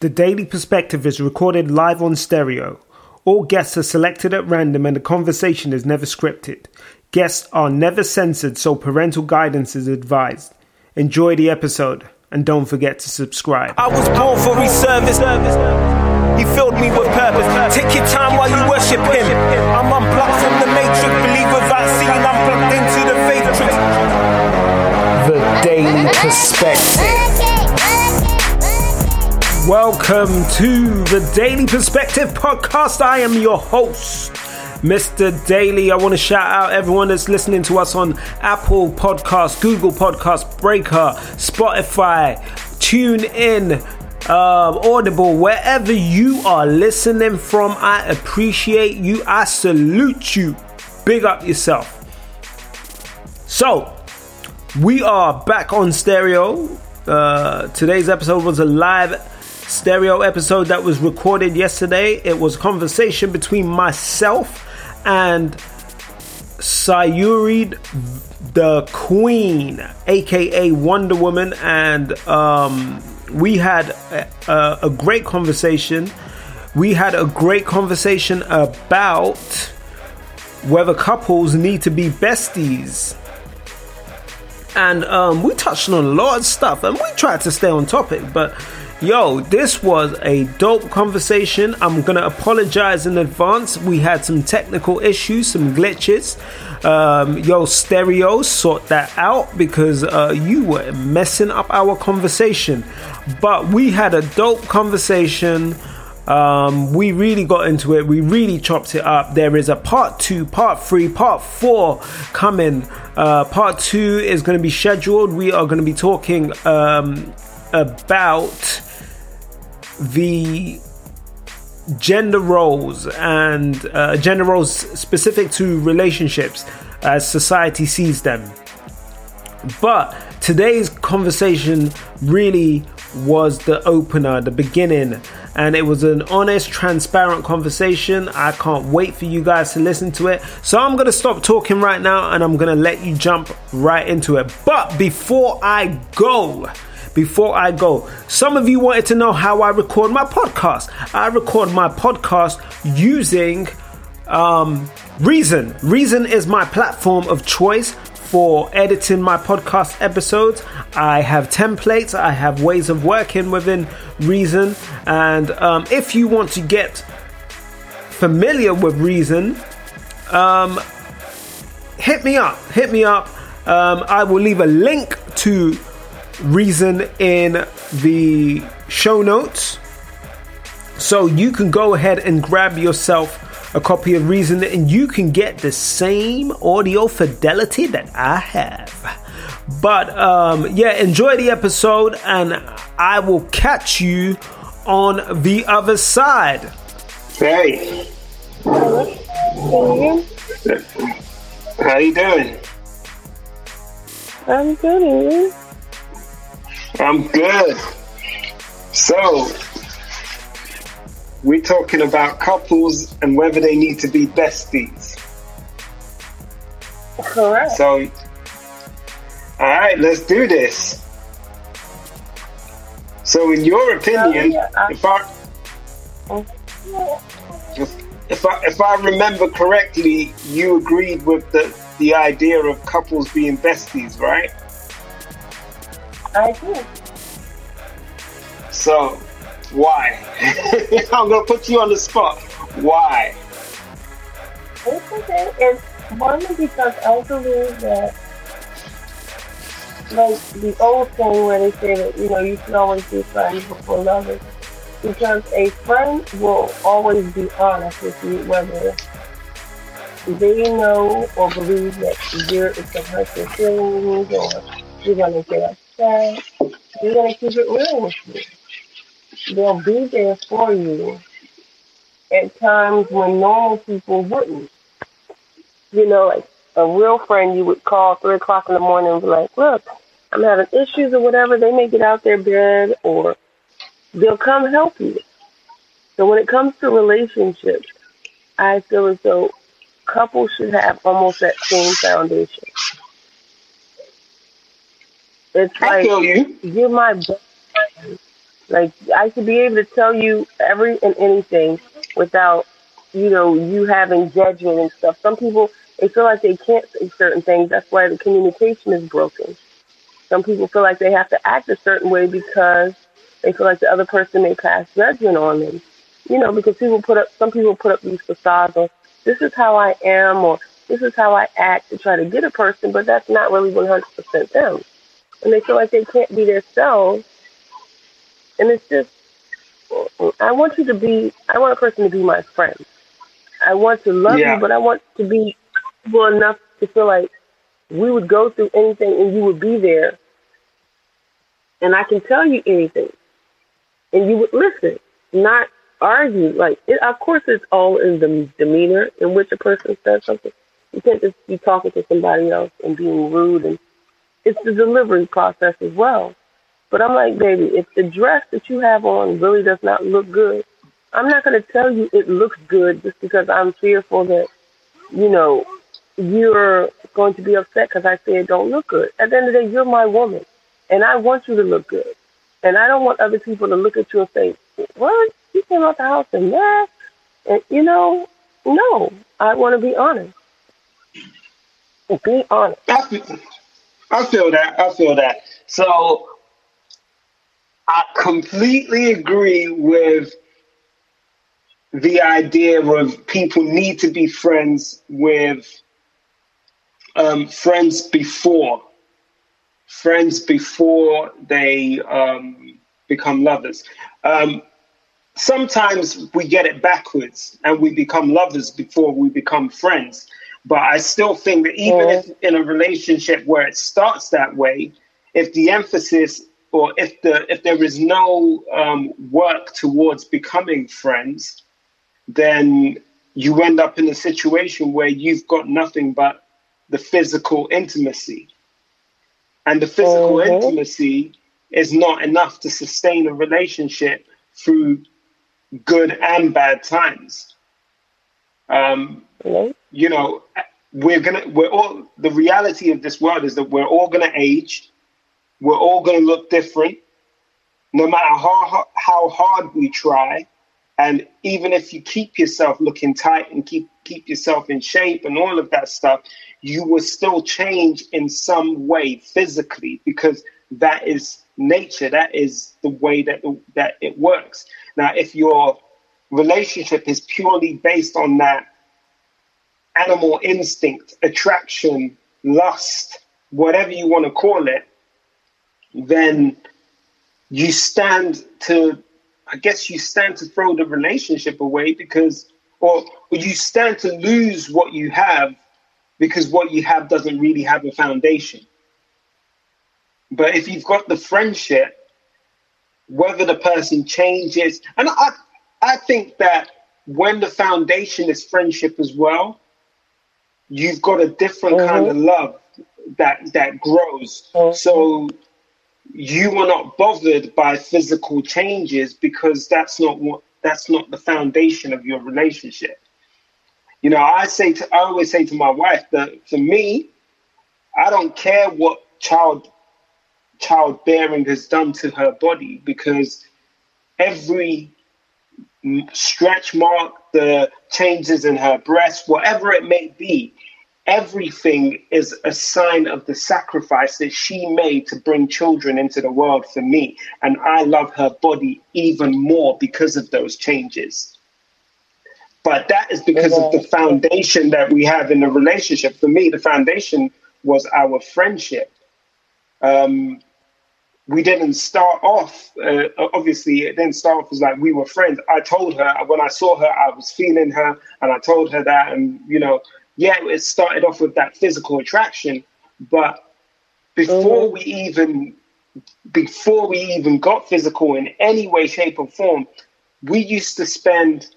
The Daily Perspective is recorded live on Stereo. All guests are selected at random and the conversation is never scripted. Guests are never censored, so parental guidance is advised. Enjoy the episode and don't forget to subscribe. I was born for his service. He filled me with purpose. Take your time while you worship him. I'm unplugged from the matrix. Believe without seeing, I'm plugged into the matrix. The Daily Perspective. Welcome to the Daily Perspective podcast. I am your host, Mr. Daily. I want to shout out everyone that's listening to us on Apple Podcasts, Google Podcasts, Breaker, Spotify, TuneIn, Audible, wherever you are listening from. I appreciate you. I salute you. Big up yourself. So, we are back on Stereo. Today's episode was a live Stereo episode that was recorded yesterday. It was a conversation between myself and Sayuri, the Queen, aka Wonder Woman, and we had a great conversation. We had a great conversation about whether couples need to be besties. And we touched on a lot of stuff and we tried to stay on topic, but yo, this was a dope conversation. I'm going to apologize in advance. We had some technical issues, some glitches. Stereo, sort that out because you were messing up our conversation. But we had a dope conversation. We really got into it. We really chopped it up. There is a part 2, part 3, part 4 coming. Part 2 is going to be scheduled. We are going to be talking about the gender roles and gender roles specific to relationships as society sees them. But today's conversation really was the opener, the beginning, and it was an honest, transparent conversation. I can't wait for you guys to listen to it. So I'm going to stop talking right now and I'm going to let you jump right into it. But before I go, some of you wanted to know how I record my podcast. I record my podcast using Reason. Reason is my platform of choice for editing my podcast episodes. I have templates. I have ways of working within Reason. And if you want to get familiar with Reason, hit me up. I will leave a link to Reason in the show notes, so you can go ahead and grab yourself a copy of Reason and you can get the same audio fidelity that I have. But enjoy the episode and I will catch you on the other side. Hey, how you doing? I'm good, and you? I'm good. So, we're talking about couples and whether they need to be besties. Correct. So, alright, let's do this. So, in your opinion, if I remember correctly, you agreed with the idea of couples being besties, right? I do. So, why? I'm going to put you on the spot. Why? It's okay. It's only because I believe that, like the old thing where they say that, you know, you should always be friends before lovers. Because a friend will always be honest with you, whether they know or believe that you're going to hurt your feelings or you're going to get upset. They're going to keep it real with you. They'll be there for you at times when normal people wouldn't. You know, like a real friend you would call 3 o'clock in the morning and be like, look, I'm having issues or whatever. They may get out their bed or they'll come help you. So when it comes to relationships, I feel as though couples should have almost that same foundation. It's like, I feel you. You're my best friend. Like, I should be able to tell you every and anything without, you know, you having judgment and stuff. Some people, they feel like they can't say certain things. That's why the communication is broken. Some people feel like they have to act a certain way because they feel like the other person may pass judgment on them. You know, because some people put up these facades on, this is how I am, or this is how I act, to try to get a person, but that's not really 100% them. And they feel like they can't be themselves. And it's just, I want a person to be my friend. I want to love you, but I want to be well enough to feel like we would go through anything and you would be there. And I can tell you anything. And you would listen, not argue. Like, of course, it's all in the demeanor in which a person says something. You can't just be talking to somebody else and being rude. And it's the delivery process as well. But I'm like, baby, if the dress that you have on really does not look good, I'm not going to tell you it looks good just because I'm fearful that, you know, you're going to be upset because I say it don't look good. At the end of the day, you're my woman, and I want you to look good. And I don't want other people to look at you and say, what? You came out the house and that? And, you know, no. I want to be honest. Be honest. I feel that. So I completely agree with the idea of people need to be friends with friends before they become lovers. Sometimes we get it backwards and we become lovers before we become friends. But I still think that even if in a relationship where it starts that way, if the emphasis or if there is no work towards becoming friends, then you end up in a situation where you've got nothing but the physical intimacy. And the physical intimacy is not enough to sustain a relationship through good and bad times. You know, the reality of this world is that we're all going to age. We're all going to look different, no matter how hard we try. And even if you keep yourself looking tight and keep yourself in shape and all of that stuff, you will still change in some way physically, because that is nature. That is the way that it works. Now, if your relationship is purely based on that animal instinct, attraction, lust, whatever you want to call it, then you stand to throw the relationship away, because, or you stand to lose what you have, because what you have doesn't really have a foundation. But if you've got the friendship, whether the person changes, and I think that when the foundation is friendship as well, you've got a different kind of love that grows. So you are not bothered by physical changes, because that's not the foundation of your relationship. You know, I always say to my wife that for me, I don't care what childbearing has done to her body, because every stretch mark, the changes in her breast, whatever it may be, everything is a sign of the sacrifice that she made to bring children into the world for me. And I love her body even more because of those changes. But that is because of the foundation that we have in the relationship. For me, the foundation was our friendship. We didn't start off, obviously, it didn't start off as like we were friends. I told her, when I saw her, I was feeling her, and I told her that, and, you know, yeah, it started off with that physical attraction, but before we even got physical in any way, shape, or form, we used to spend,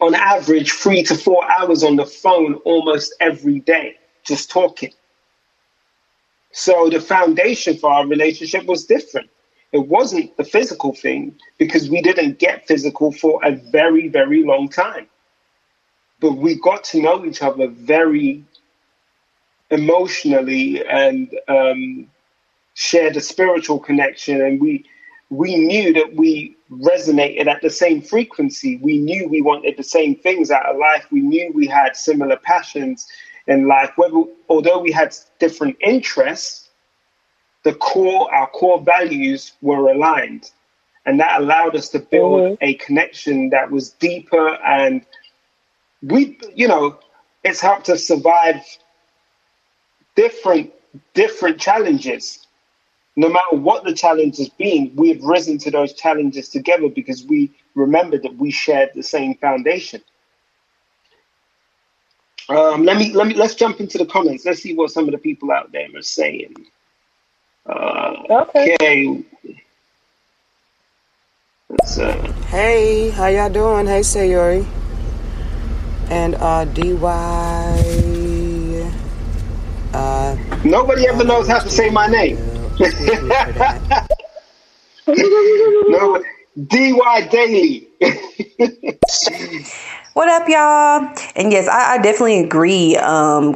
on average, 3 to 4 hours on the phone almost every day, just talking. So the foundation for our relationship was different. It wasn't the physical thing, because we didn't get physical for a very, very long time. But we got to know each other very emotionally and shared a spiritual connection. And we we knew that we resonated at the same frequency. We knew we wanted the same things out of life. We knew we had similar passions in life. Although we had different interests, our core values were aligned. And that allowed us to build a connection that was deeper. And we, it's helped us survive different challenges. No matter what the challenge has been, we've risen to those challenges together because we remembered that we shared the same foundation. Let's jump into the comments. Let's see what some of the people out there are saying. Okay. Hey, how y'all doing? Hey, Sayuri. And DY. Nobody ever knows how to say my name. No, DY Daily. What up, y'all? And yes, I definitely agree.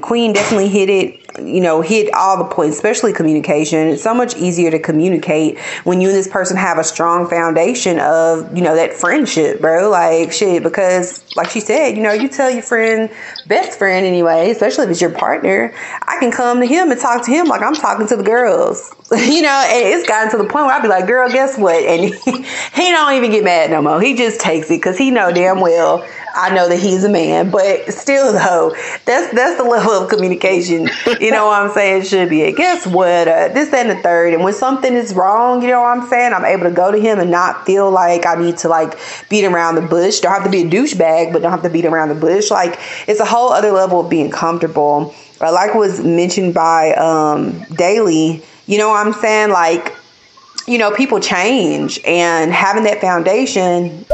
Queen definitely hit it, hit all the points, especially communication. It's so much easier to communicate when you and this person have a strong foundation of, that friendship, bro. Like, shit, because like she said, you tell your friend, best friend anyway, especially if it's your partner, I can come to him and talk to him like I'm talking to the girls. And it's gotten to the point where I'd be like, girl, guess what? And he don't even get mad no more. He just takes it because he know damn well I know that he's a man, but still though, that's the level of communication. You know what I'm saying? Should be. Guess what? This and the third. And when something is wrong, you know what I'm saying? I'm able to go to him and not feel like I need to beat around the bush. Don't have to be a douchebag, but don't have to beat around the bush. Like, it's a whole other level of being comfortable. Like was mentioned by Daily. You know what I'm saying? Like, people change, and having that foundation.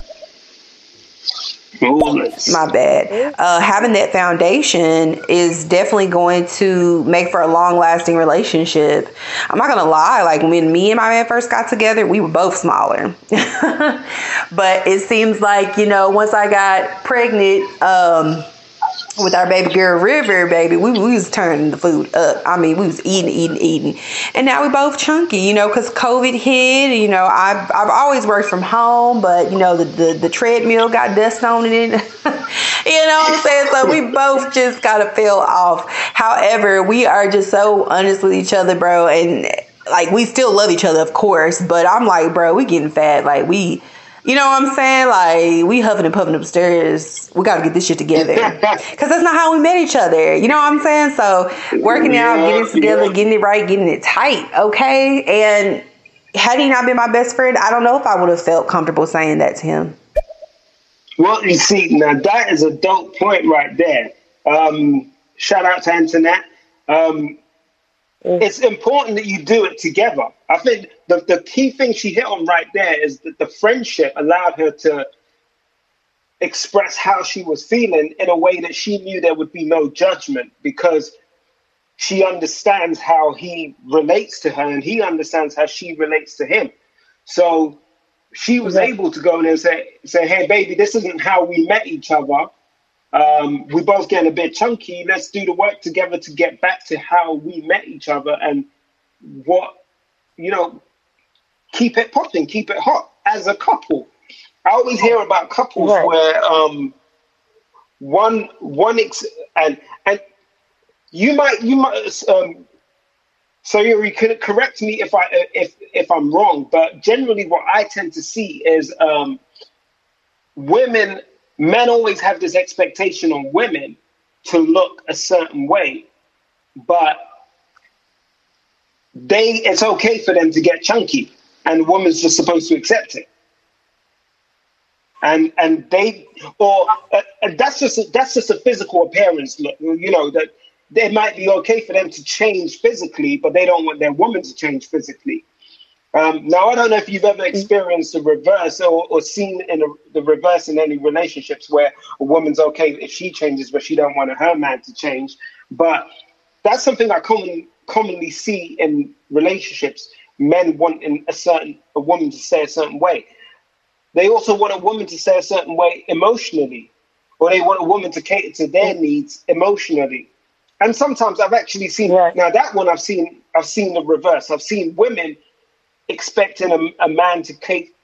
My bad. Having that foundation is definitely going to make for a long-lasting relationship. I'm not gonna lie. Like, when me and my man first got together, we were both smaller. But it seems like once I got pregnant with our baby girl River, baby, we was turning the food up. I mean, we was eating, and now we both chunky. Because COVID hit. I've always worked from home, but the treadmill got dust on it. What I'm saying? So we both just gotta fell off. However, we are just so honest with each other, bro, and we still love each other, of course. But I'm like, bro, we getting fat. Like, we. You know what I'm saying? Like, we huffing and puffing upstairs. We got to get this shit together. Because that's not how we met each other. You know what I'm saying? So, working out, getting it together, getting it right, getting it tight. Okay? And had he not been my best friend, I don't know if I would have felt comfortable saying that to him. Well, you see, now that is a dope point right there. Shout out to Antoinette. It's important that you do it together. I think the key thing she hit on right there is that the friendship allowed her to express how she was feeling in a way that she knew there would be no judgment, because she understands how he relates to her and he understands how she relates to him. So she was able to go in and say, hey, baby, this isn't how we met each other. We both getting a bit chunky. Let's do the work together to get back to how we met each other and keep it popping, keep it hot as a couple. I always hear about couples where one you might so you could correct me if I'm wrong, but generally what I tend to see is men always have this expectation on women to look a certain way, but it's okay for them to get chunky, and women's just supposed to accept it. And that's just a physical appearance. Look, that it might be okay for them to change physically, but they don't want their woman to change physically. Now, I don't know if you've ever experienced the reverse or seen the reverse in any relationships where a woman's okay if she changes, but she don't want her man to change. But that's something I commonly see in relationships, men wanting a woman to stay a certain way. They also want a woman to stay a certain way emotionally, or they want a woman to cater to their needs emotionally. And sometimes I've actually seen, now that one I've seen the reverse. I've seen women expecting a man to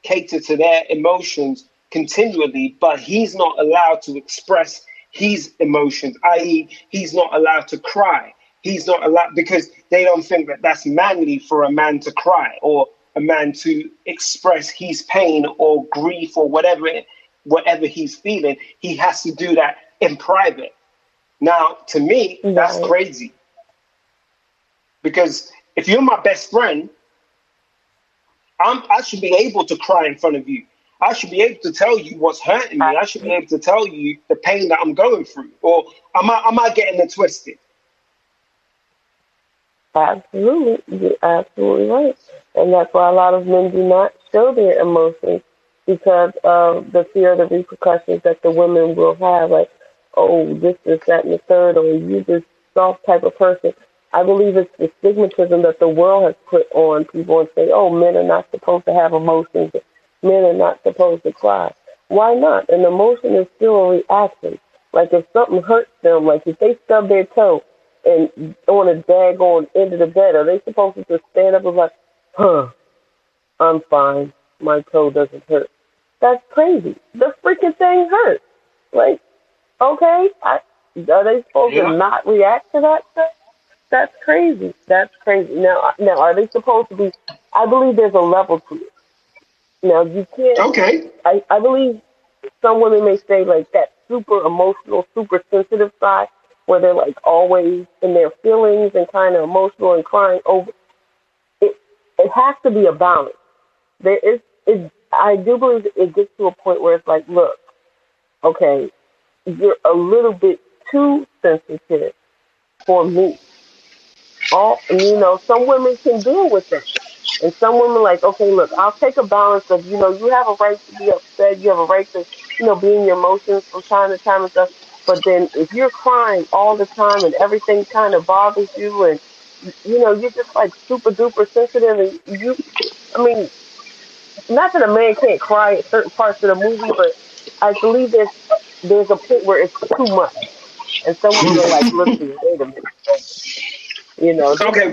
cater to their emotions continually, but he's not allowed to express his emotions, i.e. he's not allowed to cry. He's not allowed, because they don't think that that's manly for a man to cry or a man to express his pain or grief or whatever he's feeling. He has to do that in private. Now, to me, that's crazy. Because if you're my best friend, I should be able to cry in front of you. I should be able to tell you what's hurting me. I should be able to tell you the pain that I'm going through. Or am I getting it twisted? Absolutely. You're absolutely right. And that's why a lot of men do not show their emotions, because of the fear of the repercussions that the women will have. Like, oh, this, that, and the third, or you this soft type of person. I believe it's the stigmatism that the world has put on people and say, oh, men are not supposed to have emotions. Men are not supposed to cry. Why not? An emotion is still a reaction. Like if something hurts them, like if they stub their toe and on a daggone end of the bed, are they supposed to just stand up and be like, huh, I'm fine. My toe doesn't hurt. That's crazy. The freaking thing hurts. Like, okay, are they supposed to not react to that stuff? That's crazy. That's crazy. Now, are they supposed to be? I believe there's a level to it. Now, you can't. Okay. I believe some women may say, like, that super emotional, super sensitive side, where they're, like, always in their feelings and kind of emotional and crying over. It has to be a balance. There is. I do believe it gets to a point where it's like, look, okay, you're a little bit too sensitive for me. Some women can deal with that. And some women like, okay, look, I'll take a balance of, you have a right to be upset. You have a right to, be in your emotions from time to time and stuff. But then if you're crying all the time and everything kind of bothers you and, you're just like super duper sensitive and not that a man can't cry at certain parts of the movie, but I believe there's a point where it's too much. And some women are like, listen, wait a minute. Okay,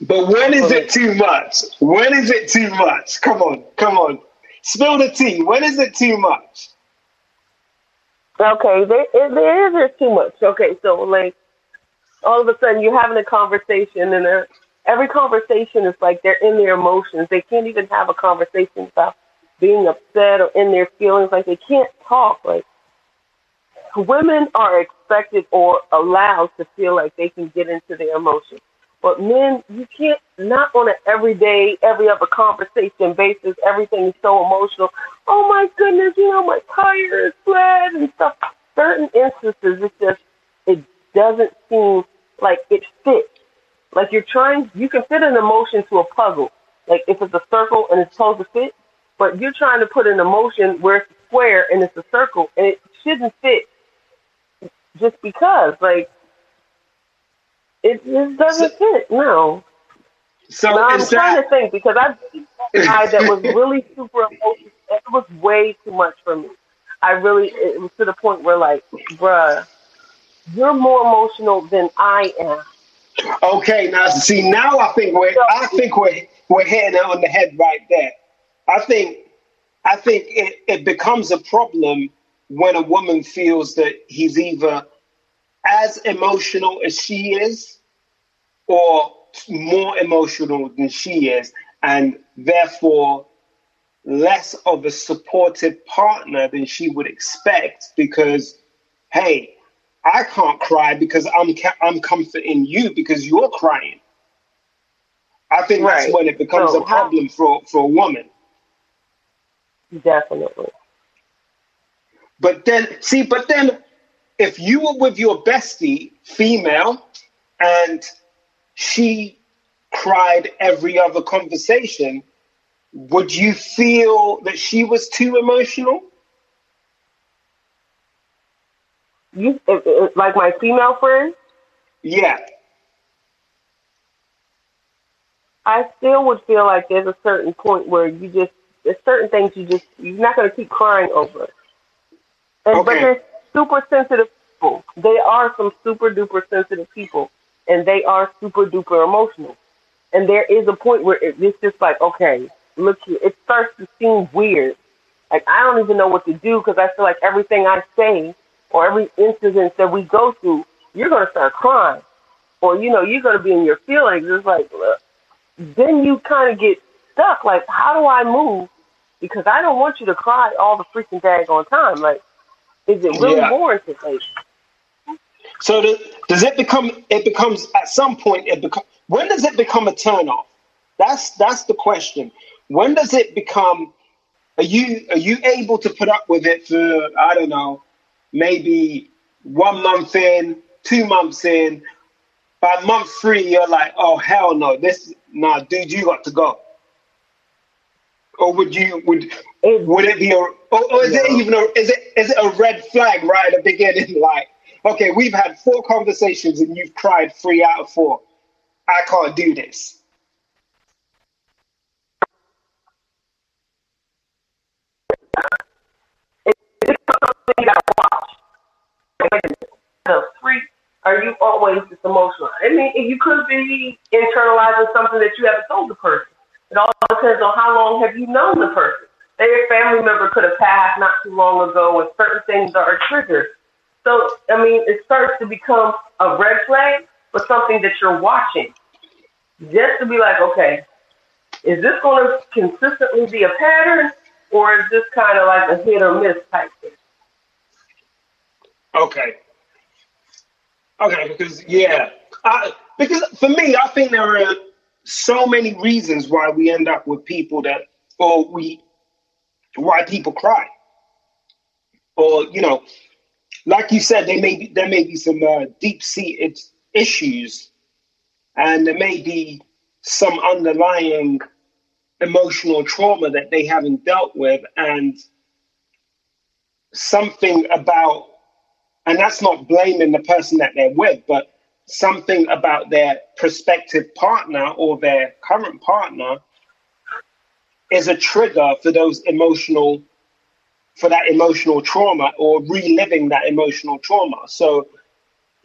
but when is it too much? When is it too much? Come on. Spill the tea. When is it too much? Okay, there is too much. Okay, so like all of a sudden you're having a conversation and every conversation is like they're in their emotions. They can't even have a conversation about being upset or in their feelings. Like they can't talk. Like women are expected or allowed to feel like they can get into their emotions. But men, you can't, not on an everyday, every other conversation basis, everything is so emotional. Oh my goodness, my tire is flat and stuff. Certain instances, it doesn't seem like it fits. Like you can fit an emotion to a puzzle. Like if it's a circle and it's supposed to fit, but you're trying to put an emotion where it's a square and it's a circle and it shouldn't fit. Just because, like, it doesn't fit, no. So now, I'm trying to think, because I've seen a guy that was really super emotional. It was way too much for me. It was to the point where, like, bruh, you're more emotional than I am. Okay, now, see, I think we're hitting it on the head right there. I think it becomes a problem when a woman feels that he's either as emotional as she is or more emotional than she is, and therefore less of a supportive partner than she would expect, because, hey, I can't cry because I'm comforting you because you're crying. I think that's when it becomes a problem for a woman. Definitely. But then, if you were with your bestie, female, and she cried every other conversation, would you feel that she was too emotional? You like my female friend? Yeah. I still would feel like there's a certain point where there's certain things you're not going to keep crying over. But they're super sensitive people. They are some super duper sensitive people, and they are super duper emotional. And there is a point where it's just like, okay, look here. It starts to seem weird. Like, I don't even know what to do, because I feel like everything I say or every incident that we go through, you're going to start crying. Or, you know, you're going to be in your feelings. It's like, look. Then you kind of get stuck. Like, how do I move? Because I don't want you to cry all the freaking daggone time. Like, is it really warranted? Like, so does it become? It becomes at some point. When does it become a turnoff? That's the question. When does it become? Are you able to put up with it for, I don't know, maybe 1 month in, 2 months in? By month 3, you're like, oh hell no, dude, you got to go. Or would it be a? Or is it even a? Is it a red flag right at the beginning? Like, okay, we've had 4 conversations and you've cried 3 out of 4. I can't do this. It's something you gotta watch. The freak. Are you always just emotional? I mean, you could be internalizing something that you haven't told the person. It all depends on how long have you known the person. Their family member could have passed not too long ago, and certain things are triggered. So, I mean, it starts to become a red flag, but something that you're watching. Just to be like, okay, is this going to consistently be a pattern, or is this kind of like a hit or miss type thing? Okay. Okay, because for me, I think there are so many reasons why we end up with people why people cry, or, you know, like you said, there may be some deep-seated issues, and there may be some underlying emotional trauma that they haven't dealt with, and something about. And that's not blaming the person that they're with, but something about their prospective partner or their current partner is a trigger for that emotional trauma, or reliving that emotional trauma. So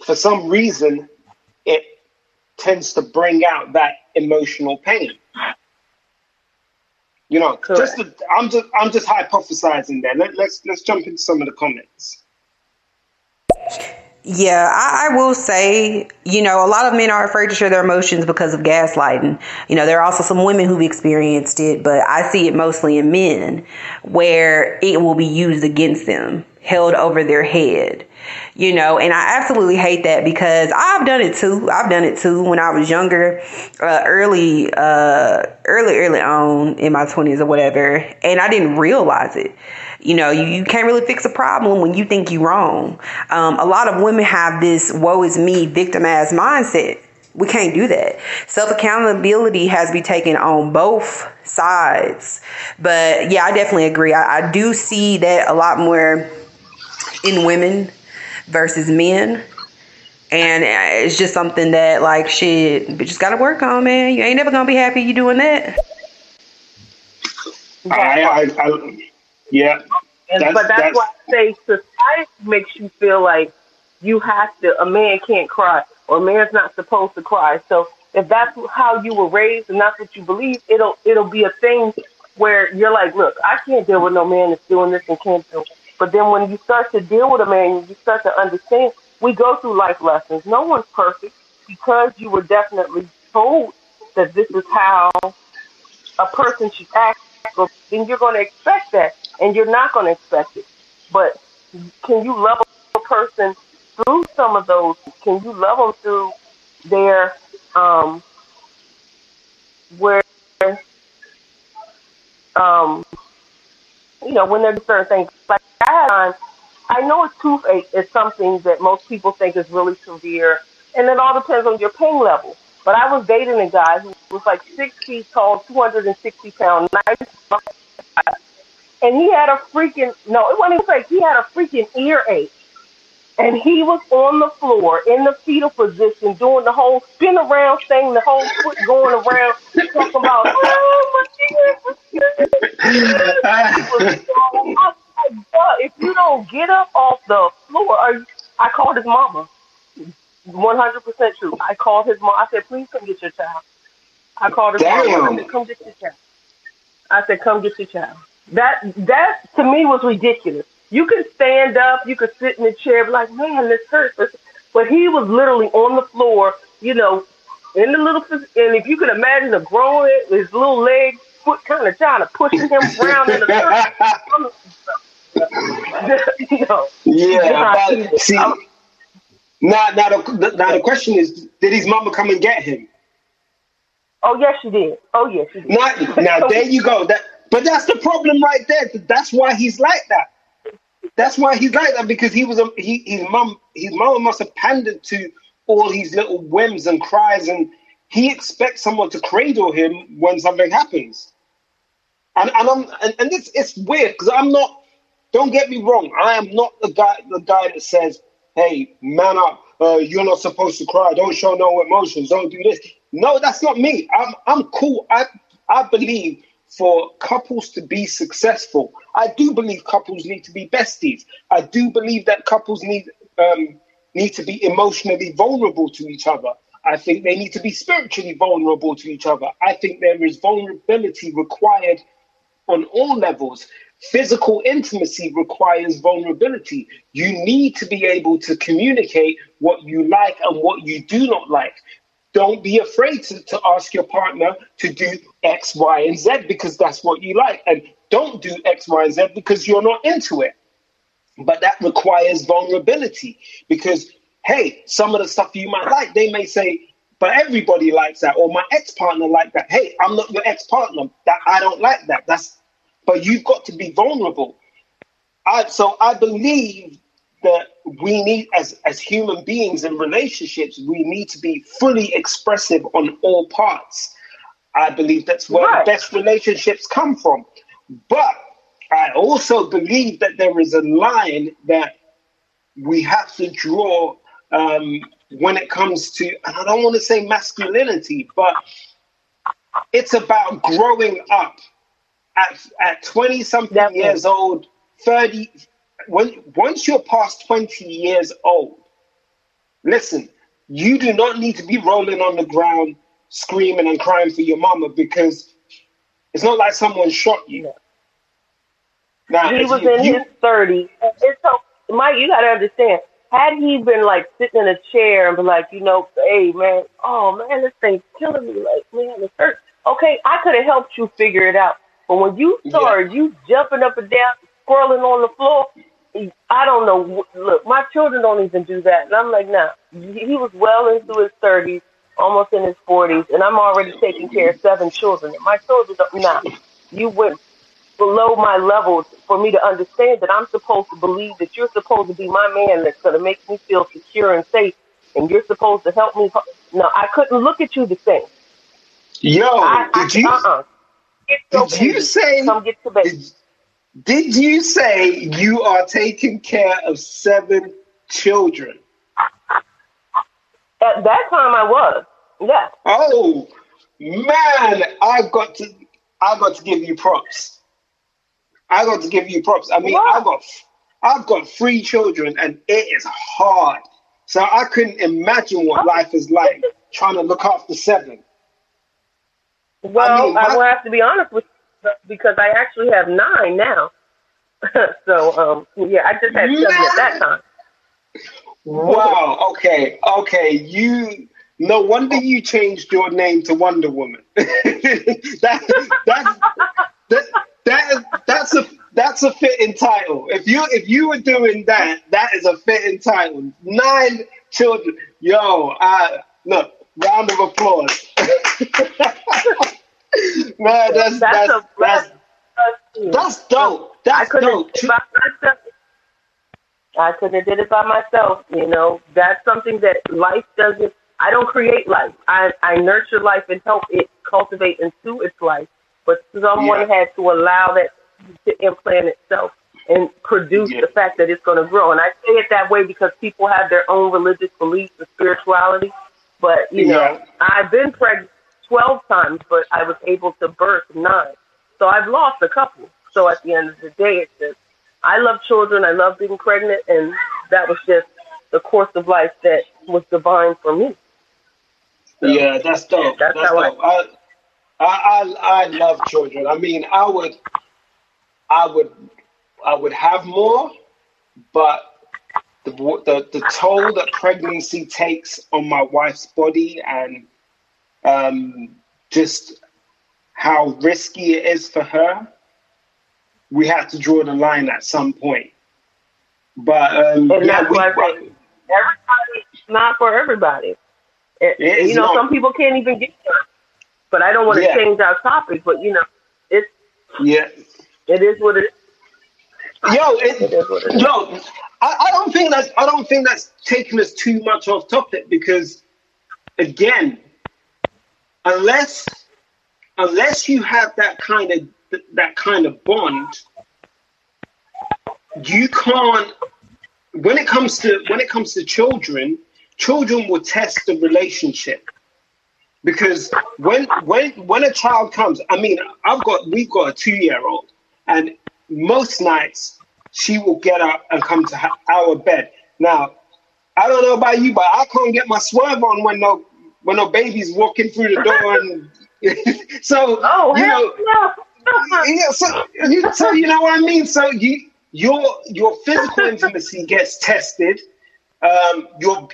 for some reason, it tends to bring out that emotional pain. You know, correct. I'm just hypothesizing there. Let's jump into some of the comments. Yeah, I will say, you know, a lot of men are afraid to share their emotions because of gaslighting. You know, there are also some women who've experienced it, but I see it mostly in men, where it will be used against them, held over their head, you know, and I absolutely hate that, because I've done it too. When I was younger, early on in my 20s or whatever, and I didn't realize it. You know, you can't really fix a problem when you think you're wrong. A lot of women have this woe is me, victimized mindset. We can't do that. Self-accountability has to be taken on both sides. But yeah, I definitely agree. I do see that a lot more in women versus men. And it's just something that, like, shit, you just got to work on, man. You ain't never going to be happy you doing that. Yeah. But that's why I say society makes you feel like you have to, a man can't cry, or a man's not supposed to cry. So if that's how you were raised and that's what you believe, it'll be a thing where you're like, look, I can't deal with no man that's doing this and can't do it. But then when you start to deal with a man, you start to understand, we go through life lessons. No one's perfect, because you were definitely told that this is how a person should act. Then you're going to expect that, and you're not going to expect it. But can you love a person through some of those? Can you love them through their you know, when there's certain things like that? I know a toothache is something that most people think is really severe, and it all depends on your pain level. But I was dating a guy who was like 6 feet tall, 260 pound, 95, and he had a freaking, no, it wasn't like he had a freaking earache. And he was on the floor in the fetal position doing the whole spin around thing, the whole foot going around, talking about, oh my goodness. If you don't get up off the floor, I called his mama. 100% true. I called his mom. I said, please come get your child. I called her back. I said, come get your child. I said, come get your child. That to me was ridiculous. You could stand up, you could sit in a chair, be like, man, this hurts. But he was literally on the floor, you know, in the little, and if you could imagine a grown head, his little legs, foot kind of trying to push him around in the circle. You know, yeah. Now the question is, did his mama come and get him? Oh yes, she did. Oh yes, she did. Now there you go. But that's the problem right there. That's why he's like that. That's why he's like that, because he was his mama must have pandered to all his little whims and cries, and he expects someone to cradle him when something happens. And it's weird, because I'm not. Don't get me wrong. I am not the guy that says, "Hey, man up. You're not supposed to cry. Don't show no emotions. Don't do this." No, that's not me. I'm cool. I believe for couples to be successful, I do believe couples need to be besties. I do believe that couples need to be emotionally vulnerable to each other. I think they need to be spiritually vulnerable to each other. I think there is vulnerability required on all levels. Physical intimacy requires vulnerability. You need to be able to communicate what you like and what you do not like. Don't be afraid to ask your partner to do X, Y, and Z because that's what you like. And don't do X, Y, and Z because you're not into it. But that requires vulnerability because, hey, some of the stuff you might like, they may say, but everybody likes that, or my ex-partner liked that. Hey, I'm not your ex-partner. That I don't like that. But you've got to be vulnerable. So I believe that we need, as human beings in relationships, we need to be fully expressive on all parts. I believe that's where the best relationships come from. But I also believe that there is a line that we have to draw when it comes to, and I don't want to say masculinity, but it's about growing up. At 20-something years old, 30, once you're past 20 years old, listen, you do not need to be rolling on the ground, screaming and crying for your mama, because it's not like someone shot you. No. Now, he was in his 30s. So, Mike, you got to understand, had he been, like, sitting in a chair and be like, you know, hey, man, oh, man, this thing's killing me. Like, man, this hurts. Okay, I could have helped you figure it out. But when you started, you jumping up and down, squirreling on the floor, I don't know. Look, my children don't even do that. And I'm like, nah. He was well into his 30s, almost in his 40s, and I'm already taking care of 7 children. My children don't, nah. You went below my levels for me to understand that I'm supposed to believe that you're supposed to be my man that's going to make me feel secure and safe, and you're supposed to help me. No, I couldn't look at you the same. Yo, did you say you are taking care of 7 children? At that time, I was. Yeah. Oh man, I got to give you props. I mean, what? I've got 3 children, and it is hard. So I couldn't imagine what life is like trying to look after 7. Well, I mean, I will have to be honest with you, because I actually have 9 now. So, yeah, I just had 7 at that time. Wow, okay. No wonder you changed your name to Wonder Woman. That's a fitting title. If you were doing that, that is a fitting title. 9 children. Yo, look. Round of applause. Man, that's dope. I couldn't have did it by myself, you know. That's something that life doesn't. I don't create life. I nurture life and help it cultivate into its life. But someone had to allow that to implant itself and produce the fact that it's going to grow. And I say it that way because people have their own religious beliefs and spirituality. But, you know, I've been pregnant 12 times, but I was able to birth 9. So I've lost a couple. So at the end of the day, it's just, I love children. I love being pregnant. And that was just the course of life that was divine for me. So, yeah, that's dope. That's how dope. I I love children. I mean, I would have more, but the toll that pregnancy takes on my wife's body and just how risky it is for her, we have to draw the line at some point. But it's not for everybody. It is, some people can't even get there. But I don't want to change our topic, but it is what it is. Yo, I don't think that's taking us too much off topic, because again, unless you have that kind of bond, you can't. When it comes to children will test the relationship. Because when a child comes, I mean, we've got a 2-year-old, and most nights she will get up and come to our bed. Now, I don't know about you, but I can't get my swerve on when no baby's walking through the door, and so you know what I mean. So your physical intimacy gets tested.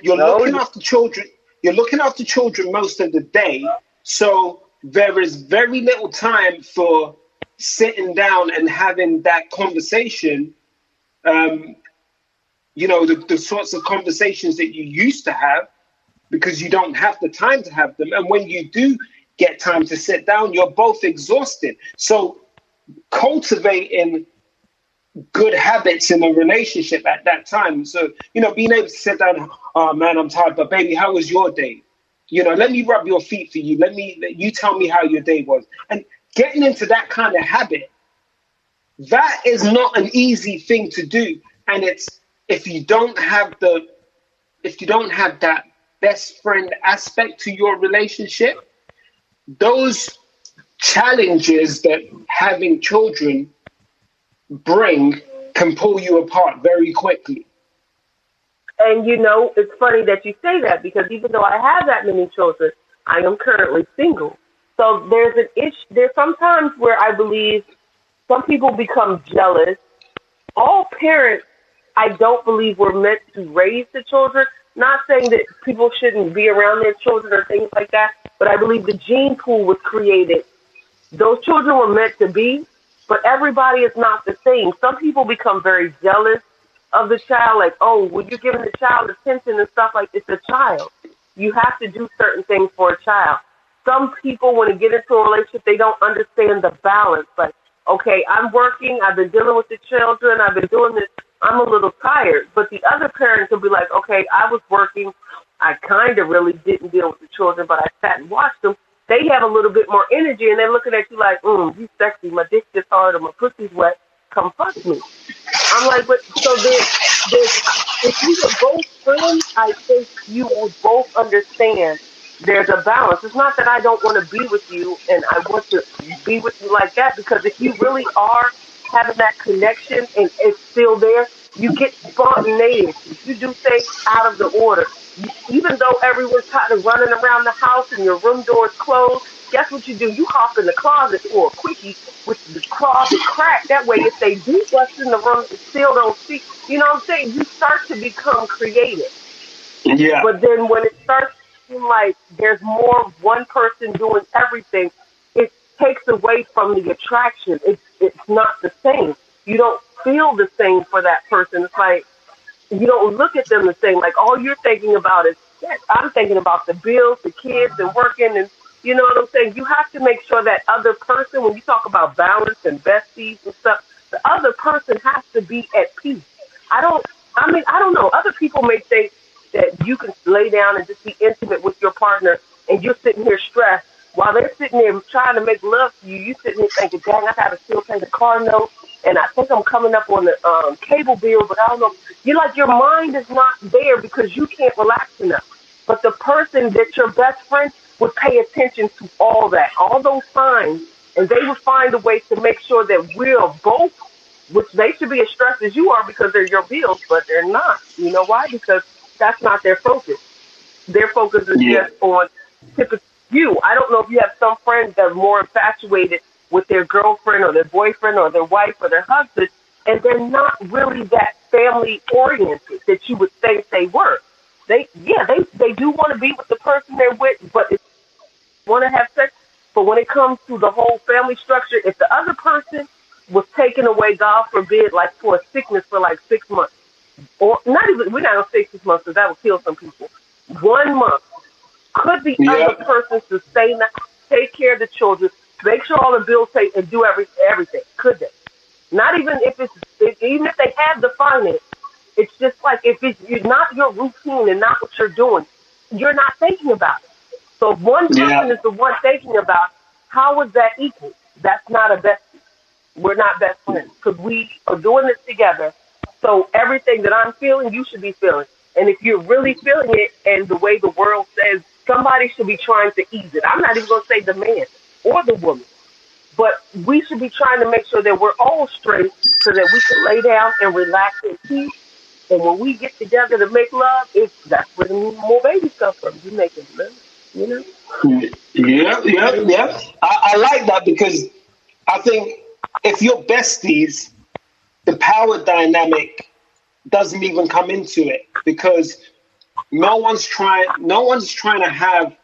Looking after children. You're looking after children most of the day, so there is very little time for sitting down and having that conversation, the sorts of conversations that you used to have, because you don't have the time to have them. And when you do get time to sit down, you're both exhausted. So cultivating good habits in a relationship at that time. So, being able to sit down, oh man, I'm tired, but baby, how was your day? Let me rub your feet for you. You tell me how your day was. And getting into that kind of habit, that is not an easy thing to do. And it's, if you don't have that best friend aspect to your relationship, those challenges that having children bring can pull you apart very quickly. And it's funny that you say that, because even though I have that many children, I am currently single. So there's an issue. There's sometimes where I believe some people become jealous. All parents, I don't believe, were meant to raise the children. Not saying that people shouldn't be around their children or things like that, but I believe the gene pool was created. Those children were meant to be, but everybody is not the same. Some people become very jealous of the child, like, oh, well, you're giving the child attention and stuff like it's a child. You have to do certain things for a child. Some people, when they get into a relationship, they don't understand the balance. Like, okay, I'm working, I've been dealing with the children, I've been doing this, I'm a little tired. But the other parent will be like, okay, I was working, I kind of really didn't deal with the children, but I sat and watched them. They have a little bit more energy, and they're looking at you like, you sexy, my dick is hard, or my pussy's wet, come fuck me. I'm like, but so there's, if you were both friends, I think you will both understand there's a balance. It's not that I don't want to be with you and I want to be with you like that, because if you really are having that connection and it's still there, you get spontaneous. You do things out of the order. Even though everyone's kind of running around the house and your room door's closed, guess what you do? You hop in the closet for a quickie with the closet crack. That way, if they do bust in the room, they still don't see. You know what I'm saying? You start to become creative. Yeah. But then when it starts to seem like there's more one person doing everything, it takes away from the attraction. It's not the same. You don't feel the same for that person. It's like, you don't look at them the same. Like, all you're thinking about is, I'm thinking about the bills, the kids, and working, and you know what I'm saying? You have to make sure that other person, when you talk about balance and besties and stuff, the other person has to be at peace. I don't know. Other people may think that you can lay down and just be intimate with your partner, and you're sitting here stressed while they're sitting there trying to make love to you. You're sitting there thinking, dang, I got to still pay the car note, and I think I'm coming up on the cable bill, but I don't know. You're like, your mind is not there because you can't relax enough. But the person that's your best friend would pay attention to all that, all those signs, and they would find a way to make sure that we're both, which they should be as stressed as you are because they're your bills, but they're not. You know why? Because that's not their focus. Their focus is just on typical. you. I don't know if you have some friends that are more infatuated with their girlfriend or their boyfriend or their wife or their husband, and they're not really that family-oriented that you would think they were. They do want to be with the person they're with, but they want to have sex. But when it comes to the whole family structure, if the other person was taken away, God forbid, like for a sickness for like 6 months, or not even, we're not going to say 6 months because that would kill some people, 1 month, could the other person sustain that, take care of the children, make sure all the bills paid, and do everything? Could they? Not even if even if they have the finance. It's just like if you're not your routine and not what you're doing, you're not thinking about it. So if one person is the one thinking about, how is that equal? That's not a bestie. We're not best friends because we are doing this together. So everything that I'm feeling, you should be feeling. And if you're really feeling it, and the way the world says, somebody should be trying to ease it. I'm not even going to say the man or the woman. But we should be trying to make sure that we're all straight so that we can lay down and relax in peace. And when we get together to make love, that's where the more babies come from. You make it love, you know? Yeah. I like that because I think if you're besties, the power dynamic doesn't even come into it because no one's trying to have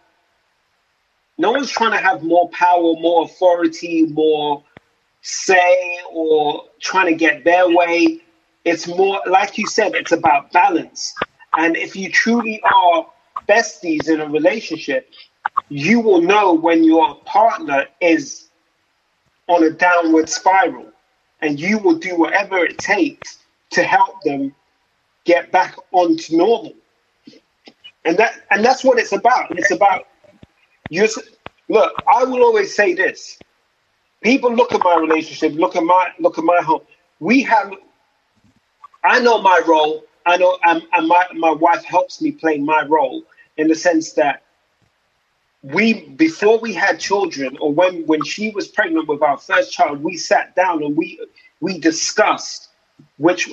more power, more authority, more say, or trying to get their way. It's more, like you said, it's about balance. And if you truly are besties in a relationship, you will know when your partner is on a downward spiral, and you will do whatever it takes to help them get back onto normal. And that's what it's about. It's about, look, I will always say this. People look at my relationship, look at my home. I know my role. I know, and my wife helps me play my role in the sense that before we had children, or when she was pregnant with our first child, we sat down and we discussed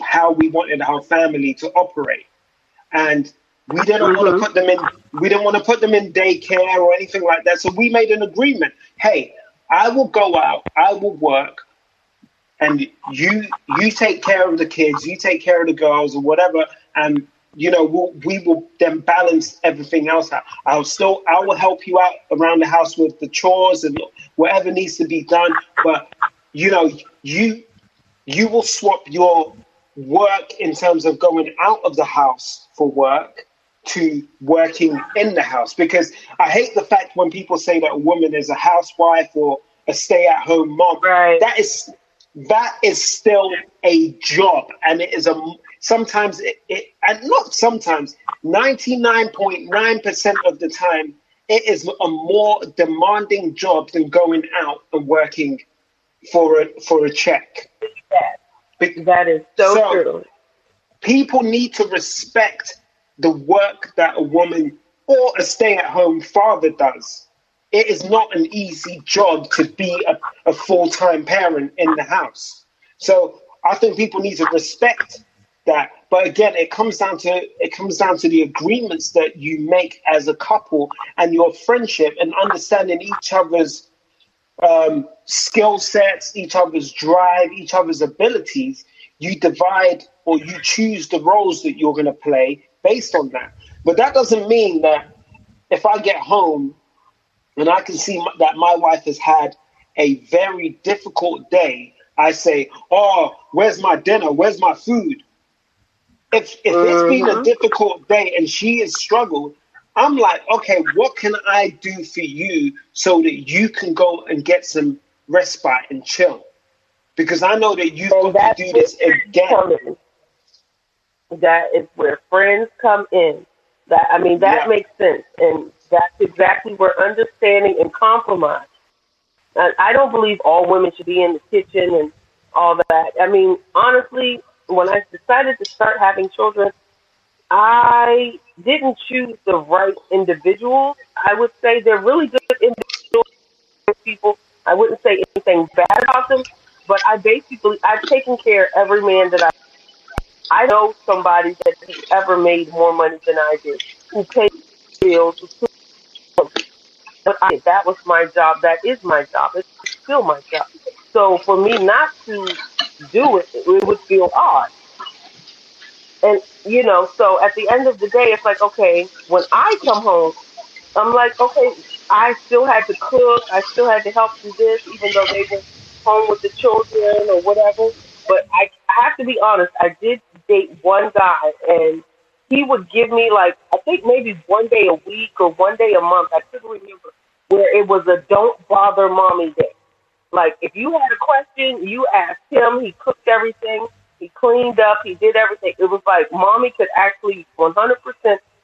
how we wanted our family to operate, and we didn't want to put them in. We didn't want to put them in daycare or anything like that. So we made an agreement. Hey, I will go out. I will work. And you take care of the kids, you take care of the girls or whatever, and we will then balance everything else out. I will help you out around the house with the chores and whatever needs to be done. But you will swap your work in terms of going out of the house for work to working in the house, because I hate the fact when people say that a woman is a housewife or a stay-at-home mom. Right. That is still a job, and it is sometimes 99.9% of the time, it is a more demanding job than going out and working for a check. That is so true. People need to respect the work that a woman or a stay-at-home father does. It is not an easy job to be a full-time parent in the house. So I think people need to respect that. But again, it comes down to the agreements that you make as a couple and your friendship and understanding each other's skill sets, each other's drive, each other's abilities. You divide or you choose the roles that you're going to play based on that. But that doesn't mean that if I get home and I can see that my wife has had a very difficult day, I say, oh, where's my dinner? Where's my food? If it's been a difficult day and she has struggled, I'm like, okay, what can I do for you so that you can go and get some respite and chill? Because I know that you've got to do this again. That is where friends come in. That makes sense. And that's exactly where understanding and compromise. I don't believe all women should be in the kitchen and all that. Honestly, when I decided to start having children, I didn't choose the right individual. I would say they're really good individual people. I wouldn't say anything bad about them, but I've taken care of every man that I know somebody that ever made more money than I did, who paid bills, but I did. That was my job. That is my job. It's still my job. So for me not to do it, it would feel odd. And, you know, so at the end of the day, it's like, okay, when I come home, I'm like, okay, I still had to cook. I still had to help do this, even though they were home with the children or whatever. But I have to be honest, I did date one guy, and he would give me, like, I think maybe one day a week or one day a month. I couldn't remember, where it was a don't bother mommy day. Like, if you had a question, you asked him. He cooked everything. He cleaned up. He did everything. It was like mommy could actually 100%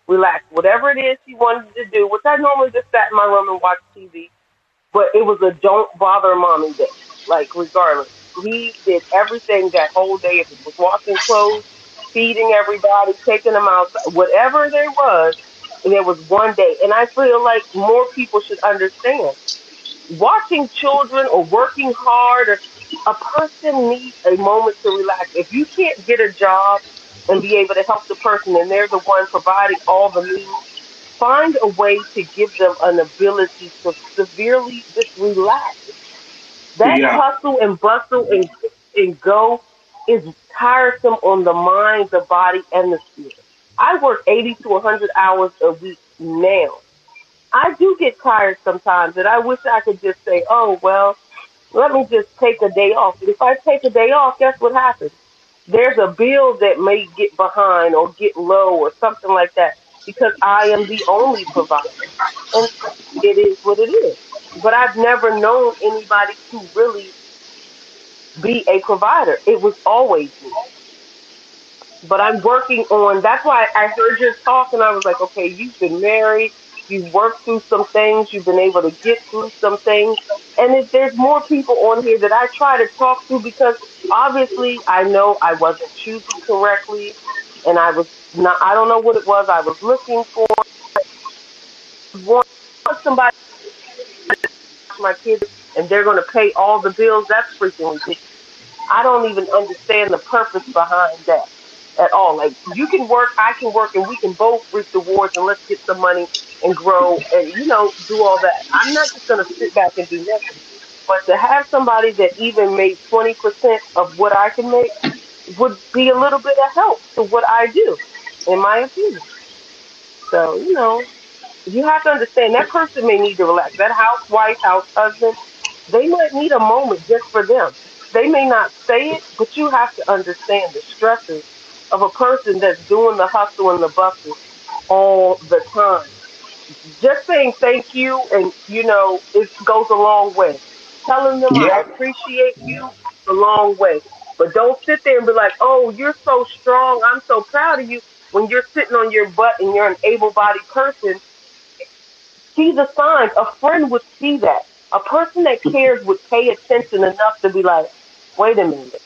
relax. Whatever it is she wanted to do, which I normally just sat in my room and watched TV, but it was a don't bother mommy day, like, regardless. He did everything that whole day. If it was washing clothes, feeding everybody, taking them out, whatever there was, and there was one day. And I feel like more people should understand. Watching children or working hard, or a person needs a moment to relax. If you can't get a job and be able to help the person, and they're the one providing all the needs, find a way to give them an ability to severely just relax. That hustle and bustle and go is tiresome on the mind, the body, and the spirit. I work 80 to 100 hours a week now. I do get tired sometimes, and I wish I could just say, oh, well, let me just take a day off. But if I take a day off, guess what happens? There's a bill that may get behind or get low or something like that, because I am the only provider. And it is what it is. But I've never known anybody to really be a provider. It was always me. But I'm working on, that's why I heard your talk, and I was like, okay, you've been married, you've worked through some things, you've been able to get through some things. And if there's more people on here that I try to talk to, because obviously I know I wasn't choosing correctly, and I was not, I don't know what it was I was looking for. I want somebody to watch my kids, and they're going to pay all the bills. That's freaking ridiculous. I don't even understand the purpose behind that at all. Like, you can work, I can work, and we can both reap the rewards, and let's get some money and grow and, you know, do all that. I'm not just going to sit back and do nothing. But to have somebody that even made 20% of what I can make would be a little bit of help to what I do, in my opinion. So, you know, you have to understand that person may need to relax. That housewife, house husband, they might need a moment just for them. They may not say it, but you have to understand the stresses of a person that's doing the hustle and the bustle all the time. Just saying thank you and, you know, it goes a long way. Telling them I appreciate you a long way. But don't sit there and be like, oh, you're so strong, I'm so proud of you, when you're sitting on your butt and you're an able-bodied person. See the signs. A friend would see that. A person that cares would pay attention enough to be like, wait a minute,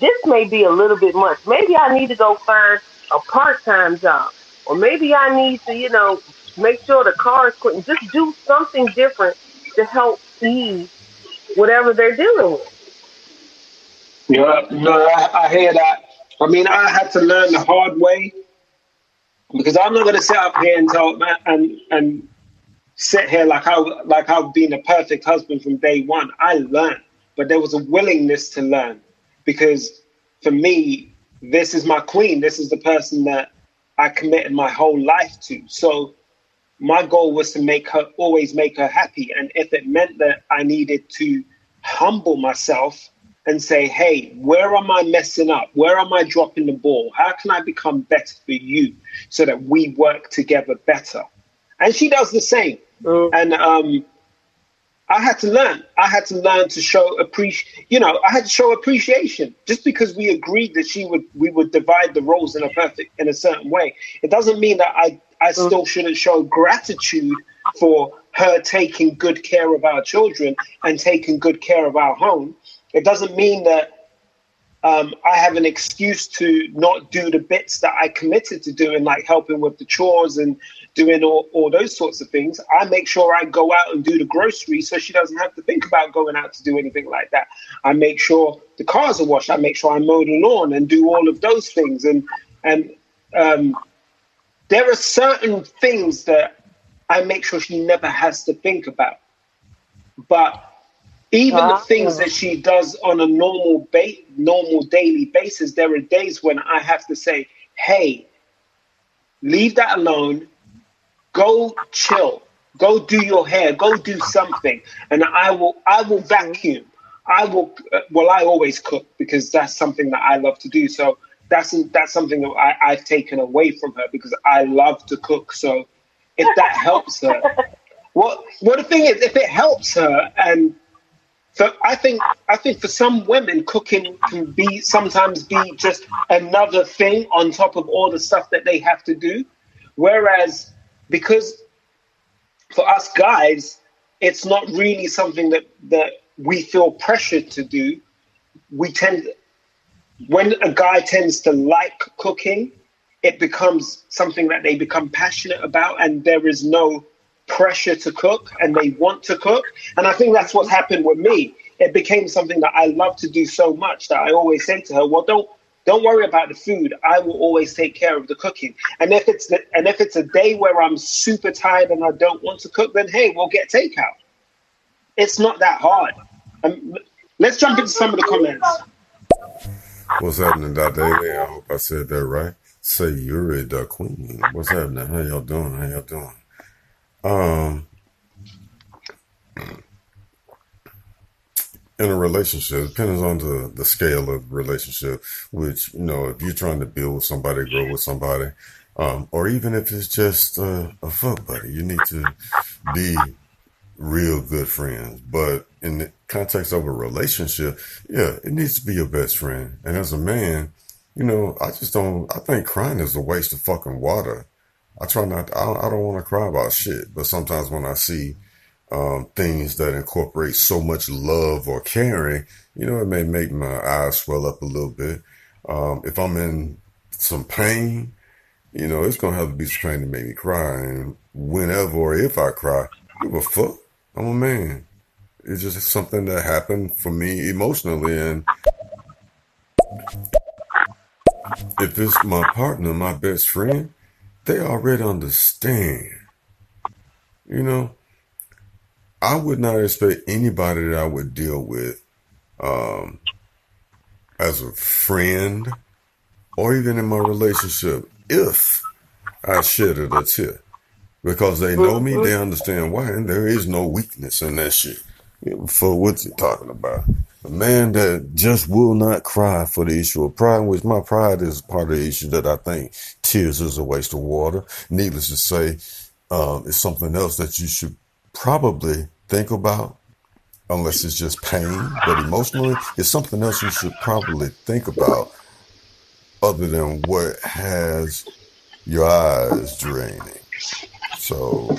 this may be a little bit much. Maybe I need to go find a part-time job. Or maybe I need to, you know, make sure the car is quitting. Just do something different to help ease whatever they're dealing with. Yeah, no, I hear that. I mean, I had to learn the hard way, because I'm not going to sit up here and tell and sit here like I've been a perfect husband from day one. I learned, but there was a willingness to learn, because for me, this is my queen. This is the person that I committed my whole life to. So my goal was to make her, always make her happy. And if it meant that I needed to humble myself and say, hey, where am I messing up? Where am I dropping the ball? How can I become better for you so that we work together better? And she does the same. And I had to learn. I had to learn to show appreciation. Just because we agreed that we would divide the roles in a certain way, it doesn't mean that I still shouldn't show gratitude for her taking good care of our children and taking good care of our home. It doesn't mean that I have an excuse to not do the bits that I committed to doing, like helping with the chores and doing all those sorts of things. I make sure I go out and do the groceries so she doesn't have to think about going out to do anything like that. I make sure the cars are washed. I make sure I mow the lawn and do all of those things. And there are certain things that I make sure she never has to think about. But even the things that she does on a normal daily basis, there are days when I have to say, hey, leave that alone, go chill, go do your hair, go do something. And I will vacuum. I always cook because that's something that I love to do. So that's something that I've taken away from her because I love to cook. So if that helps her, the thing is, if it helps her, and so I think for some women, cooking can sometimes be just another thing on top of all the stuff that they have to do. Whereas, because for us guys, it's not really something that we feel pressured to do. When a guy tends to like cooking, it becomes something that they become passionate about, and there is no pressure to cook, and they want to cook. And I think that's what happened with me. It became something that I love to do so much that I always say to her, well, don't worry about the food. I will always take care of the cooking. And if it's a day where I'm super tired and I don't want to cook, then hey, we'll get takeout. It's not that hard. Let's jump into some of the comments. What's happening, Dr. Daily? I hope I said that right. Sayuri, the queen. What's happening? How y'all doing? In a relationship, depends on the scale of relationship, which, you know, if you're trying to build with somebody, grow with somebody, or even if it's just a fuck buddy, you need to be real good friends. But in the context of a relationship, yeah, it needs to be your best friend. And as a man, you know, I think crying is a waste of fucking water. I don't want to cry about shit, but sometimes when I see things that incorporate so much love or caring, you know, it may make my eyes swell up a little bit. If I'm in some pain, you know, it's going to have to be some pain to make me cry. And whenever or if I cry, give a fuck, I'm a man. It's just something that happened for me emotionally, and if it's my partner, my best friend, they already understand. You know, I would not expect anybody that I would deal with as a friend or even in my relationship if I shedded a tear, because they know me, they understand why, and there is no weakness in that shit. For what you're talking about, a man that just will not cry for the issue of pride, which my pride is part of the issue that I think tears is a waste of water. Needless to say, it's something else that you should probably think about, unless it's just pain. But emotionally, it's something else you should probably think about other than what has your eyes draining. So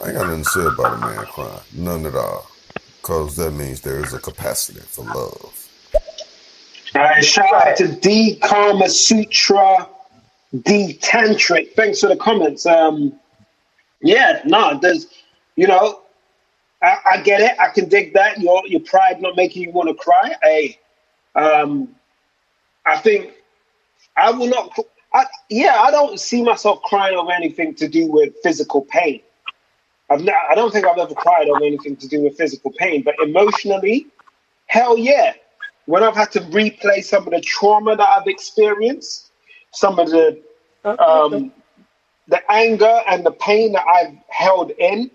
I got nothing to say about a man crying. None at all. Because that means there is a capacity for love. All right, shout out to D Karma Sutra, D Tantric. Thanks for the comments. I get it. I can dig that. Your pride not making you want to cry. Hey, I think I will not. I don't see myself crying over anything to do with physical pain. I don't think I've ever cried on anything to do with physical pain, but emotionally, hell yeah. When I've had to replay some of the trauma that I've experienced, some of the anger and the pain that I've held in,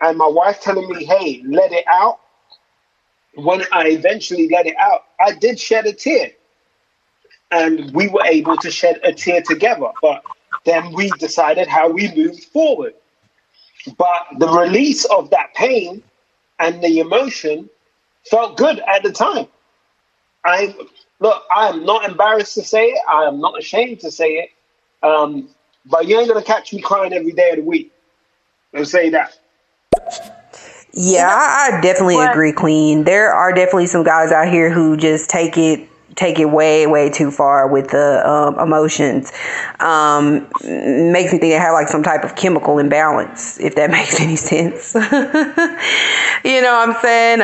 and my wife telling me, hey, let it out. When I eventually let it out, I did shed a tear. And we were able to shed a tear together, but then we decided how we moved forward. But the release of that pain and the emotion felt good at the time. I am not embarrassed to say it. I am not ashamed to say it. But you ain't going to catch me crying every day of the week. I'll say that. Yeah, I definitely agree, Queen. There are definitely some guys out here who just take it way, way too far with the emotions. Makes me think they have like some type of chemical imbalance, if that makes any sense. You know what I'm saying?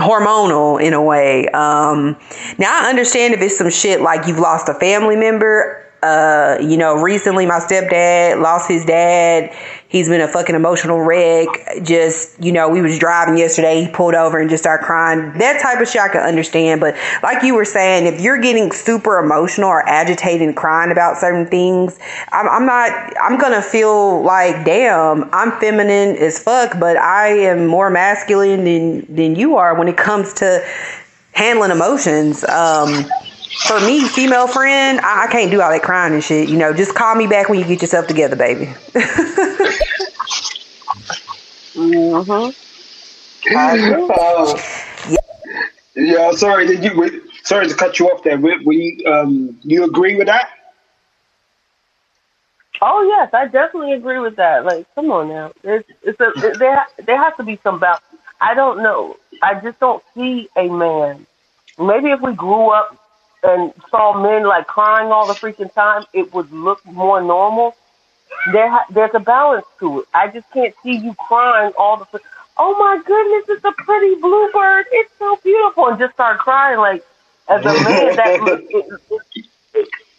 Hormonal in a way. Now I understand if it's some shit like you've lost a family member, Recently my stepdad lost his dad. He's been a fucking emotional wreck. Just, we was driving yesterday. He pulled over and just started crying. That type of shit I can understand. But like you were saying, if you're getting super emotional or agitated and crying about certain things, I'm going to feel like, damn, I'm feminine as fuck, but I am more masculine than you are when it comes to handling emotions. For me, female friend, I can't do all that crying and shit. Just call me back when you get yourself together, baby. Yeah, sorry. Sorry to cut you off there. You agree with that? Oh yes, I definitely agree with that. Like, come on now. There has to be some balance. I don't know. I just don't see a man. Maybe if we grew up and saw men like crying all the freaking time, it would look more normal. There's a balance to it. I just can't see you crying all the. Oh my goodness, it's a pretty bluebird. It's so beautiful, and just start crying like as a man.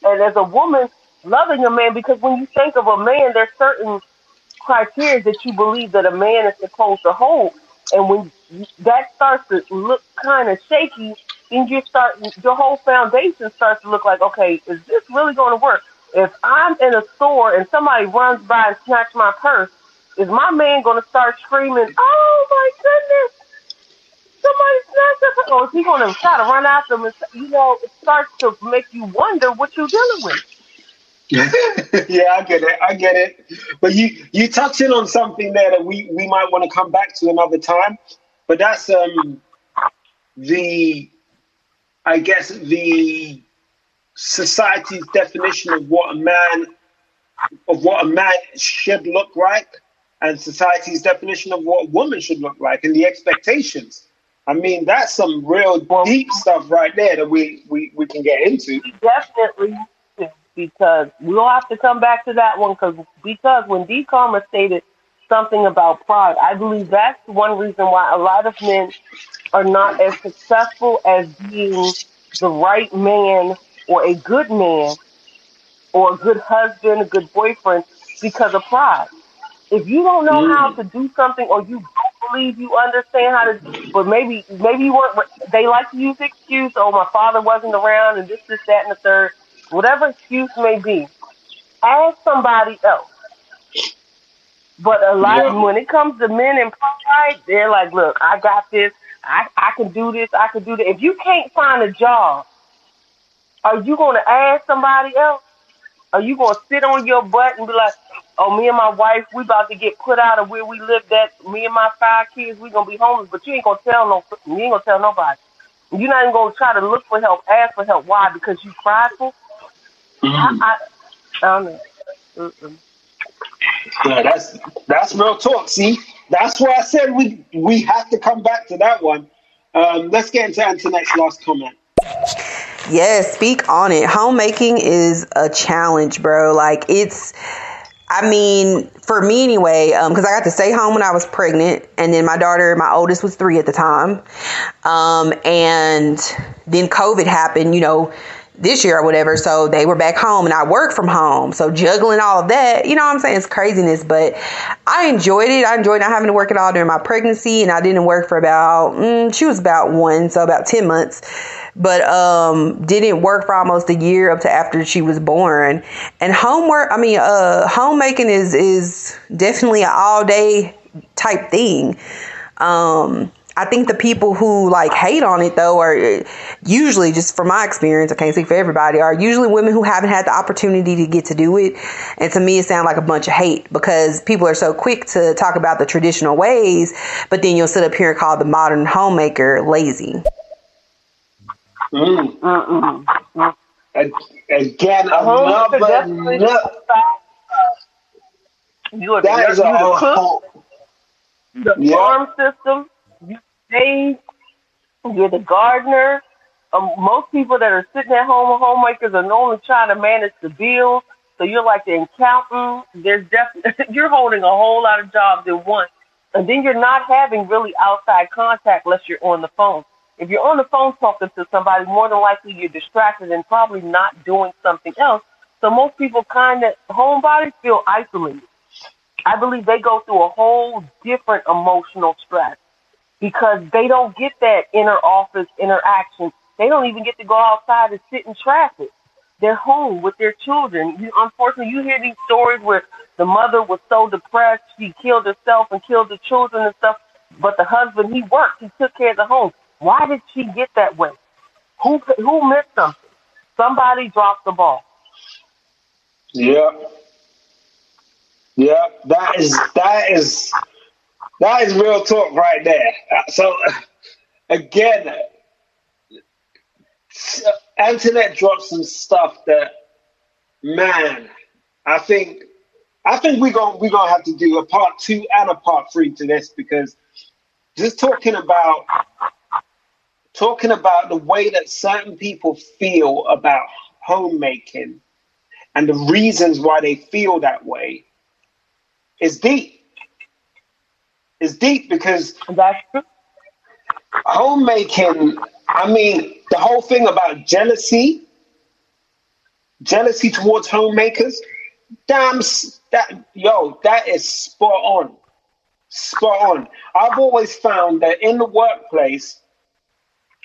And as a woman, loving a man, because when you think of a man, there's certain criteria that you believe that a man is supposed to hold, and when that starts to look kind of shaky, and your whole foundation starts to look like, okay, is this really going to work? If I'm in a store and somebody runs by and snatches my purse, is my man going to start screaming, oh my goodness, somebody snatched the purse? Or is he going to try to run after him? And, it starts to make you wonder what you're dealing with. Yeah, I get it. But you touched in on something there that we might want to come back to another time. But that's the society's definition of what a man should look like, and society's definition of what a woman should look like, and the expectations. I mean, that's some real deep stuff right there that we can get into. Definitely, because we'll have to come back to that one, because when D Karma stated something about pride, I believe that's one reason why a lot of men are not as successful as being the right man or a good man or a good husband, a good boyfriend, because of pride. If you don't know how to do something, or you don't believe you understand how to do, but maybe you weren't, they like to use the excuse, oh, my father wasn't around and this, that, and the third, whatever excuse may be, ask somebody else. But a lot of, when it comes to men and pride, they're like, look, I got this. I can do this, I can do that. If you can't find a job, are you going to ask somebody else? Are you going to sit on your butt and be like, oh, me and my wife, we about to get put out of where we lived at. Me and my 5 kids, we going to be homeless. But you ain't going to tell nobody. You're not even going to try to look for help, ask for help. Why? Because you prideful? I don't know. Yeah, that's real talk, see? That's why I said we have to come back to that one. Let's get into Antoinette's last comment. Yes, speak on it. Homemaking is a challenge, bro. Like, for me anyway, because I got to stay home when I was pregnant, and then my oldest was 3 at the time. And then COVID happened, this year or whatever, so they were back home and I work from home, so juggling all of that, what I'm saying, it's craziness. But I enjoyed it. I enjoyed not having to work at all during my pregnancy, and I didn't work for she was about 1, so about 10 months, but didn't work for almost a year up to after she was born. And homemaking is definitely an all-day type thing. I think the people who hate on it though are usually, just from my experience, I can't speak for everybody, are usually women who haven't had the opportunity to get to do it. And to me, it sounds like a bunch of hate, because people are so quick to talk about the traditional ways, but then you'll sit up here and call the modern homemaker lazy. Again, you farm system. You're the gardener. Most people that are sitting at home, homemakers, are normally trying to manage the bills. So you're like the accountant. You're holding a whole lot of jobs at once, and then you're not having really outside contact unless you're on the phone. If you're on the phone talking to somebody, more than likely you're distracted and probably not doing something else. So most people kind of, homebodies feel isolated. I believe they go through a whole different emotional stress because they don't get that inner office interaction. They don't even get to go outside and sit in traffic. They're home with their children. Unfortunately, you hear these stories where the mother was so depressed, she killed herself and killed the children and stuff, but the husband, he worked, he took care of the home. Why did she get that way? Who missed something? Somebody dropped the ball. Yeah. Yeah, that is real talk right there. So, again, Antoinette dropped some stuff that, man, I think we're gonna have to do a part two and a part three to this, because just talking about the way that certain people feel about homemaking and the reasons why they feel that way. It's deep. It's deep because homemaking, I mean, the whole thing about jealousy towards homemakers, damn, that is spot on. I've always found that in the workplace,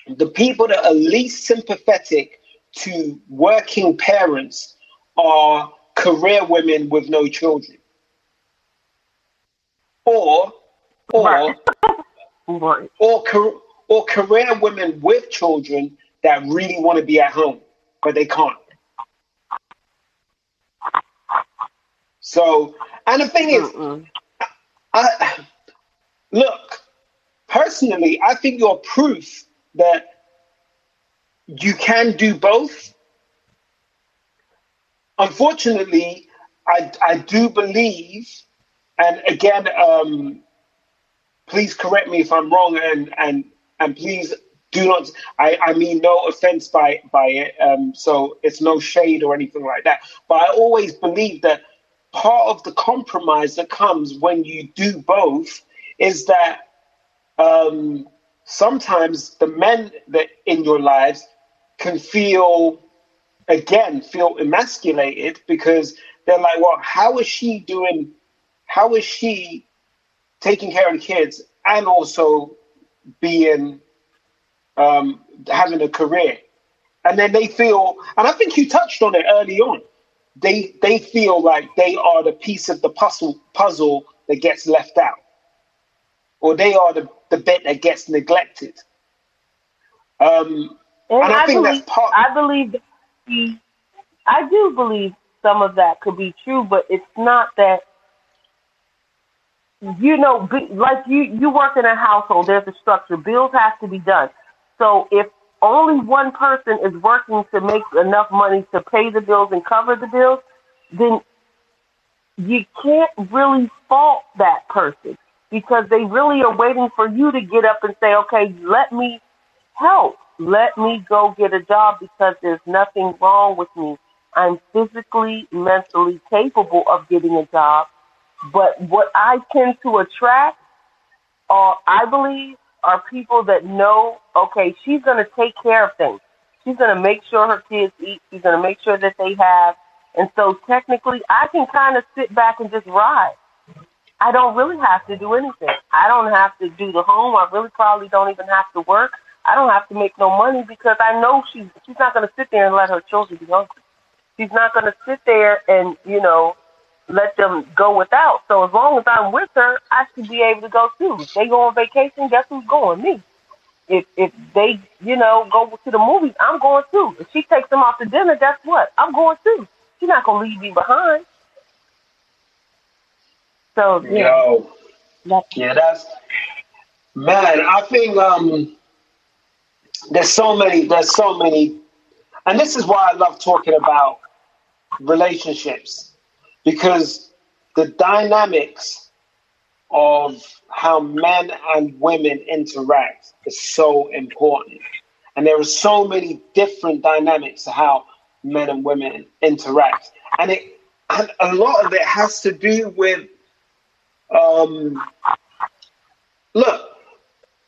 the people that are least sympathetic to working parents are career women with no children. Or career women with children that really want to be at home, but they can't. So, and the thing is, I look, personally, I think you're proof that you can do both. Unfortunately, I do believe. And again, please correct me if I'm wrong, and please do not, I mean no offense by it, so it's no shade or anything like that. But I always believe that part of the compromise that comes when you do both is that sometimes the men that in your lives can feel emasculated, because they're like, well, how is she taking care of the kids and also being having a career? And then they feel, and I think you touched on it early on, they feel like they are the piece of the puzzle that gets left out, or they are the bit that gets neglected. I do believe some of that could be true, but it's not that. You know, like you work in a household, there's a structure. Bills have to be done. So if only one person is working to make enough money to pay the bills and cover the bills, then you can't really fault that person, because they really are waiting for you to get up and say, okay, let me help. Let me go get a job, because there's nothing wrong with me. I'm physically, mentally capable of getting a job. But what I tend to attract, I believe, are people that know, okay, she's going to take care of things. She's going to make sure her kids eat. She's going to make sure that they have. And so technically, I can kind of sit back and just ride. I don't really have to do anything. I don't have to do the home. I really probably don't even have to work. I don't have to make no money, because I know she's not going to sit there and let her children be hungry. She's not going to sit there and, you know, let them go without. So as long as I'm with her, I should be able to go too. If they go on vacation, guess who's going? Me. If they, you know, go to the movies, I'm going too. If she takes them out to dinner, guess what? I'm going too. She's not going to leave me behind. So, that's... Man, I think there's so many... And this is why I love talking about relationships. Because the dynamics of how men and women interact is so important. And there are so many different dynamics to how men and women interact. And a lot of it has to do with, look,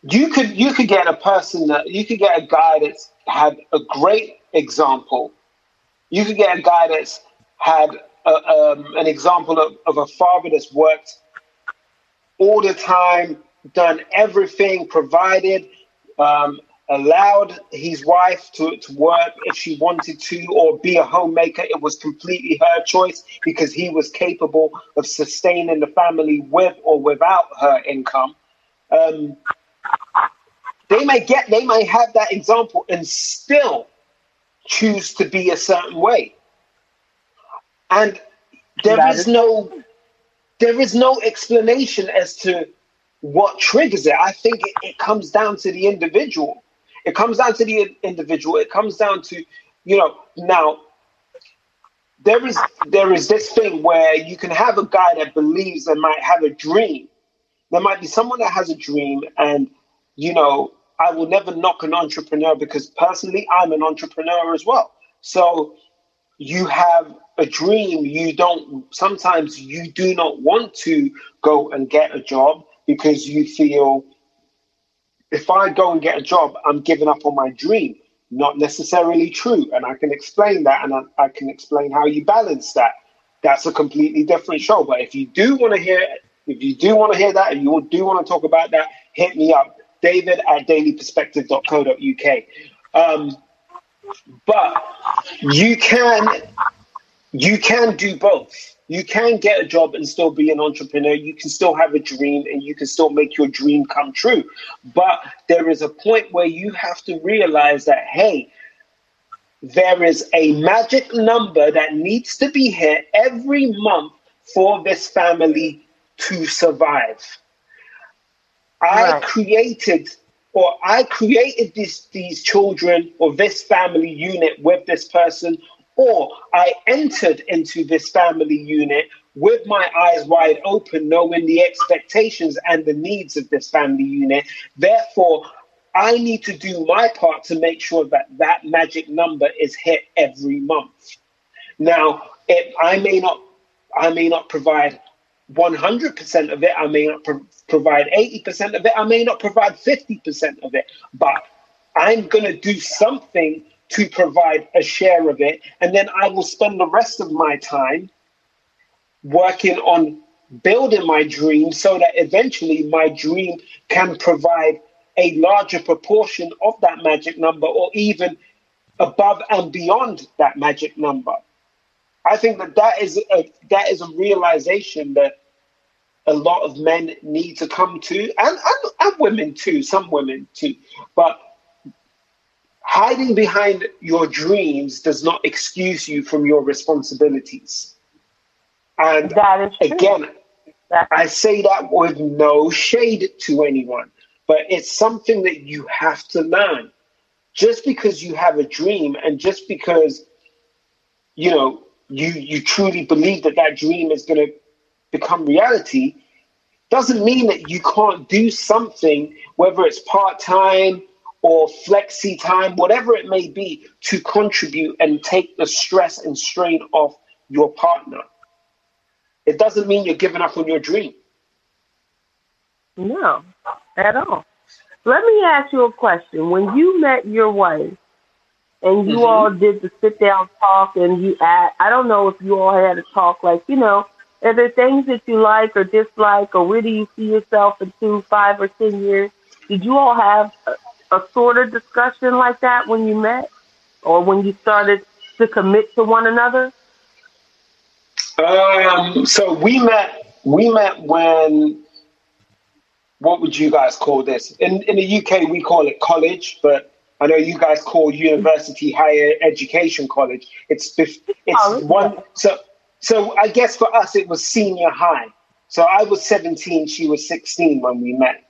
you could get a person that, you could get a guy that's had a great example. You could get a guy that's had an example of a father that's worked all the time, done everything, provided, allowed his wife to work if she wanted to, or be a homemaker. It was completely her choice because he was capable of sustaining the family with or without her income. They may have that example and still choose to be a certain way. And there is no explanation as to what triggers it. I think it comes down to the individual. It comes down to the individual. It comes down to, you know, now there is this thing where you can have a guy that believes and might have a dream. There might be someone that has a dream, and, you know, I will never knock an entrepreneur because personally I'm an entrepreneur as well. So you have a dream. Sometimes you do not want to go and get a job because you feel, if I go and get a job, I'm giving up on my dream. Not necessarily true. And I can explain that, and I can explain how you balance that. That's a completely different show. But if you do want to hear, that, and you do want to talk about that, hit me up, David at dailyperspective.co.uk. But you can do both. You can get a job and still be an entrepreneur. You can still have a dream, and you can still make your dream come true. But there is a point where you have to realize that, hey, there is a magic number that needs to be hit every month for this family to survive. Wow. I created these children, or this family unit with this person, or I entered into this family unit with my eyes wide open, knowing the expectations and the needs of this family unit. Therefore, I need to do my part to make sure that that magic number is hit every month. Now, I may not provide 100% of it, I may not provide 80% of it, I may not provide 50% of it, but I'm going to do something to provide a share of it, and then I will spend the rest of my time working on building my dream so that eventually my dream can provide a larger proportion of that magic number, or even above and beyond that magic number. I think that is a realization that a lot of men need to come to, and women too, some women too. But hiding behind your dreams does not excuse you from your responsibilities. And again, I say that with no shade to anyone, but it's something that you have to learn. Just because you have a dream, and just because, you know, you truly believe that dream is going to become reality, doesn't mean that you can't do something, whether it's part-time or flexi time, whatever it may be, to contribute and take the stress and strain off your partner. It doesn't mean you're giving up on your dream. No, at all. Let me ask you a question. When you met your wife, and you all did the sit down talk, and I don't know if you all had a talk like, you know, are there things that you like or dislike, or where do you see yourself in 2, 5, or 10 years? Did you all have a sort of discussion like that when you met, or when you started to commit to one another? So we met when, what would you guys call this? In the UK, we call it college, but I know you guys call university higher education college. It's one. So I guess for us it was senior high. So I was 17, she was 16 when we met.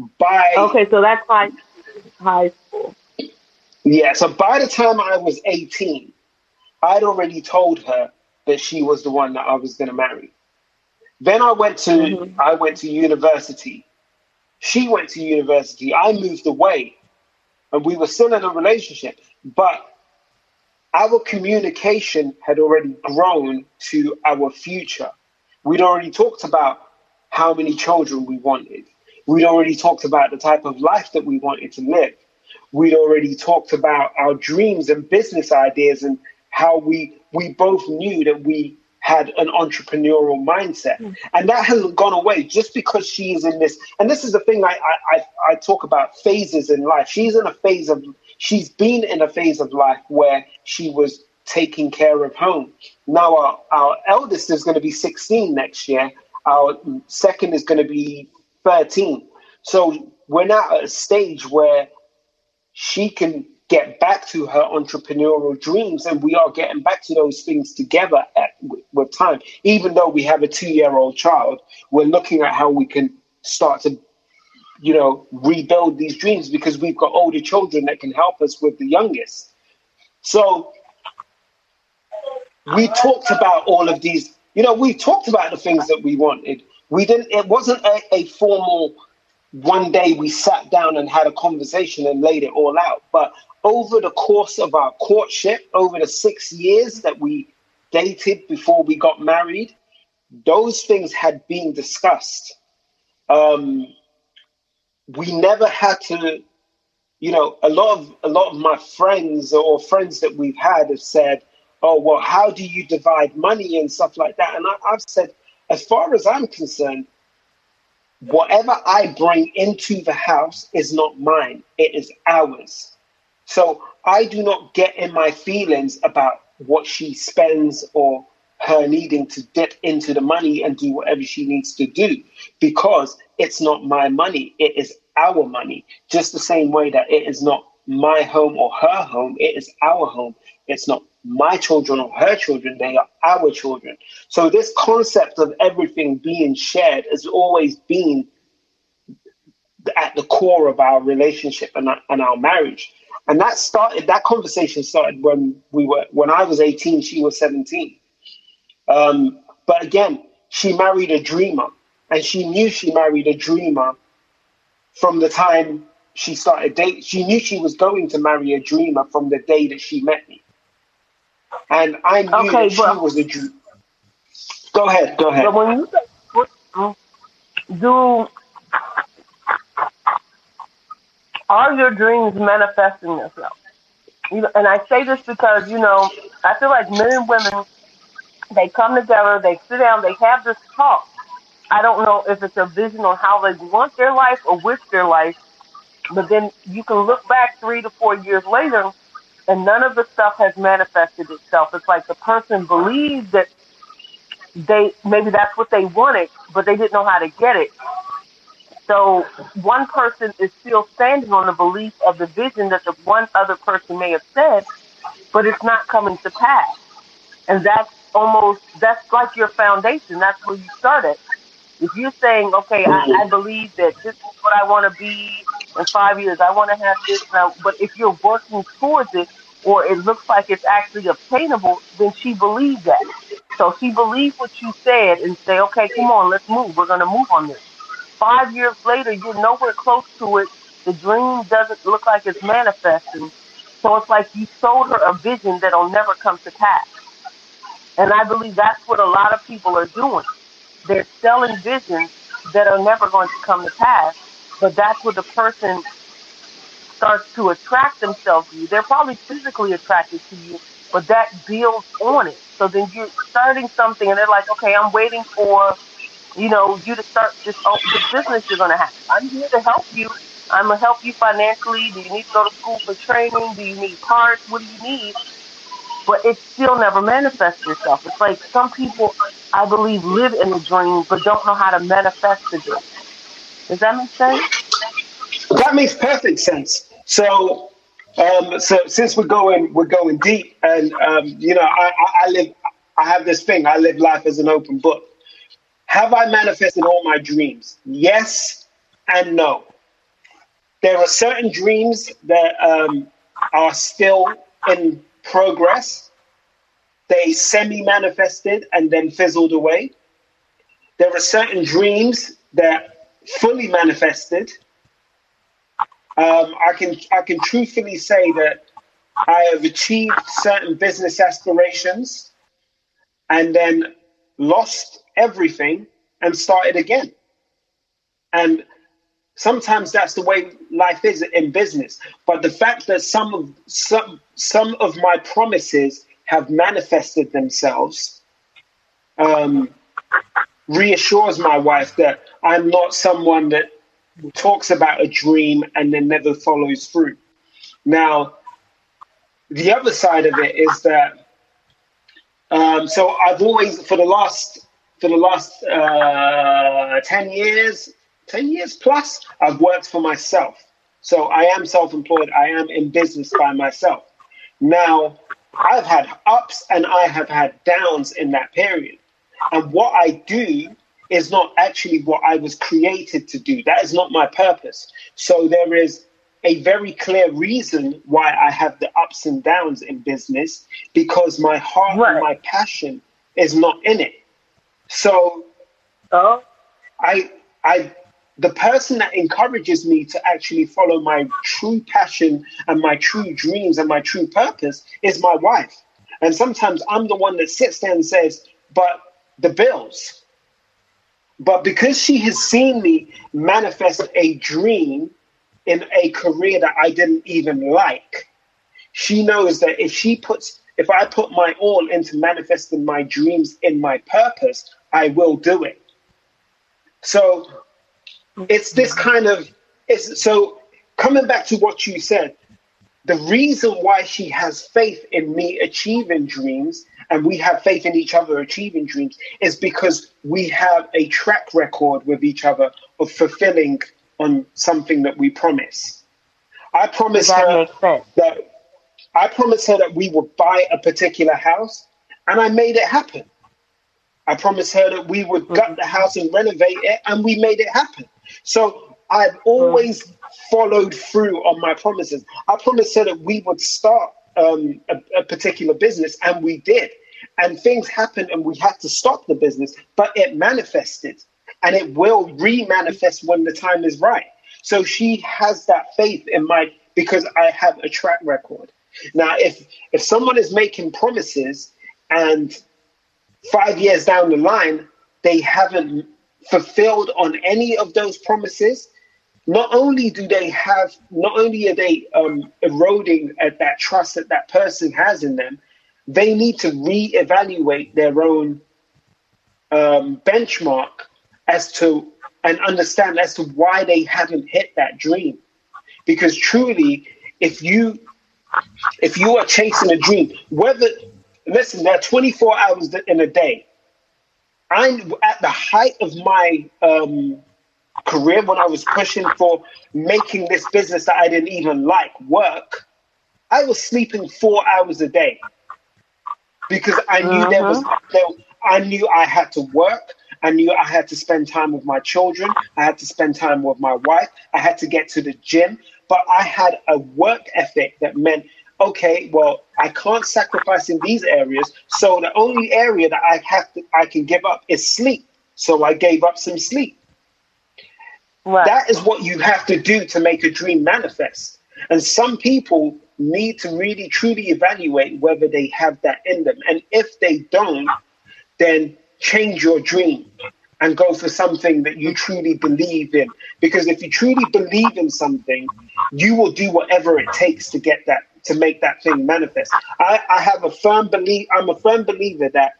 Okay, so that's high school. Yeah. So by the time I was 18, I'd already told her that she was the one that I was going to marry. Then I went to university. She went to university. I moved away. And we were still in a relationship, but our communication had already grown to our future. We'd already talked about how many children we wanted. We'd already talked about the type of life that we wanted to live. We'd already talked about our dreams and business ideas, and how we we both knew that we had an entrepreneurial mindset. Mm. And that hasn't gone away just because she is in this. And this is the thing I talk about, phases in life. She's been in a phase of life where she was taking care of home. Now our eldest is going to be 16 next year. Our second is going to be 13. So we're now at a stage where she can get back to her entrepreneurial dreams, and we are getting back to those things together with time. Even though we have a 2-year-old child, we're looking at how we can start to, you know, rebuild these dreams, because we've got older children that can help us with the youngest. So we talked about all of these, you know, we talked about the things that we wanted. We didn't, it wasn't a formal, one day we sat down and had a conversation and laid it all out. But over the course of our courtship, over the 6 years that we dated before we got married, those things had been discussed. We never had to, you know, a lot of my friends or friends that we've had have said, oh, well, how do you divide money and stuff like that? And I've said, as far as I'm concerned, whatever I bring into the house is not mine. It is ours. So I do not get in my feelings about what she spends or her needing to dip into the money and do whatever she needs to do, because it's not my money. It is our money. Just the same way that it is not my home or her home. It is our home. It's not my children or her children, they are our children. So this concept of everything being shared has always been at the core of our relationship and our marriage. And that conversation started when I was 18, she was 17. But again, she married a dreamer, and she knew she married a dreamer from the time she started dating. She knew she was going to marry a dreamer from the day that she met me. And I knew that she was a Jew. Go ahead. But when you do, all your dreams manifesting themselves. And I say this because, you know, I feel like men and women, they come together, they sit down, they have this talk. I don't know if it's a vision on how they want their life or wish their life, but then you can look back 3 to 4 years later, and none of the stuff has manifested itself. It's like the person believed that maybe that's what they wanted, but they didn't know how to get it. So one person is still standing on the belief of the vision that the one other person may have said, but it's not coming to pass. And that's like your foundation. That's where you started. If you're saying, okay, I believe that this is what I want to be in 5 years, I want to have this now, but if you're working towards it, or it looks like it's actually obtainable, then she believed that. So she believed what you said and say, okay, come on, let's move. We're going to move on this. 5 years later, you're nowhere close to it. The dream doesn't look like it's manifesting. So it's like you sold her a vision that'll never come to pass. And I believe that's what a lot of people are doing. They're selling visions that are never going to come to pass, but that's where the person starts to attract themselves to you. They're probably physically attracted to you, but that builds on it. So then you're starting something, and they're like, okay, I'm waiting for, you know, you to start this business you're going to have. I'm here to help you. I'm going to help you financially. Do you need to go to school for training? Do you need parts? What do you need? But it still never manifests itself. It's like some people, I believe, live in a dream but don't know how to manifest the dream. Does that make sense? That makes perfect sense. So, since we're going deep, and you know, I have this thing. I live life as an open book. Have I manifested all my dreams? Yes and no. There are certain dreams that are still in progress. They semi-manifested and then fizzled away. There are certain dreams that fully manifested. I can truthfully say that I have achieved certain business aspirations and then lost everything and started again. And sometimes that's the way life is in business. But the fact that some of my promises have manifested themselves reassures my wife that I'm not someone that talks about a dream and then never follows through. Now, the other side of it is that, so I've always, for the last 10 years plus, I've worked for myself. So I am self-employed. I am in business by myself. Now, I've had ups and I have had downs in that period. And what I do is not actually what I was created to do. That is not my purpose. So there is a very clear reason why I have the ups and downs in business, because my heart and my passion is not in it. So the person that encourages me to actually follow my true passion and my true dreams and my true purpose is my wife. And sometimes I'm the one that sits there and says, but the bills. But because she has seen me manifest a dream in a career that I didn't even like, she knows that if I put my all into manifesting my dreams in my purpose, I will do it. So it's this kind of, so coming back to what you said, the reason why she has faith in me achieving dreams and we have faith in each other achieving dreams is because we have a track record with each other of fulfilling on something that we promise. I promised her that we would buy a particular house, and I made it happen. I promised her that we would gut the house and renovate it, and we made it happen. So I've always followed through on my promises. I promised her that we would start a particular business, and we did. And things happened, and we had to stop the business, but it manifested, and it will re-manifest when the time is right. So she has that faith in my, because I have a track record. Now, if someone is making promises and 5 years down the line, they haven't fulfilled on any of those promises, not only are they eroding at that trust that that person has in them, they need to reevaluate their own benchmark as to, and understand as to why they haven't hit that dream. Because truly, if you are chasing a dream, there are 24 hours in a day. I'm at the height of my career when I was pushing for making this business that I didn't even like work. I was sleeping 4 hours a day because I knew I knew I had to work. I knew I had to spend time with my children. I had to spend time with my wife. I had to get to the gym. But I had a work ethic that meant, okay, well, I can't sacrifice in these areas. So the only area that I can give up is sleep. So I gave up some sleep. Right. That is what you have to do to make a dream manifest. And some people need to really, truly evaluate whether they have that in them. And if they don't, then change your dream and go for something that you truly believe in. Because if you truly believe in something, you will do whatever it takes to get that, to make that thing manifest. I'm a firm believer that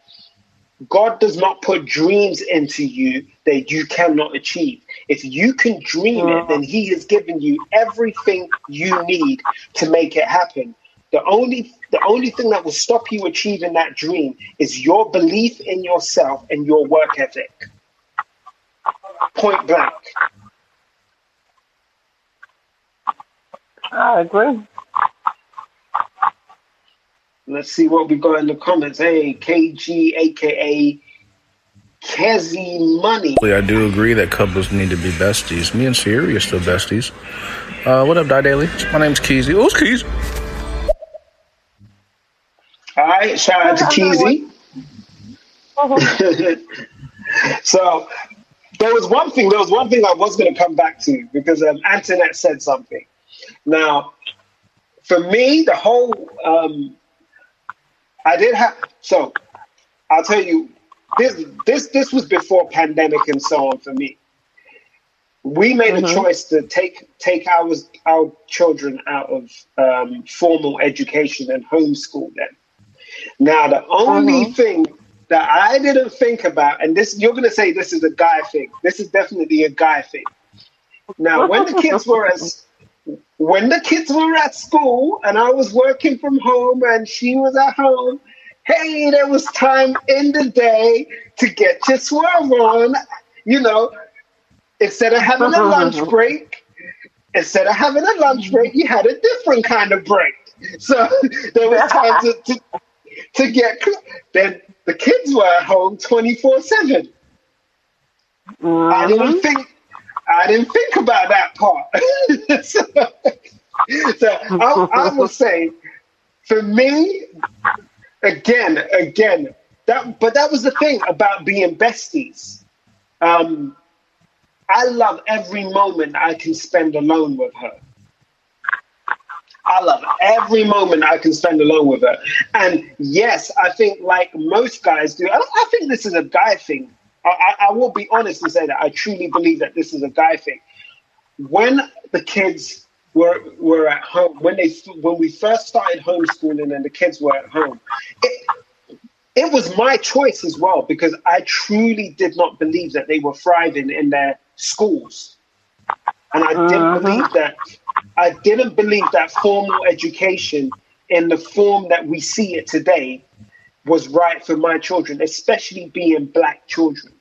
God does not put dreams into you that you cannot achieve. If you can dream it, then He has given you everything you need to make it happen. The only thing that will stop you achieving that dream is your belief in yourself and your work ethic. Point blank. I agree. Let's see what we got in the comments. Hey, KG, a.k.a. Keezy Money. I do agree that couples need to be besties. Me and Sayuri are still besties. What up, Die Daily? My name's Keezy. Who's Keezy? All right, shout out to Keezy. So there was one thing I was going to come back to because Antoinette said something. Now, for me, the whole, I'll tell you, this was before pandemic and so on for me. We made a choice to take our children out of formal education and homeschool them. Now, the only thing that I didn't think about, and this, you're going to say this is a guy thing. This is definitely a guy thing. Now, when the kids were at school and I was working from home and she was at home, hey, there was time in the day to get your swerve on, you know, instead of having a lunch break, you had a different kind of break. So there was time to get, then the kids were at home 24/7. I didn't think about that part. So I will say, for me, again, that was the thing about being besties. I love every moment I can spend alone with her. And yes, I think like most guys do, I think this is a guy thing. I will be honest and say that I truly believe that this is a guy thing. When the kids were at home, when we first started homeschooling and the kids were at home, it was my choice as well, because I truly did not believe that they were thriving in their schools. And I didn't believe that. I didn't believe that formal education in the form that we see it today was right for my children, especially being black children,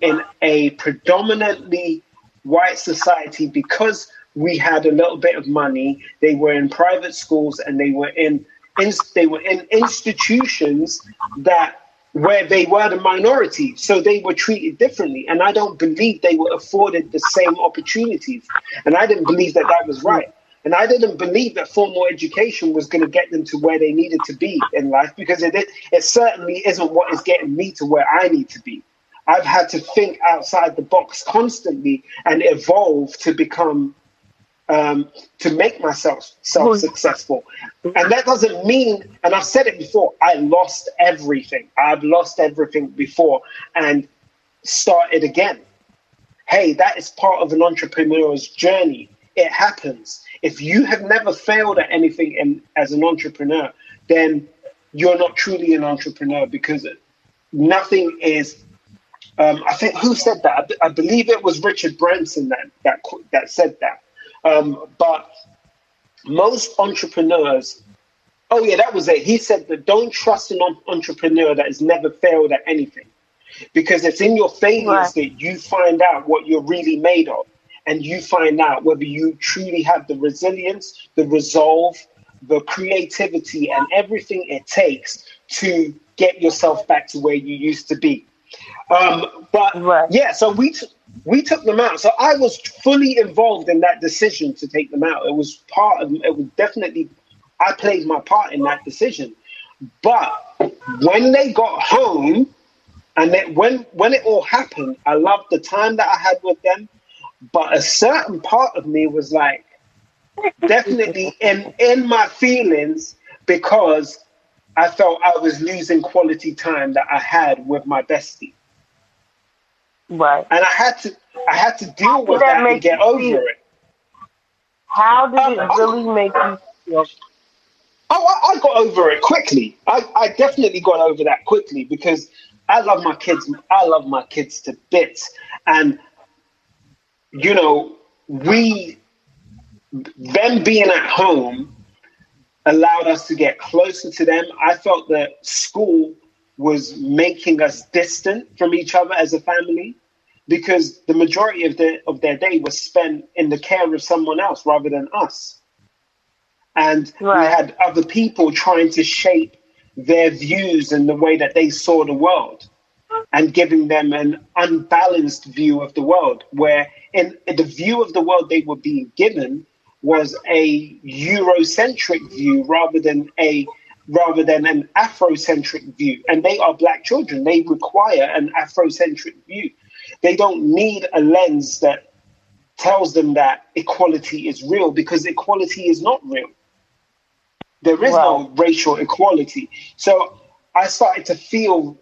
in a predominantly white society, because we had a little bit of money. They were in private schools and they were in institutions that where they were the minority, so they were treated differently, and I don't believe they were afforded the same opportunities, and I didn't believe that that was right, and I didn't believe that formal education was going to get them to where they needed to be in life, because it certainly isn't what is getting me to where I need to be. I've had to think outside the box constantly and evolve to become to make myself successful. And that doesn't mean, and I've said it before, I've lost everything before and started again. Hey, that is part of an entrepreneur's journey. It happens. If you have never failed at anything as an entrepreneur, then you're not truly an entrepreneur, because nothing is, I think, who said that? I believe it was Richard Branson that said that. But most entrepreneurs, oh yeah, that was it. He said that don't trust an entrepreneur that has never failed at anything, because it's in your failures that you find out what you're really made of, and you find out whether you truly have the resilience, the resolve, the creativity, and everything it takes to get yourself back to where you used to be. So we took them out. So I was fully involved in that decision to take them out. I played my part in that decision. But when they got home and when it all happened, I loved the time that I had with them. But a certain part of me was like, definitely in my feelings, because I felt I was losing quality time that I had with my bestie. Right. And I had to deal with that and get over it. How did it really make you feel? Oh, I got over it quickly. I definitely got over that quickly, because I love my kids. I love my kids to bits. And, you know, them being at home allowed us to get closer to them. I felt that school was making us distant from each other as a family, because the majority of their day was spent in the care of someone else rather than us. And we had other people trying to shape their views and the way that they saw the world, and giving them an unbalanced view of the world, where in the view of the world they were being given was a Eurocentric view rather than an Afrocentric view. And they are black children. They require an Afrocentric view. They don't need a lens that tells them that equality is real, because equality is not real. There is no racial equality. So I started to feel,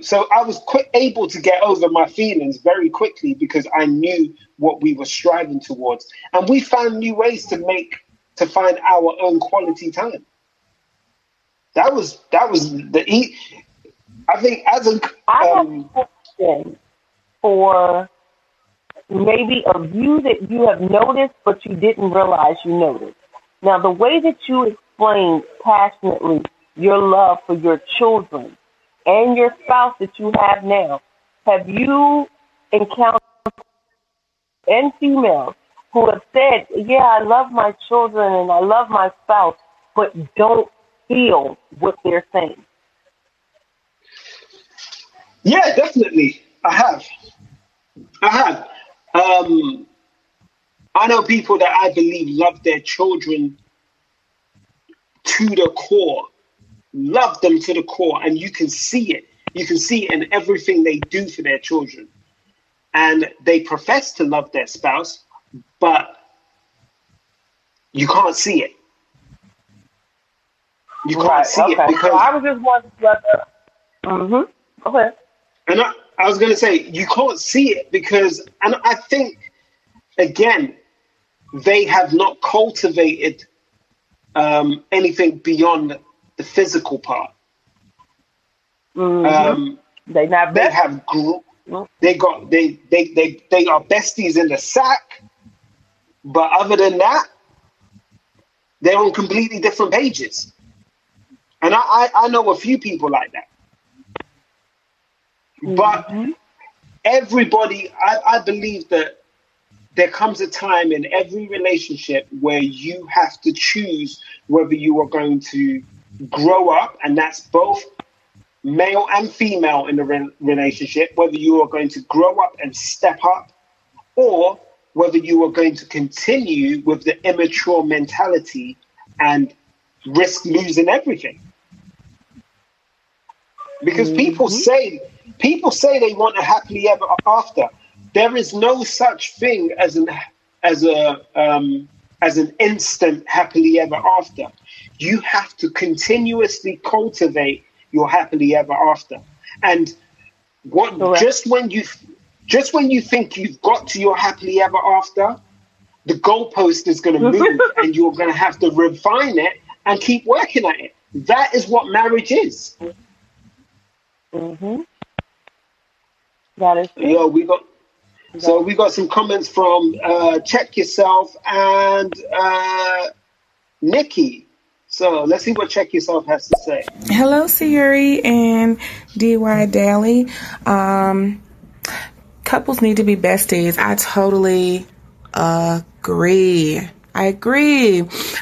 so I was able to get over my feelings very quickly, because I knew what we were striving towards. And we found new ways to make to find our own quality time. That was the. I think as a. I have a question for maybe a view that you have noticed, but you didn't realize you noticed. Now, the way that you explained passionately your love for your children and your spouse that you have now, have you encountered and females who have said, yeah, I love my children and I love my spouse, but don't feel what they're saying? Yeah, definitely. I have. I know people that I believe love their children to the core, love them to the core, and you can see it. You can see it in everything they do for their children. And they profess to love their spouse, but you can't see it. You can't see it because... So I was just wondering whether... Mm-hmm. Okay. And I was going to say, you can't see it because... And I think, again, they have not cultivated anything beyond the physical part. Mm-hmm. They are besties in the sack, but other than that, they're on completely different pages. And I know a few people like that. Mm-hmm. But everybody, I believe that there comes a time in every relationship where you have to choose whether you are going to grow up, and that's both male and female in the relationship, whether you are going to grow up and step up, or whether you are going to continue with the immature mentality and risk losing everything. Because people say they want a happily ever after. There is no such thing as an instant happily ever after. You have to continuously cultivate your happily ever after, and what Correct. just when you think you've got to your happily ever after, the goalpost is going to move, and you're going to have to refine it and keep working at it. That is what marriage is. Mm-hmm. That is true. Yeah, we got some comments from Check Yourself and Nikki. So let's see what Check Yourself has to say. Hello, Sayuri and D Daily. Couples need to be besties. I totally agree.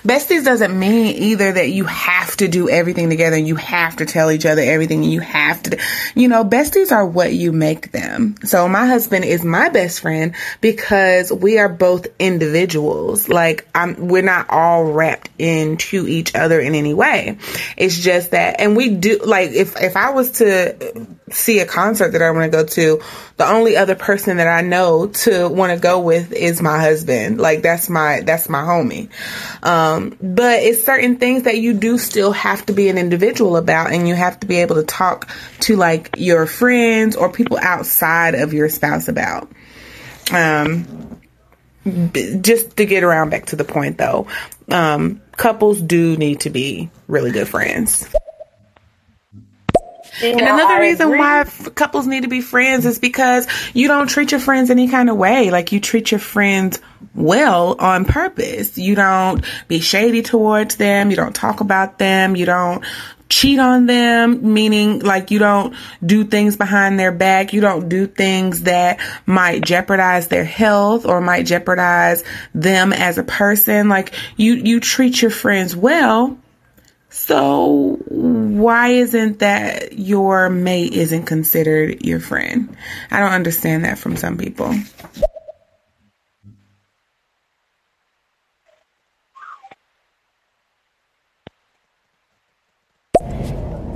Besties doesn't mean either that you have to do everything together and you have to tell each other everything and you have to, besties are what you make them. So my husband is my best friend because we are both individuals. Like we're not all wrapped into each other in any way. It's just that, and we do, like if I was to see a concert that I want to go to, the only other person that I know to want to go with is my husband. Like that's my homie. But it's certain things that you do still have to be an individual about, and you have to be able to talk to like your friends or people outside of your spouse about. Just to get around back to the point though, couples do need to be really good friends. And another reason why couples need to be friends is because you don't treat your friends any kind of way. Like you treat your friends well on purpose. You don't be shady towards them. You don't talk about them. You don't cheat on them, meaning like you don't do things behind their back. You don't do things that might jeopardize their health or might jeopardize them as a person. Like you treat your friends well. So why isn't that your mate isn't considered your friend? I don't understand that from some people.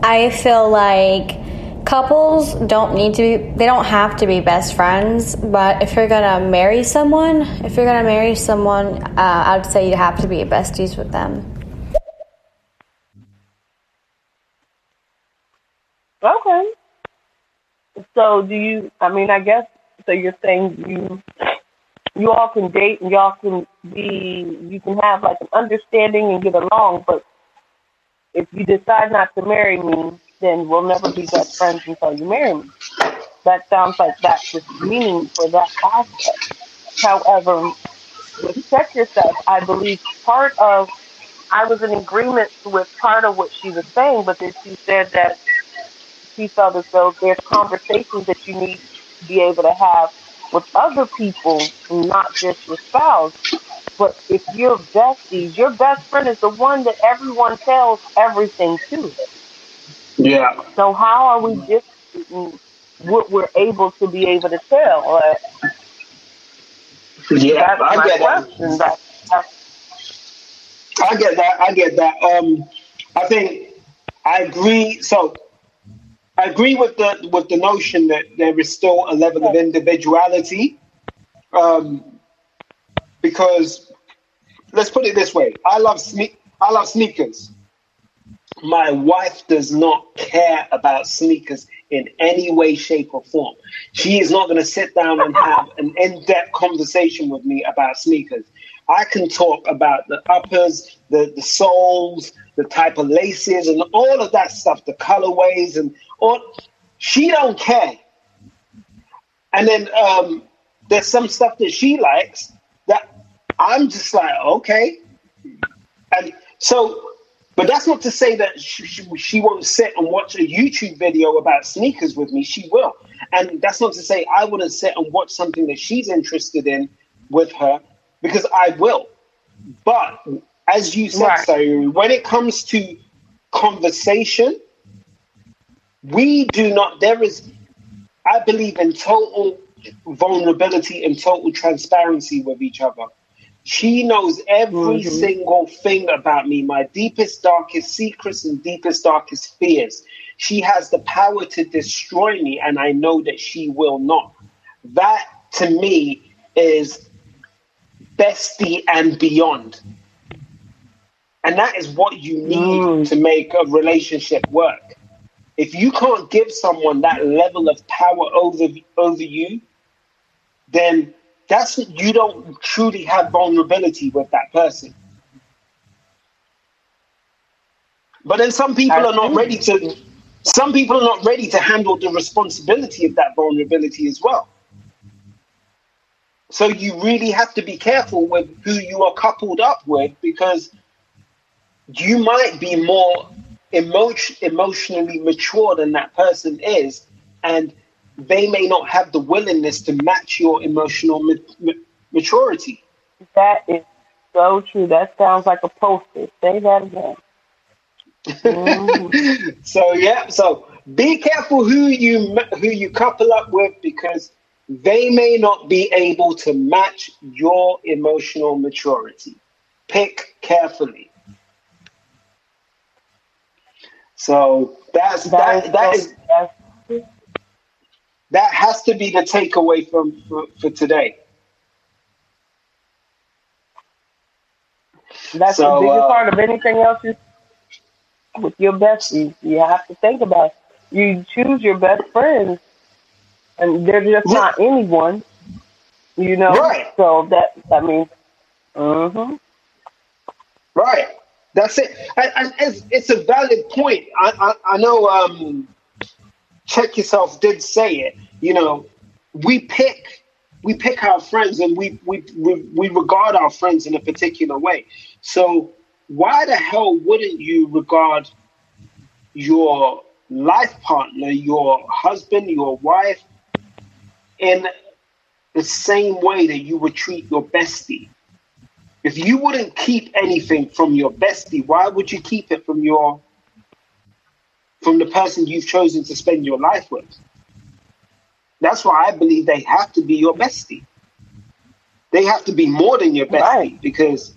I feel like couples they don't have to be best friends, but if you're going to marry someone, I would say you have to be besties with them. Okay. So I guess, so you're saying you you all can date and y'all can be, you can have like an understanding and get along, but if you decide not to marry me, then we'll never be best friends until you marry me. That sounds like that's just meaning for that aspect. However, with Check Yourself, I believe part of, I was in agreement with part of what she was saying, but then she said that she felt as though there's conversations that you need to be able to have with other people, not just your spouse. But if you're besties, your best friend is the one that everyone tells everything to. Yeah. So how are we just what we're able to be able to tell? Yeah, that's I get question. That. I get that. I think I agree. So I agree with the notion that there is still a level of individuality, because let's put it this way: I love sneakers. My wife does not care about sneakers in any way, shape, or form. She is not going to sit down and have an in-depth conversation with me about sneakers. I can talk about the uppers, the soles, the type of laces, and all of that stuff, the colorways, and all. She don't care. And then there's some stuff that she likes that I'm just like, okay. And so... But that's not to say that she won't sit and watch a YouTube video about sneakers with me. She will. And that's not to say I wouldn't sit and watch something that she's interested in with her, because I will. But as you said, right. Sayuri, when it comes to conversation, we do not, there is, I believe in total vulnerability and total transparency with each other. She knows every single thing about me, my deepest, darkest secrets and deepest, darkest fears. She has the power to destroy me, and I know that she will not. That, to me, is bestie and beyond. And that is what you need to make a relationship work. If you can't give someone that level of power over you, then... That's you don't truly have vulnerability with that person. But then some people are not ready to handle the responsibility of that vulnerability as well. So you really have to be careful with who you are coupled up with, because you might be more emotionally mature than that person is, and they may not have the willingness to match your emotional maturity. That is so true. That sounds like a poster. Say that again. So yeah, so be careful who you couple up with, because they may not be able to match your emotional maturity. Pick carefully. So that has to be the takeaway for today. That's the biggest part of anything else is with your besties. You have to think about it. You choose your best friends, and they're just not anyone, you know? Right. So that means, Right. That's it. And it's a valid point. I know... Check Yourself did say it, you know, we pick our friends, and we regard our friends in a particular way. So why the hell wouldn't you regard your life partner, your husband, your wife, in the same way that you would treat your bestie? If you wouldn't keep anything from your bestie, why would you keep it from your from the person you've chosen to spend your life with? That's why I believe they have to be your bestie. They have to be more than your bestie, right? Because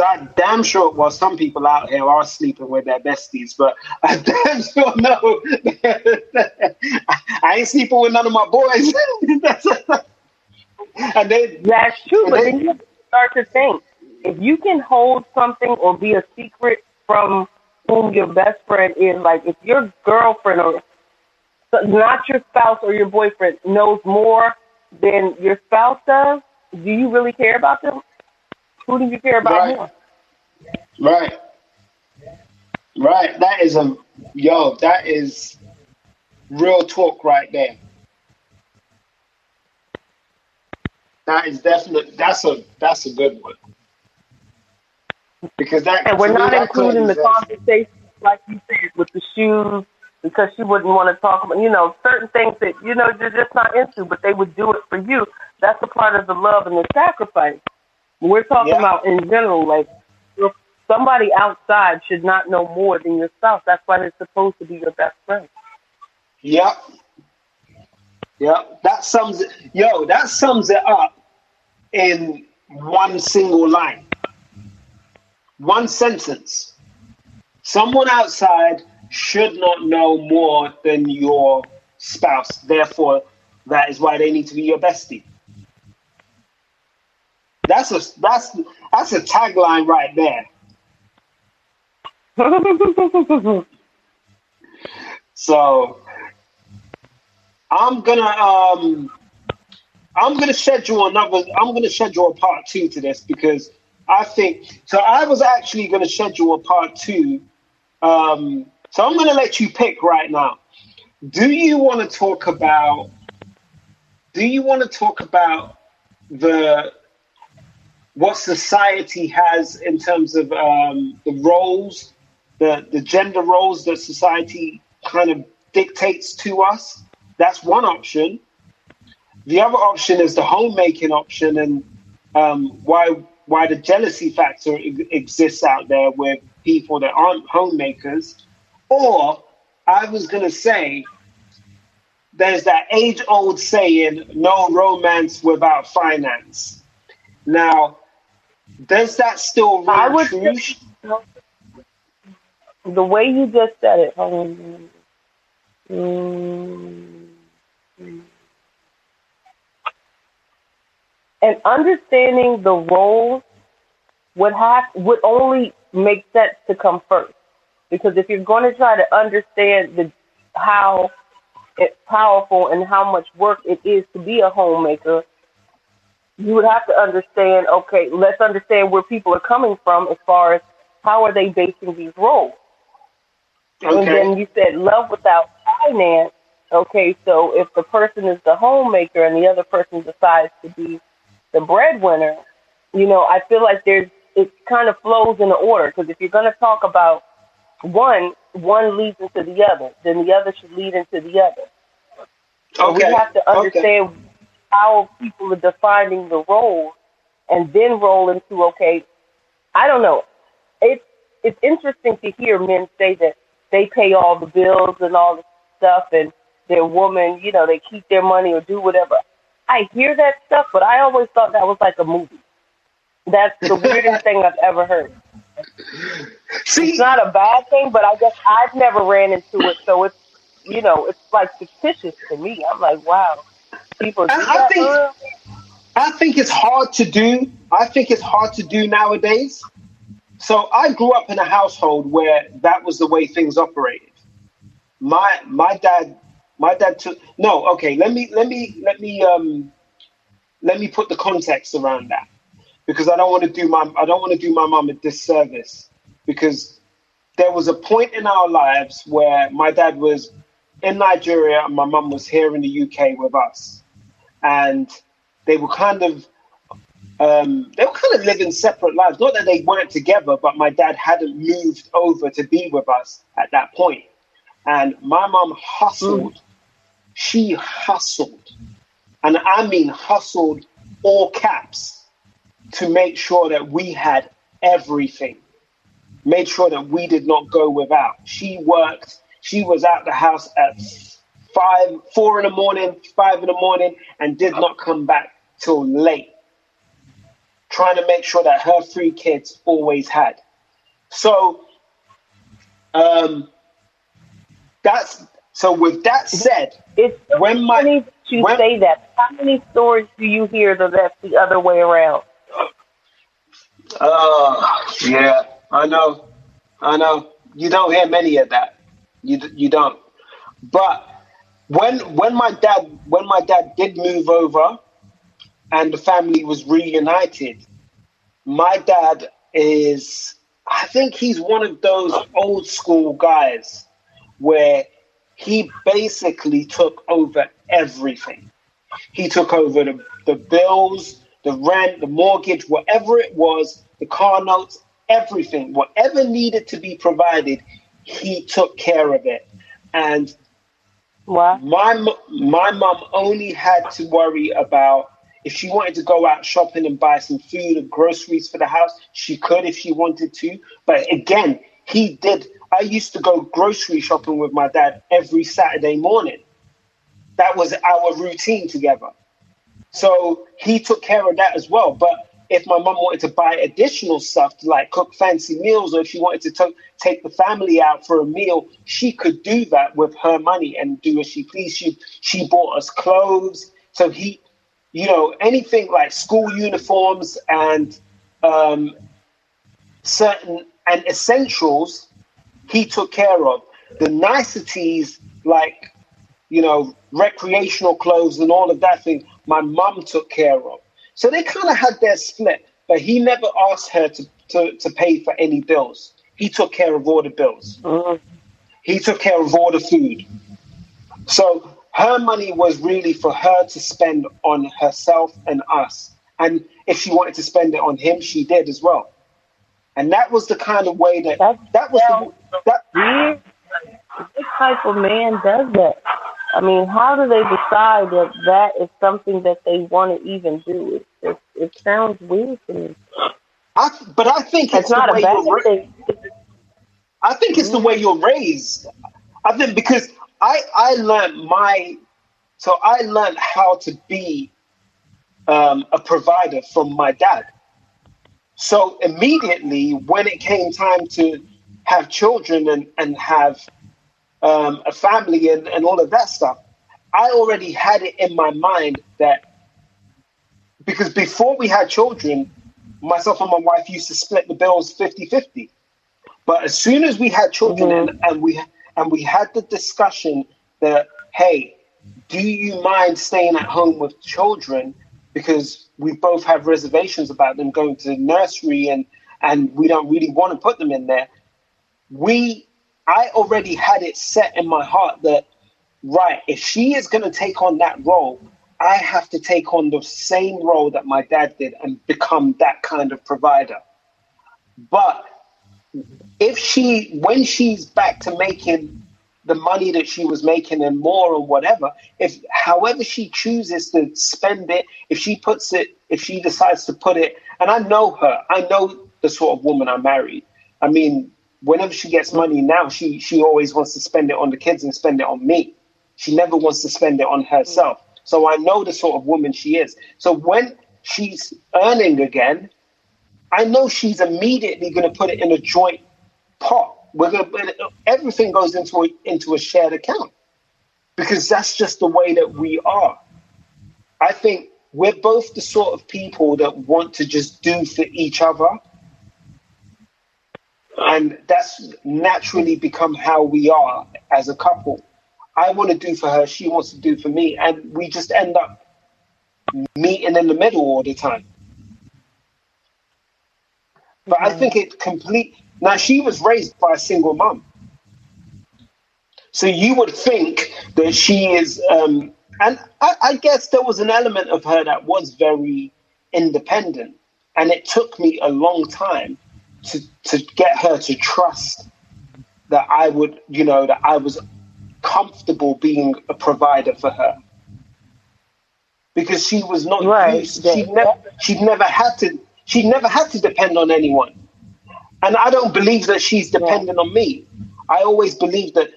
I damn sure, well, some people out here are sleeping with their besties, but I damn sure know I ain't sleeping with none of my boys. That's true, but then you have to start to think. If you can hold something or be a secret from whom your best friend is, like if your girlfriend or not your spouse or your boyfriend knows more than your spouse does, do you really care about them? Who do you care about more? Right. Right. That is a, that is real talk right there. That is definitely, that's a good one. Because that, and we're not including the conversation, like you said, with the shoes, because she wouldn't want to talk about, certain things that, you're just not into, but they would do it for you. That's a part of the love and the sacrifice. We're talking about in general, like, somebody outside should not know more than yourself. That's why they're supposed to be your best friend. Yep. That sums it up in one single line. One sentence. Someone outside should not know more than your spouse. Therefore, that is why they need to be your bestie. That's a tagline right there. So I'm gonna schedule a part two to this, because I think so. I was actually going to schedule a part two. So I'm going to let you pick right now. Do you want to talk about what society has in terms of the roles, the gender roles that society kind of dictates to us? That's one option. The other option is the homemaking option, and why the jealousy factor exists out there with people that aren't homemakers. Or I was going to say, there's that age-old saying, no romance without finance. Now, does that still ring true? The way you just said it, and understanding the role would only make sense to come first, because if you're going to try to understand how it's powerful and how much work it is to be a homemaker, you would have to understand. Okay, let's understand where people are coming from as far as how are they basing these roles. Okay. And then you said love without finance. Okay, so if the person is the homemaker and the other person decides to be the breadwinner, I feel like it kind of flows in order, because if you're going to talk about one leads into the other, then the other should lead into the other. So we have to understand how people are defining the role, and then roll into, I don't know. It's interesting to hear men say that they pay all the bills and all the stuff, and their woman, they keep their money or do whatever. I hear that stuff, but I always thought that was like a movie. That's the weirdest thing I've ever heard. See, it's not a bad thing, but I guess I've never ran into it, so it's it's like fictitious to me. I'm like, wow, people. I think it's hard to do. I think it's hard to do nowadays. So I grew up in a household where that was the way things operated. My dad took no. Okay, let me put the context around that, because I don't want to do my mom a disservice, because there was a point in our lives where my dad was in Nigeria and my mom was here in the UK with us, and they were kind of living separate lives. Not that they weren't together, but my dad hadn't moved over to be with us at that point. And my mom hustled. She hustled, and I mean hustled all caps, to make sure that we had everything, made sure that we did not go without. She worked. She was out the house at 5 in the morning, and did not come back till late, trying to make sure that her 3 kids always had. So with that said, it's so when funny you say that. How many stories do you hear that that's the other way around? Yeah, I know. You don't hear many of that. You don't. But when my dad did move over, and the family was reunited. My dad is, I think he's one of those old school guys where he basically took over everything. He took over the bills, the rent, the mortgage, whatever it was, the car notes, everything, whatever needed to be provided, he took care of it. And wow. My mum only had to worry about if she wanted to go out shopping and buy some food and groceries for the house, she could if she wanted to. But again, he did. I used to go grocery shopping with my dad every Saturday morning. That was our routine together. So he took care of that as well. But if my mum wanted to buy additional stuff, to like cook fancy meals, or if she wanted to take the family out for a meal, she could do that with her money and do as she pleased. She bought us clothes. So he... You know, anything like school uniforms and certain and essentials, he took care of. The niceties like, you know, recreational clothes and all of that thing, my mum took care of. So they kind of had their split, but he never asked her to pay for any bills. He took care of all the bills. Mm-hmm. He took care of all the food. So... her money was really for her to spend on herself and us. And if she wanted to spend it on him, she did as well. And that was the kind of way that this type of man does that. I mean, how do they decide that that is something that they want to even do? It sounds weird to me. But I think it's not a bad thing. I think it's the way you're raised. I think because... I learned how to be a provider from my dad. So immediately when it came time to have children and have a family and all of that stuff, I already had it in my mind that, because before we had children, myself and my wife used to split the bills 50-50. But as soon as we had children and we had the discussion that, hey, do you mind staying at home with children? Because we both have reservations about them going to the nursery and we don't really want to put them in there. I already had it set in my heart that, right, if she is going to take on that role, I have to take on the same role that my dad did and become that kind of provider. But... when she's back to making the money that she was making and more or whatever, however she chooses to spend it, if she decides to put it, and I know her, I know the sort of woman I married. I mean, whenever she gets money now, she always wants to spend it on the kids and spend it on me. She never wants to spend it on herself. So I know the sort of woman she is. So when she's earning again, I know she's immediately going to put it in a joint pot. Everything goes into a shared account because that's just the way that we are. I think we're both the sort of people that want to just do for each other. And that's naturally become how we are as a couple. I want to do for her. She wants to do for me. And we just end up meeting in the middle all the time. But I think it complete. Now, she was raised by a single mum. So you would think that she is, and I guess there was an element of her that was very independent. And it took me a long time to get her to trust that I would, you know, that I was comfortable being a provider for her. Because she was not used. Yeah. She never had to depend on anyone. And I don't believe that she's dependent on me. I always believe that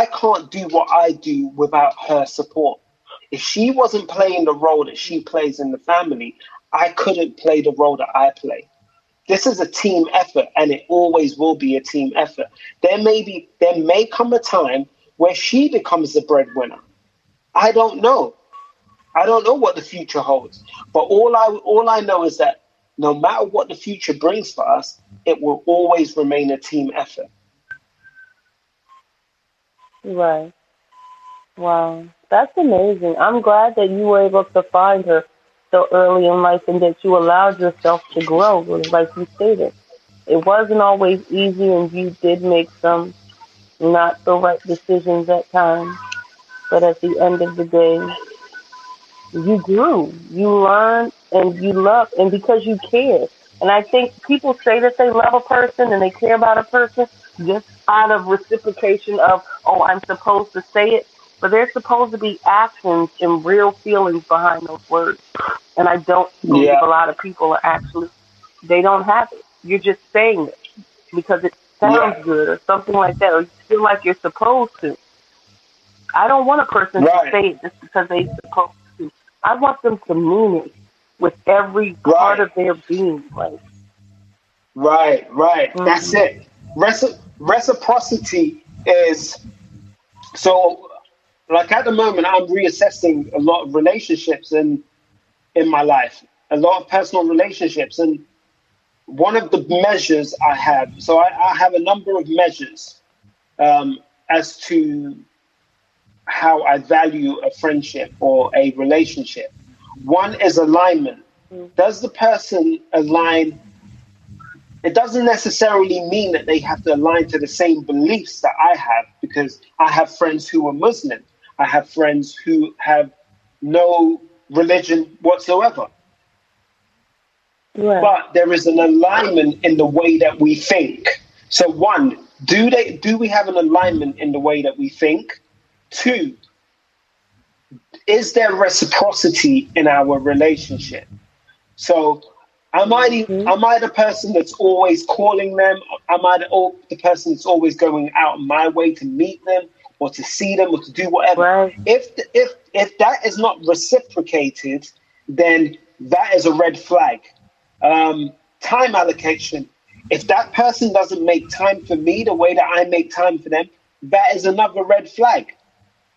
I can't do what I do without her support. If she wasn't playing the role that she plays in the family, I couldn't play the role that I play. This is a team effort, and it always will be a team effort. There may come a time where she becomes the breadwinner. I don't know. I don't know what the future holds. But all I know is that no matter what the future brings for us, it will always remain a team effort. Right. Wow. That's amazing. I'm glad that you were able to find her. so early in life and that you allowed yourself to grow. Like you stated, it wasn't always easy and you did make some not the right decisions at times. But at the end of the day, you grew, you learned, and you loved, and because you cared. And I think people say that they love a person and they care about a person just out of reciprocation of, oh, I'm supposed to say it. But there's supposed to be actions and real feelings behind those words. And I don't believe a lot of people are actually, they don't have it. You're just saying it because it sounds good or something like that, or you feel like you're supposed to. I don't want a person to say it just because they're supposed to. I want them to mean it with every part of their being. Like. Right. Mm-hmm. That's it. Reciprocity is, so like at the moment, I'm reassessing a lot of relationships in my life, a lot of personal relationships. And one of the measures I have, so I have a number of measures as to how I value a friendship or a relationship. One is alignment. Does the person align? It doesn't necessarily mean that they have to align to the same beliefs that I have, because I have friends who are Muslim. I have friends who have no religion whatsoever. Right. But there is an alignment in the way that we think. So one, do we have an alignment in the way that we think? Two, is there reciprocity in our relationship? So am I the person that's always calling them? Am I the person that's always going out my way to meet them or to see them or to do whatever? Right. If that is not reciprocated, then that is a red flag. Time allocation. If that person doesn't make time for me the way that I make time for them, that is another red flag.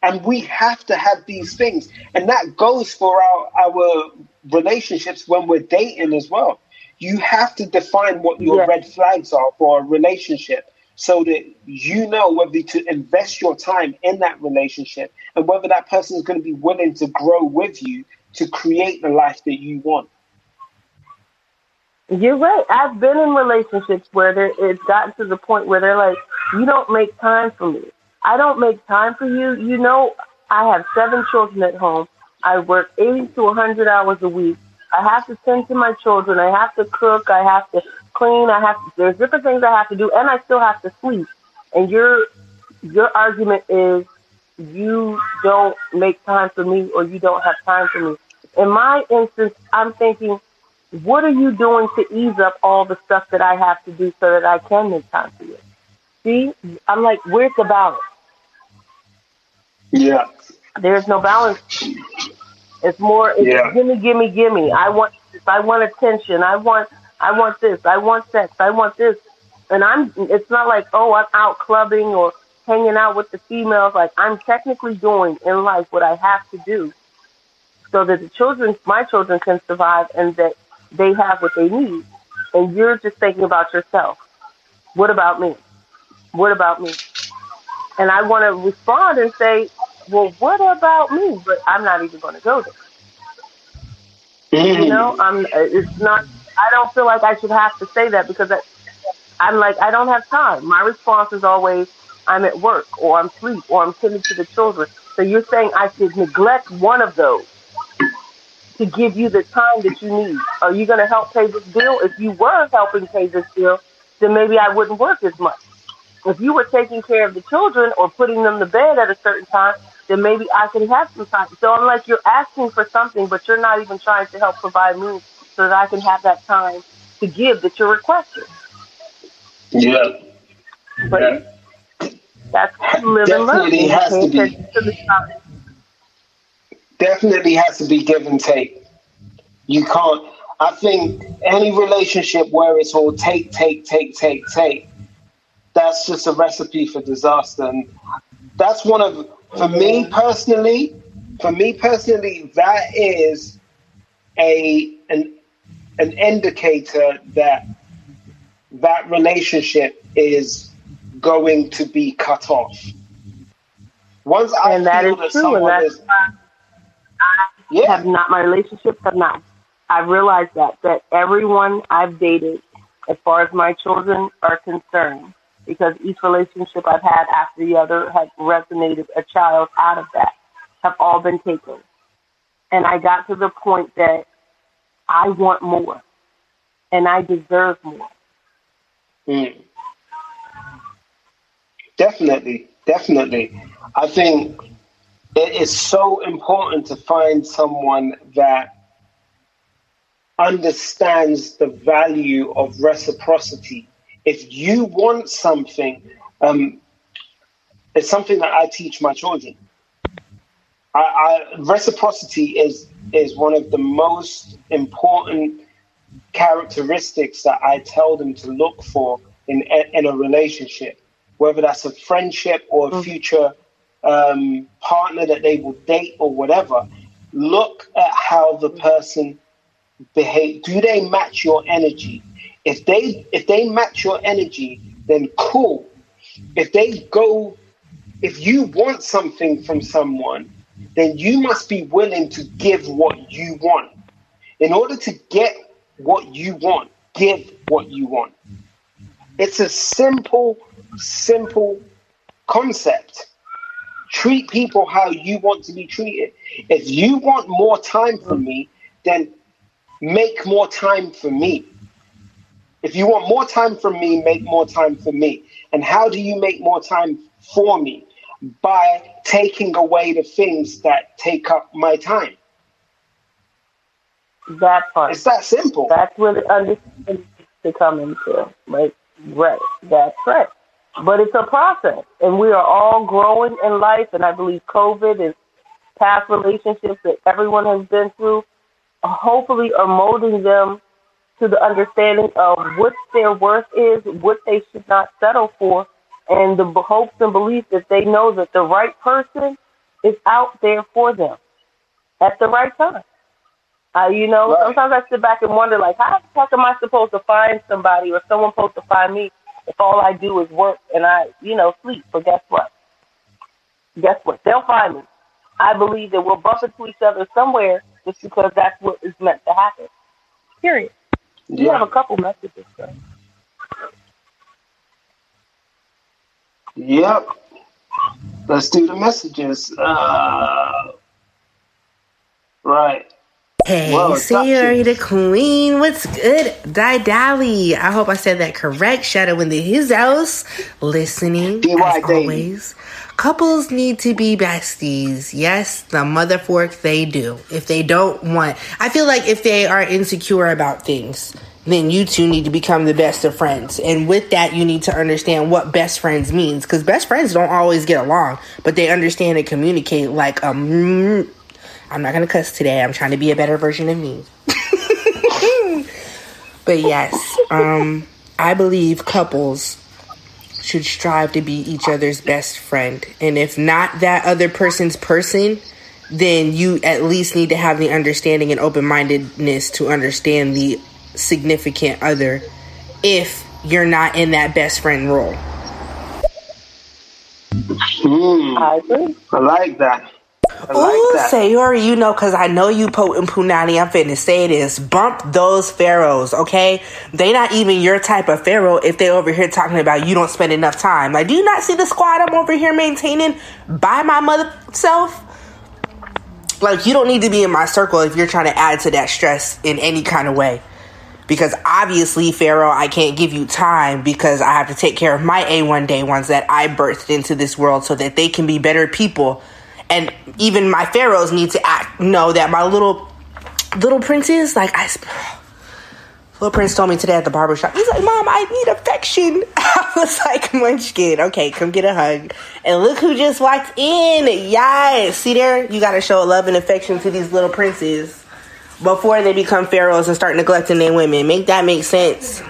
And we have to have these things. And that goes for our relationships when we're dating as well. You have to define what your red flags are for a relationship so that you know whether to invest your time in that relationship and whether that person is going to be willing to grow with you to create the life that you want. You're right. I've been in relationships where it's gotten to the point where they're like, you don't make time for me. I don't make time for you. You know, I have 7 children at home. I work 80 to 100 hours a week. I have to tend to my children. I have to cook. I have to clean. There's different things I have to do, and I still have to sleep. And your argument is you don't make time for me, or you don't have time for me. In my instance, I'm thinking, what are you doing to ease up all the stuff that I have to do so that I can make time for you? See, I'm like, where's the balance? Yeah. There's no balance. It's more, gimme, gimme, gimme. I want this. I want attention. I want this. I want sex. I want this. And it's not like, oh, I'm out clubbing or hanging out with the females. Like, I'm technically doing in life what I have to do so that my children can survive and that they have what they need. And you're just thinking about yourself. What about me? What about me? And I want to respond and say, well, what about me? But I'm not even going to go there. Mm-hmm. You know, I don't feel like I should have to say that because I'm like, I don't have time. My response is always, I'm at work or I'm asleep or I'm tending to the children. So you're saying I should neglect one of those to give you the time that you need. Are you going to help pay this bill? If you were helping pay this bill, then maybe I wouldn't work as much. If you were taking care of the children or putting them to bed at a certain time, then maybe I could have some time. So I'm like, you're asking for something, but you're not even trying to help provide me so that I can have that time to give that you're requesting. Yeah. But that's live and learn. Definitely has to be give and take. You can't. I think any relationship where it's all take, that's just a recipe for disaster. And that's one of, for me personally, that is an indicator that relationship is going to be cut off. Once I feel that someone is, yeah. have not, my relationships have not. I've realized that everyone I've dated, as far as my children are concerned, because each relationship I've had after the other has resonated a child out of that, have all been taken. And I got to the point that I want more and I deserve more. Mm. Definitely. I think it is so important to find someone that understands the value of reciprocity. If you want something, it's something that I teach my children. Reciprocity is one of the most important characteristics that I tell them to look for in a relationship, whether that's a friendship or a future partner that they will date or whatever. Look at how the person behave. Do they match your energy? If they match your energy, then cool. If you want something from someone, then you must be willing to give what you want. In order to get what you want, give what you want. It's a simple concept. Treat people how you want to be treated. If you want more time from me, then make more time for me. If you want more time from me, make more time for me. And how do you make more time for me? By taking away the things that take up my time. That part. It's that simple. That's where the understanding to come into. Right. That's right. But it's a process. And we are all growing in life. And I believe COVID and past relationships that everyone has been through hopefully are molding them to the understanding of what their worth is, what they should not settle for, and the hopes and beliefs that they know that the right person is out there for them at the right time. Sometimes I sit back and wonder, how am I supposed to find somebody or someone supposed to find me if all I do is work and I, sleep? But guess what? They'll find me. I believe that we'll bump into each other somewhere just because that's what is meant to happen. Period. Yeah. You have a couple messages, sir. Yep. Let's do the messages. Right. Hey, Sayuri the Queen. What's good? Dai Dally. I hope I said that correct. Shadow in the his house. Listening, as always. Couples need to be besties. Yes, the mother fork they do. If they don't want... I feel like if they are insecure about things, then you two need to become the best of friends. And with that, you need to understand what best friends means. Because best friends don't always get along, but they understand and communicate like a... I'm not going to cuss today. I'm trying to be a better version of me. But yes, I believe couples should strive to be each other's best friend. And if not that other person's person, then you at least need to have the understanding and open-mindedness to understand the significant other if you're not in that best friend role. I like that. Sayuri, because I know you potent punani, I'm finna say this. Bump those pharaohs, okay? They not even your type of pharaoh if they over here talking about you don't spend enough time. Like, do you not see the squad I'm over here maintaining by my mother self? Like, you don't need to be in my circle if you're trying to add to that stress in any kind of way. Because obviously, pharaoh, I can't give you time because I have to take care of my A1 day ones that I birthed into this world so that they can be better people. And even my pharaohs need to know that my little princes, little prince told me today at the barbershop, he's like, Mom, I need affection. I was like, Munchkin, okay, come get a hug. And look who just walked in. Yes. See there? You got to show love and affection to these little princes before they become pharaohs and start neglecting their women. Make that make sense.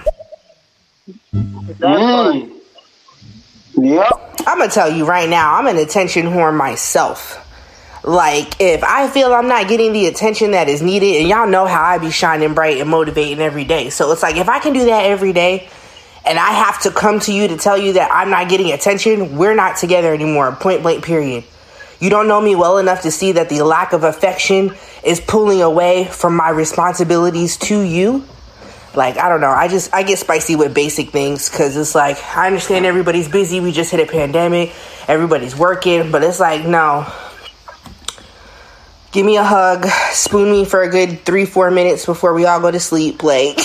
Yep. I'm going to tell you right now, I'm an attention whore myself. Like, if I feel I'm not getting the attention that is needed, and y'all know how I be shining bright and motivating every day. So it's like, if I can do that every day, and I have to come to you to tell you that I'm not getting attention, we're not together anymore. Point blank, period. You don't know me well enough to see that the lack of affection is pulling away from my responsibilities to you. Like, I don't know. I get spicy with basic things because it's like, I understand everybody's busy. We just hit a pandemic. Everybody's working. But it's like, no. Give me a hug. Spoon me for a good 3-4 minutes before we all go to sleep. Like,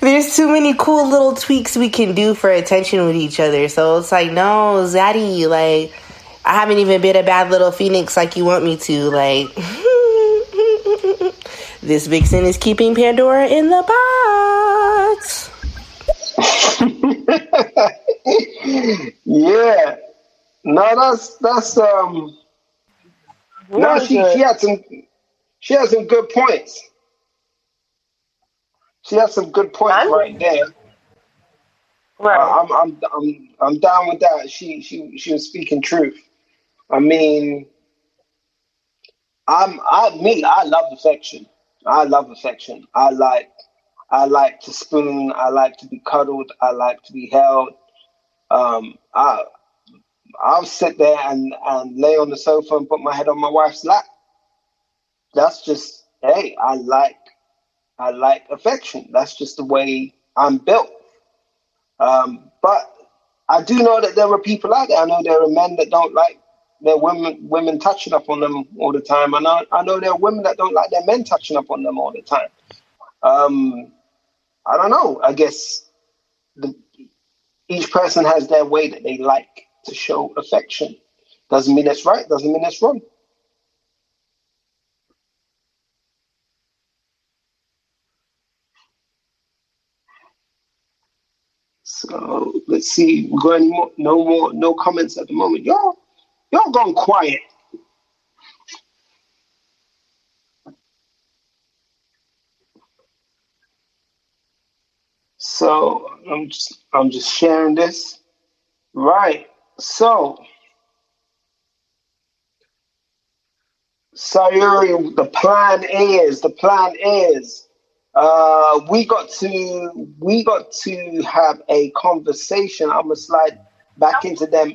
there's too many cool little tweaks we can do for attention with each other. So it's like, no, Zaddy, like, I haven't even been a bad little phoenix like you want me to. Like, this vixen is keeping Pandora in the box. Yeah. No, that's no, she had some good points. She has some good points right there. Right. I'm down with that. She was speaking truth. I mean, I love affection. I like to spoon. I like to be cuddled. I like to be held. I'll sit there and lay on the sofa and put my head on my wife's lap. That's just, hey, I like affection. That's just the way I'm built. But I do know that there are people out there. I know there are men that don't like their women touching up on them all the time. And I know there are women that don't like their men touching up on them all the time. I don't know. I guess each person has their way that they like to show affection. Doesn't mean that's right. Doesn't mean that's wrong. So let's see. We're going no comments at the moment. Y'all gone quiet. So I'm just sharing this. Right. So Sayuri, the plan is we got to have a conversation. I'm gonna slide back into them.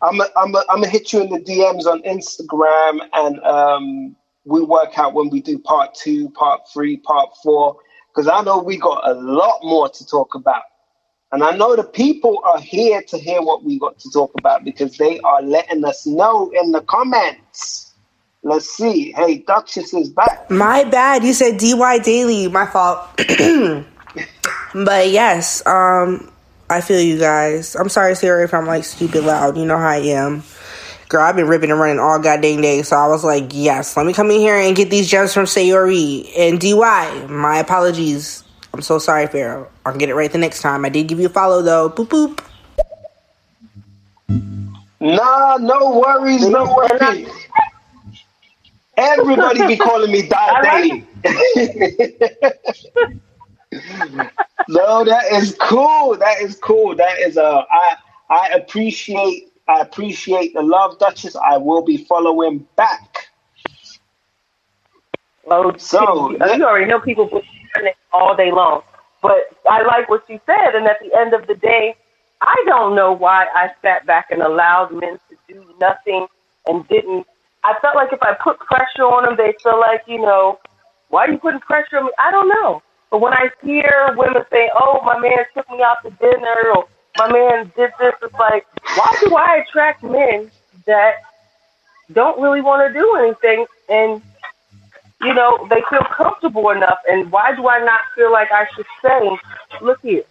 I'm gonna hit you in the DMs on Instagram, and we work out when we do part 2, part 3, part 4, because I know we got a lot more to talk about, and I know the people are here to hear what we got to talk about because they are letting us know in the comments. Let's see. Hey, Duchess is back. My bad. You said DY Daily. My fault. But yes, I feel you guys. I'm sorry, Sarah, if I'm like stupid loud. You know how I am. Girl, I've been ripping and running all goddamn day. So I was like, yes, let me come in here and get these gems from Sayuri and DY. My apologies. I'm so sorry, Pharaoh. I'll get it right the next time. I did give you a follow, though. Boop, boop. Nah, no worries. No worries. Everybody be calling me Daily. No, that is cool. That is I appreciate the love, Duchess. I will be following back. Oh, so you already know people put it all day long. But I like what you said, and at the end of the day, I don't know why I sat back and allowed men to do nothing and didn't. I felt like if I put pressure on them, they feel like, you know, why are you putting pressure on me? I don't know. But when I hear women say, oh, my man took me out to dinner or my man did this, it's like, why do I attract men that don't really want to do anything and, you know, they feel comfortable enough? And why do I not feel like I should say, look here,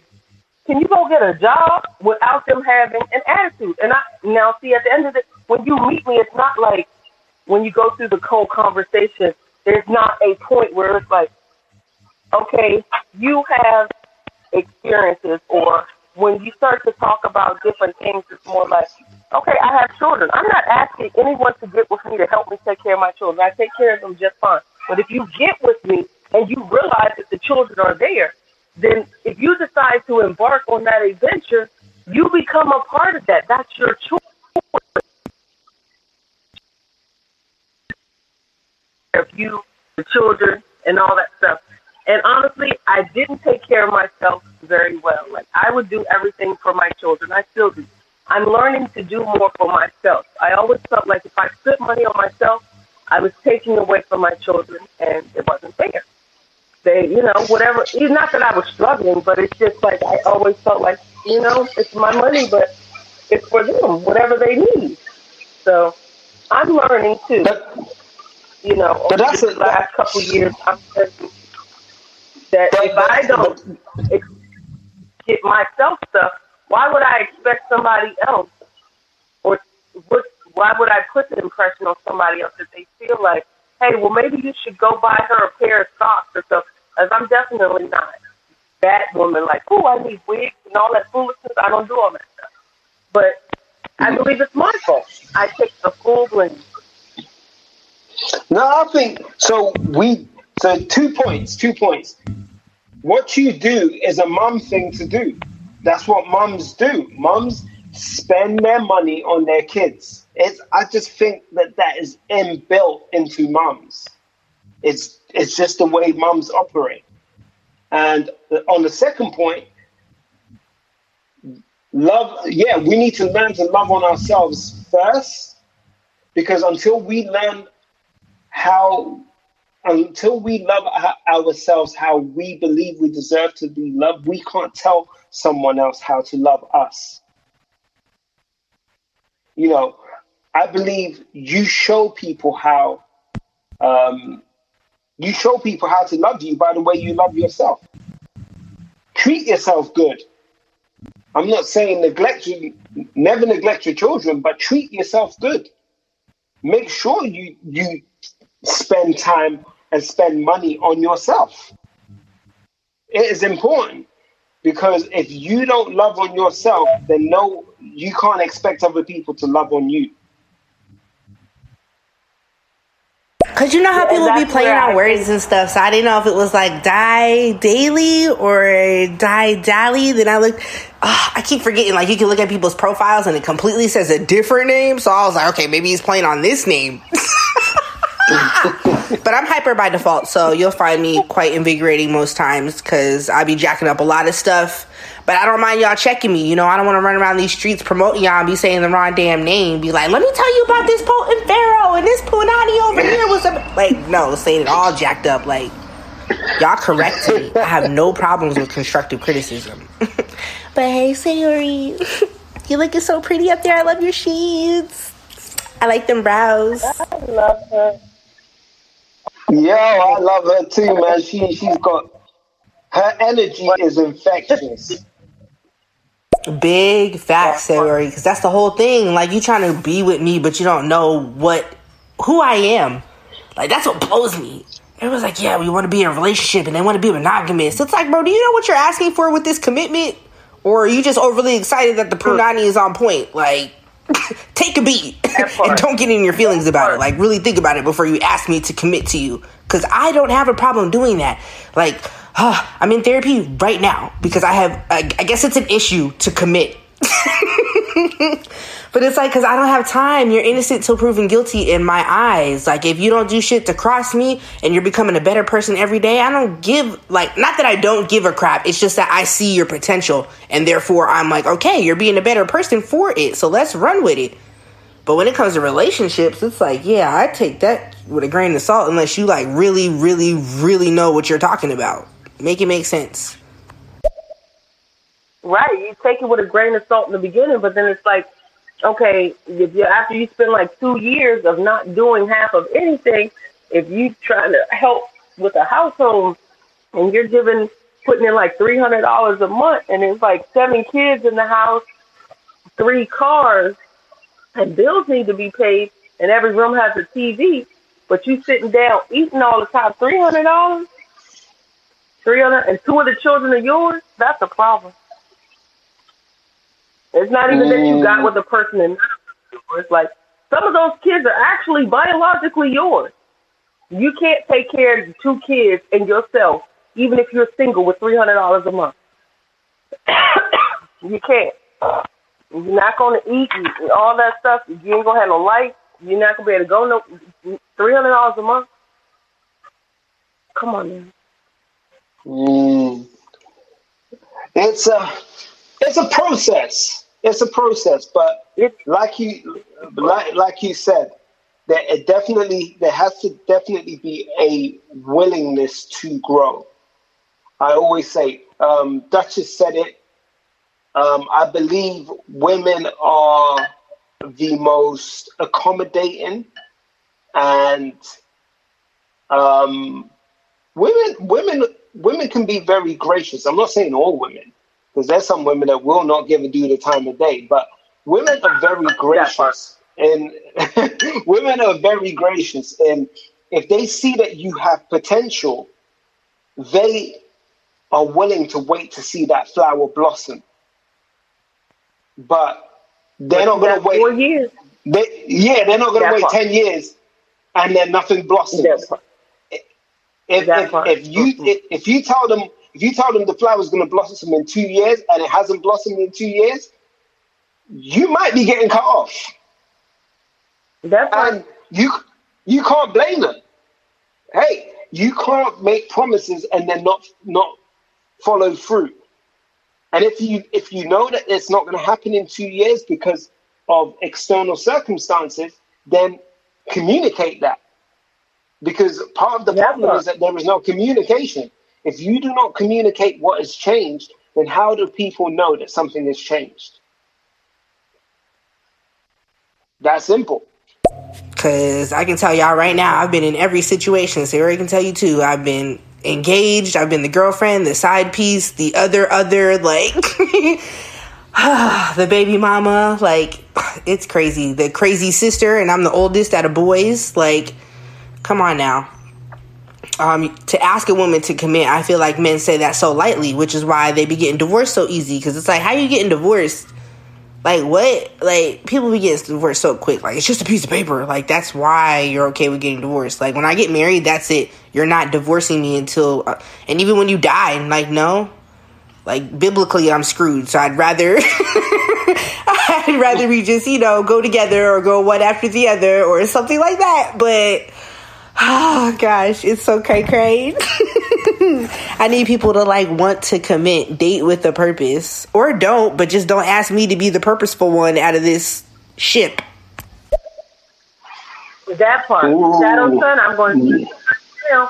can you go get a job without them having an attitude? And now, see, at the end of it, when you meet me, it's not like, when you go through the cold conversation, there's not a point where it's like, okay, you have experiences, or when you start to talk about different things, it's more like, okay, I have children. I'm not asking anyone to get with me to help me take care of my children. I take care of them just fine. But if you get with me and you realize that the children are there, then if you decide to embark on that adventure, you become a part of that. That's your choice. Of you, the children, and all that stuff. And honestly, I didn't take care of myself very well. Like, I would do everything for my children. I still do. I'm learning to do more for myself. I always felt like if I put money on myself, I was taking away from my children, and it wasn't fair. They, you know, whatever. Not that I was struggling, but it's just like I always felt like, you know, it's my money, but it's for them, whatever they need. So I'm learning too. You know, over the last couple of years, I'm learning that if I don't get myself stuff, why would I expect somebody else, or why would I put the impression on somebody else that they feel like, hey, well, maybe you should go buy her a pair of socks or something, as I'm definitely not that woman, like, oh, I need wigs and all that foolishness. I don't do all that stuff. But I believe it's my fault. I take the full blame. No, I think, so 2 points. What you do is a mum thing to do. That's what mums do. Mums spend their money on their kids. I just think that is inbuilt into mums. It's just the way mums operate. And on the second point, love, yeah, we need to learn to love on ourselves first, because until we love ourselves how we believe we deserve to be loved, we can't tell someone else how to love us. You know, I believe you show people how to love you by the way you love yourself. Treat yourself good. I'm not saying never neglect your children, but treat yourself good. Make sure you spend time and spend money on yourself. It is important. Because if you don't love on yourself, then you can't expect other people to love on you. Because you know how people be playing on words and stuff, so I didn't know if it was like Die Daily or Die Dally. Then I looked, I keep forgetting, like you can look at people's profiles and it completely says a different name. So I was like, okay, maybe he's playing on this name. But I'm hyper by default, so you'll find me quite invigorating most times because I be jacking up a lot of stuff. But I don't mind y'all checking me. You know, I don't want to run around these streets promoting y'all and be saying the wrong damn name. Be like, let me tell you about this potent pharaoh and this punani over here was like, no, saying it all jacked up. Like, y'all correct me. I have no problems with constructive criticism. But hey, Sayuri, you looking so pretty up there. I love your sheets. I like them brows. I love her. Yo, I love her too, man. She's got, her energy is infectious. Big facts, Sayuri, because that's the whole thing. Like, you trying to be with me, but you don't know who I am. Like, that's what blows me. Everyone's like, yeah, we want to be in a relationship, and they want to be monogamous. It's like, bro, do you know what you're asking for with this commitment? Or are you just overly excited that the punani is on point? Like, take a beat and don't get in your feelings about it. Like, really think about it before you ask me to commit to you, because I don't have a problem doing that. Like, I'm in therapy right now because I guess it's an issue to commit. But it's like, because I don't have time. You're innocent till proven guilty in my eyes. Like, if you don't do shit to cross me and you're becoming a better person every day, I don't give, like, not that I don't give a crap. It's just that I see your potential, and therefore I'm like, okay, you're being a better person for it, so let's run with it. But when it comes to relationships, it's like, yeah, I take that with a grain of salt unless you, like, really, really, really know what you're talking about. Make it make sense. Right, you take it with a grain of salt in the beginning, but then it's like, okay, after you spend like 2 years of not doing half of anything, if you trying to help with a household and you're putting in like $300 a month, and it's like 7 kids in the house, 3 cars, and bills need to be paid, and every room has a TV, but you sitting down eating all the time, $300, and 2 of the children are yours, that's a problem. It's not even that you got with a person and not with you. It's like some of those kids are actually biologically yours. You can't take care of 2 kids and yourself, even if you're single with $300 a month. You can't. You're not going to eat and all that stuff. You ain't going to have no life. You're not going to be able to go no $300 a month. Come on, man. It's a process. it's a process, but like you said, there has to definitely be a willingness to grow. I always say, Duchess said it. I believe women are the most accommodating, and women can be very gracious. I'm not saying all women, because there's some women that will not give a dude the time of day, but women are very gracious. And women are very gracious, and if they see that you have potential, they are willing to wait to see that flower blossom. But they're not going to wait 4 years. They're not going to wait 10 years and then nothing blossoms. If you tell them the flower's going to blossom in 2 years and it hasn't blossomed in 2 years, you might be getting cut off. And you can't blame them. Hey, you can't make promises and then not follow through. And if you know that it's not going to happen in 2 years because of external circumstances, then communicate that. Because part of the problem is that there is no communication. If you do not communicate what has changed, then how do people know that something has changed? That simple. Because I can tell y'all right now, I've been in every situation. Sayuri can tell you too. I've been engaged. I've been the girlfriend, the side piece, the other, like, the baby mama. Like, it's crazy. The crazy sister, and I'm the oldest out of boys. Like, come on now. To ask a woman to commit, I feel like men say that so lightly, which is why they be getting divorced so easy. Because it's like, how you getting divorced? Like, what? Like, people be getting divorced so quick. Like, it's just a piece of paper. Like, that's why you're okay with getting divorced. Like, when I get married, that's it. You're not divorcing me until... and even when you die, I'm like, no. Like, biblically, I'm screwed. So I'd rather... we just, go together or go one after the other or something like that. But... oh, gosh, it's so cray-cray. I need people to, want to commit, date with a purpose. Or don't, but just don't ask me to be the purposeful one out of this ship. That part. Ooh. Shadow Son, I'm going to be real.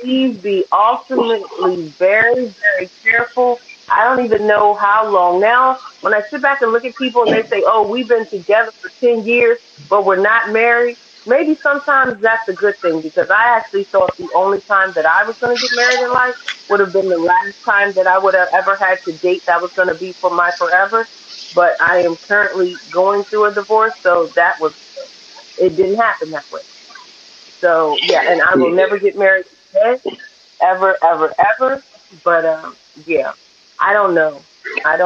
Please be ultimately very, very careful. I don't even know how long. Now, when I sit back and look at people and they say, oh, we've been together for 10 years, but we're not married. Maybe sometimes that's a good thing, because I actually thought the only time that I was going to get married in life would have been the last time that I would have ever had to date that was going to be for my forever. But I am currently going through a divorce, so it didn't happen that way. So, yeah, and I will never get married again, ever, ever, ever. But, yeah, I don't know. But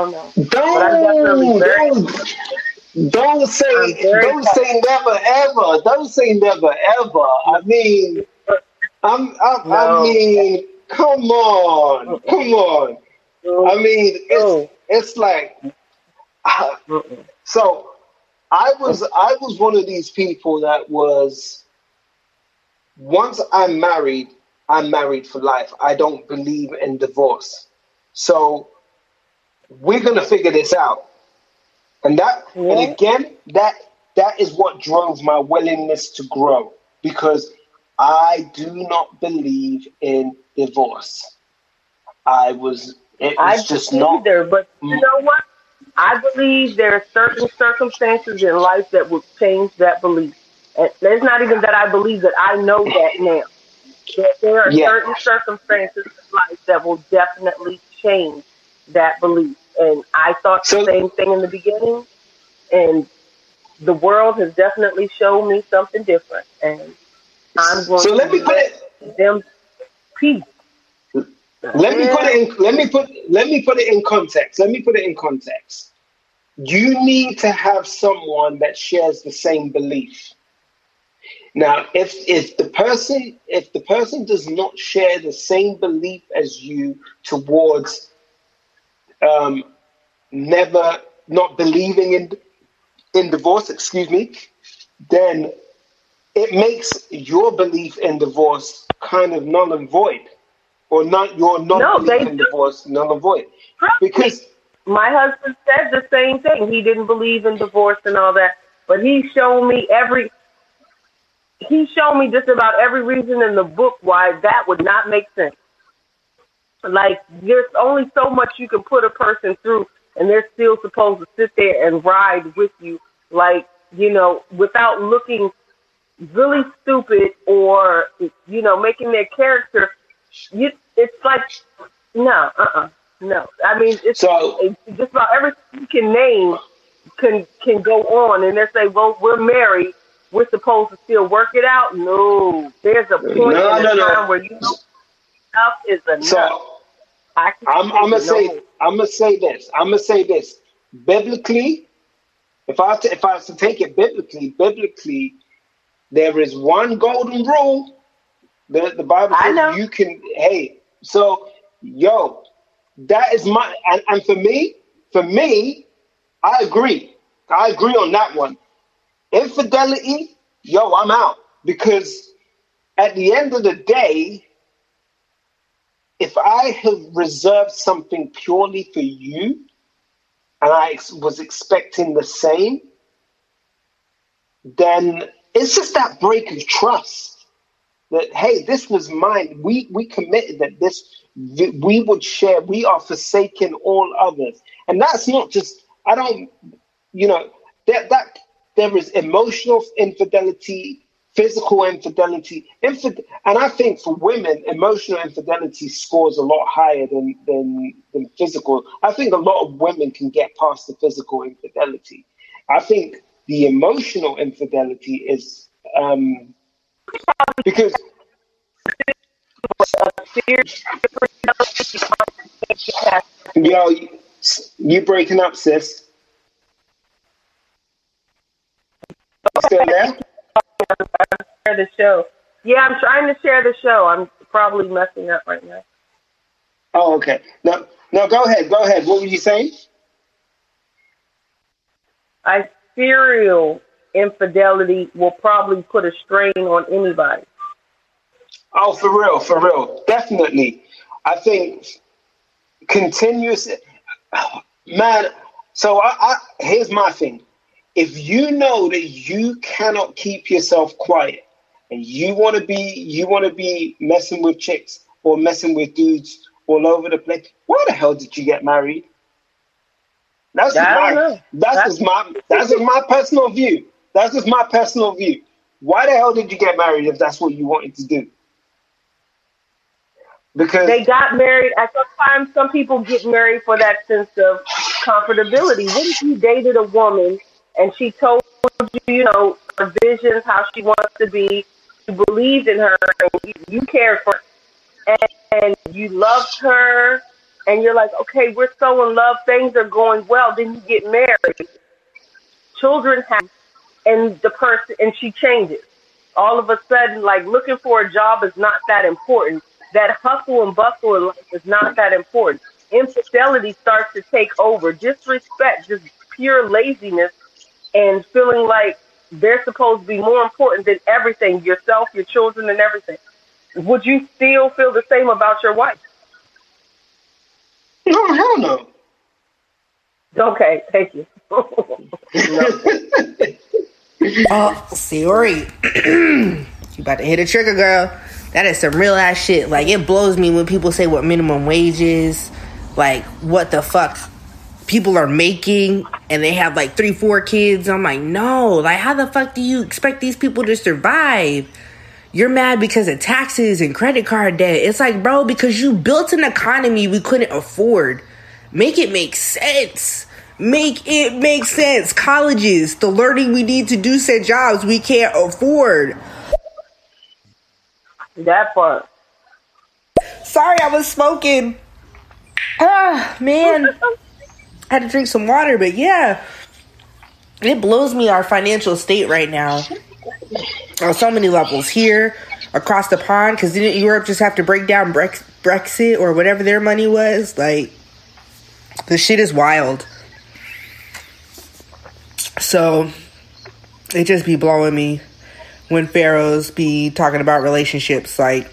I'm definitely married. Don't say never ever. Don't say never ever. I mean, come on. I mean, it's like. So, I was one of these people that was. Once I'm married for life. I don't believe in divorce. So, we're gonna figure this out. And that is what drove my willingness to grow, because I do not believe in divorce. I was just not either. But you know what? I believe there are certain circumstances in life that would change that belief. And it's not even that I believe that I know that now. But there are certain circumstances in life that will definitely change that belief. And I thought the same thing in the beginning, and the world has definitely shown me something different. And I'm going peace. Let me put it in context. You need to have someone that shares the same belief. Now, if the person does not share the same belief as you towards never not believing in divorce, then it makes your belief in divorce kind of null and void, or not your non-belief in divorce null and void. Because My husband said the same thing. He didn't believe in divorce and all that, but he showed me just about every reason in the book why that would not make sense. Like, there's only so much you can put a person through, and they're still supposed to sit there and ride with you, like, you know, without looking really stupid or, you know, making their character. It's like, no. I mean, it's so, just about everything you can name can go on, and they say, well, we're married. We're supposed to still work it out. No, there's a point in time where you know enough is enough. So, I'm gonna say this. Biblically, if I was to take it biblically, there is one golden rule. The Bible says you can. Hey, so that is my and for me, I agree. I agree on that one. Infidelity, I'm out, because at the end of the day, if I have reserved something purely for you, and I was expecting the same, then it's just that break of trust. That, hey, this was mine. We committed that we would share. We are forsaking all others, and that's not just. I don't, that there is emotional infidelity. Physical infidelity, and I think for women, emotional infidelity scores a lot higher than physical. I think a lot of women can get past the physical infidelity. I think the emotional infidelity is because you breaking up, sis. Still there? Share the show. Yeah, I'm trying to share the show. I'm probably messing up right now. Oh, okay. No, go ahead. What were you saying? Serial infidelity will probably put a strain on anybody. Oh, for real. Definitely. I think continuous... Man, so here's my thing. If you know that you cannot keep yourself quiet and you want to be messing with chicks or messing with dudes all over the place, why the hell did you get married? That's just my personal view. That's just my personal view. Why the hell did you get married if that's what you wanted to do? Because they got married. At sometimes some people get married for that sense of comfortability. What if you dated a woman and she told you, her visions, how she wants to be. You believed in her, and you cared for her, and you loved her, and you're like, okay, we're so in love, things are going well. Then you get married, children happen, and she changes. All of a sudden, like, looking for a job is not that important. That hustle and bustle in life is not that important. Infidelity starts to take over. Disrespect, just pure laziness. And feeling like they're supposed to be more important than everything, yourself, your children, and everything. Would you still feel the same about your wife? No, hell no. Okay, thank you. Sayuri, you about to hit a trigger, girl. That is some real ass shit. Like, it blows me when people say what minimum wage is. Like, what the fuck people are making, and they have like 3-4 kids. I'm like, no, like, how the fuck do you expect these people to survive? You're mad because of taxes and credit card debt. It's like, bro, because you built an economy we couldn't afford. Make it make sense. Make it make sense. Colleges, the learning we need to do said jobs we can't afford. That part. Sorry, I was smoking. Ah, man. I had to drink some water, but yeah, it blows me, our financial state right now on so many levels here across the pond. Because didn't Europe just have to break down Brexit or whatever their money was? Like, the shit is wild. So it just be blowing me when pharaohs be talking about relationships. Like,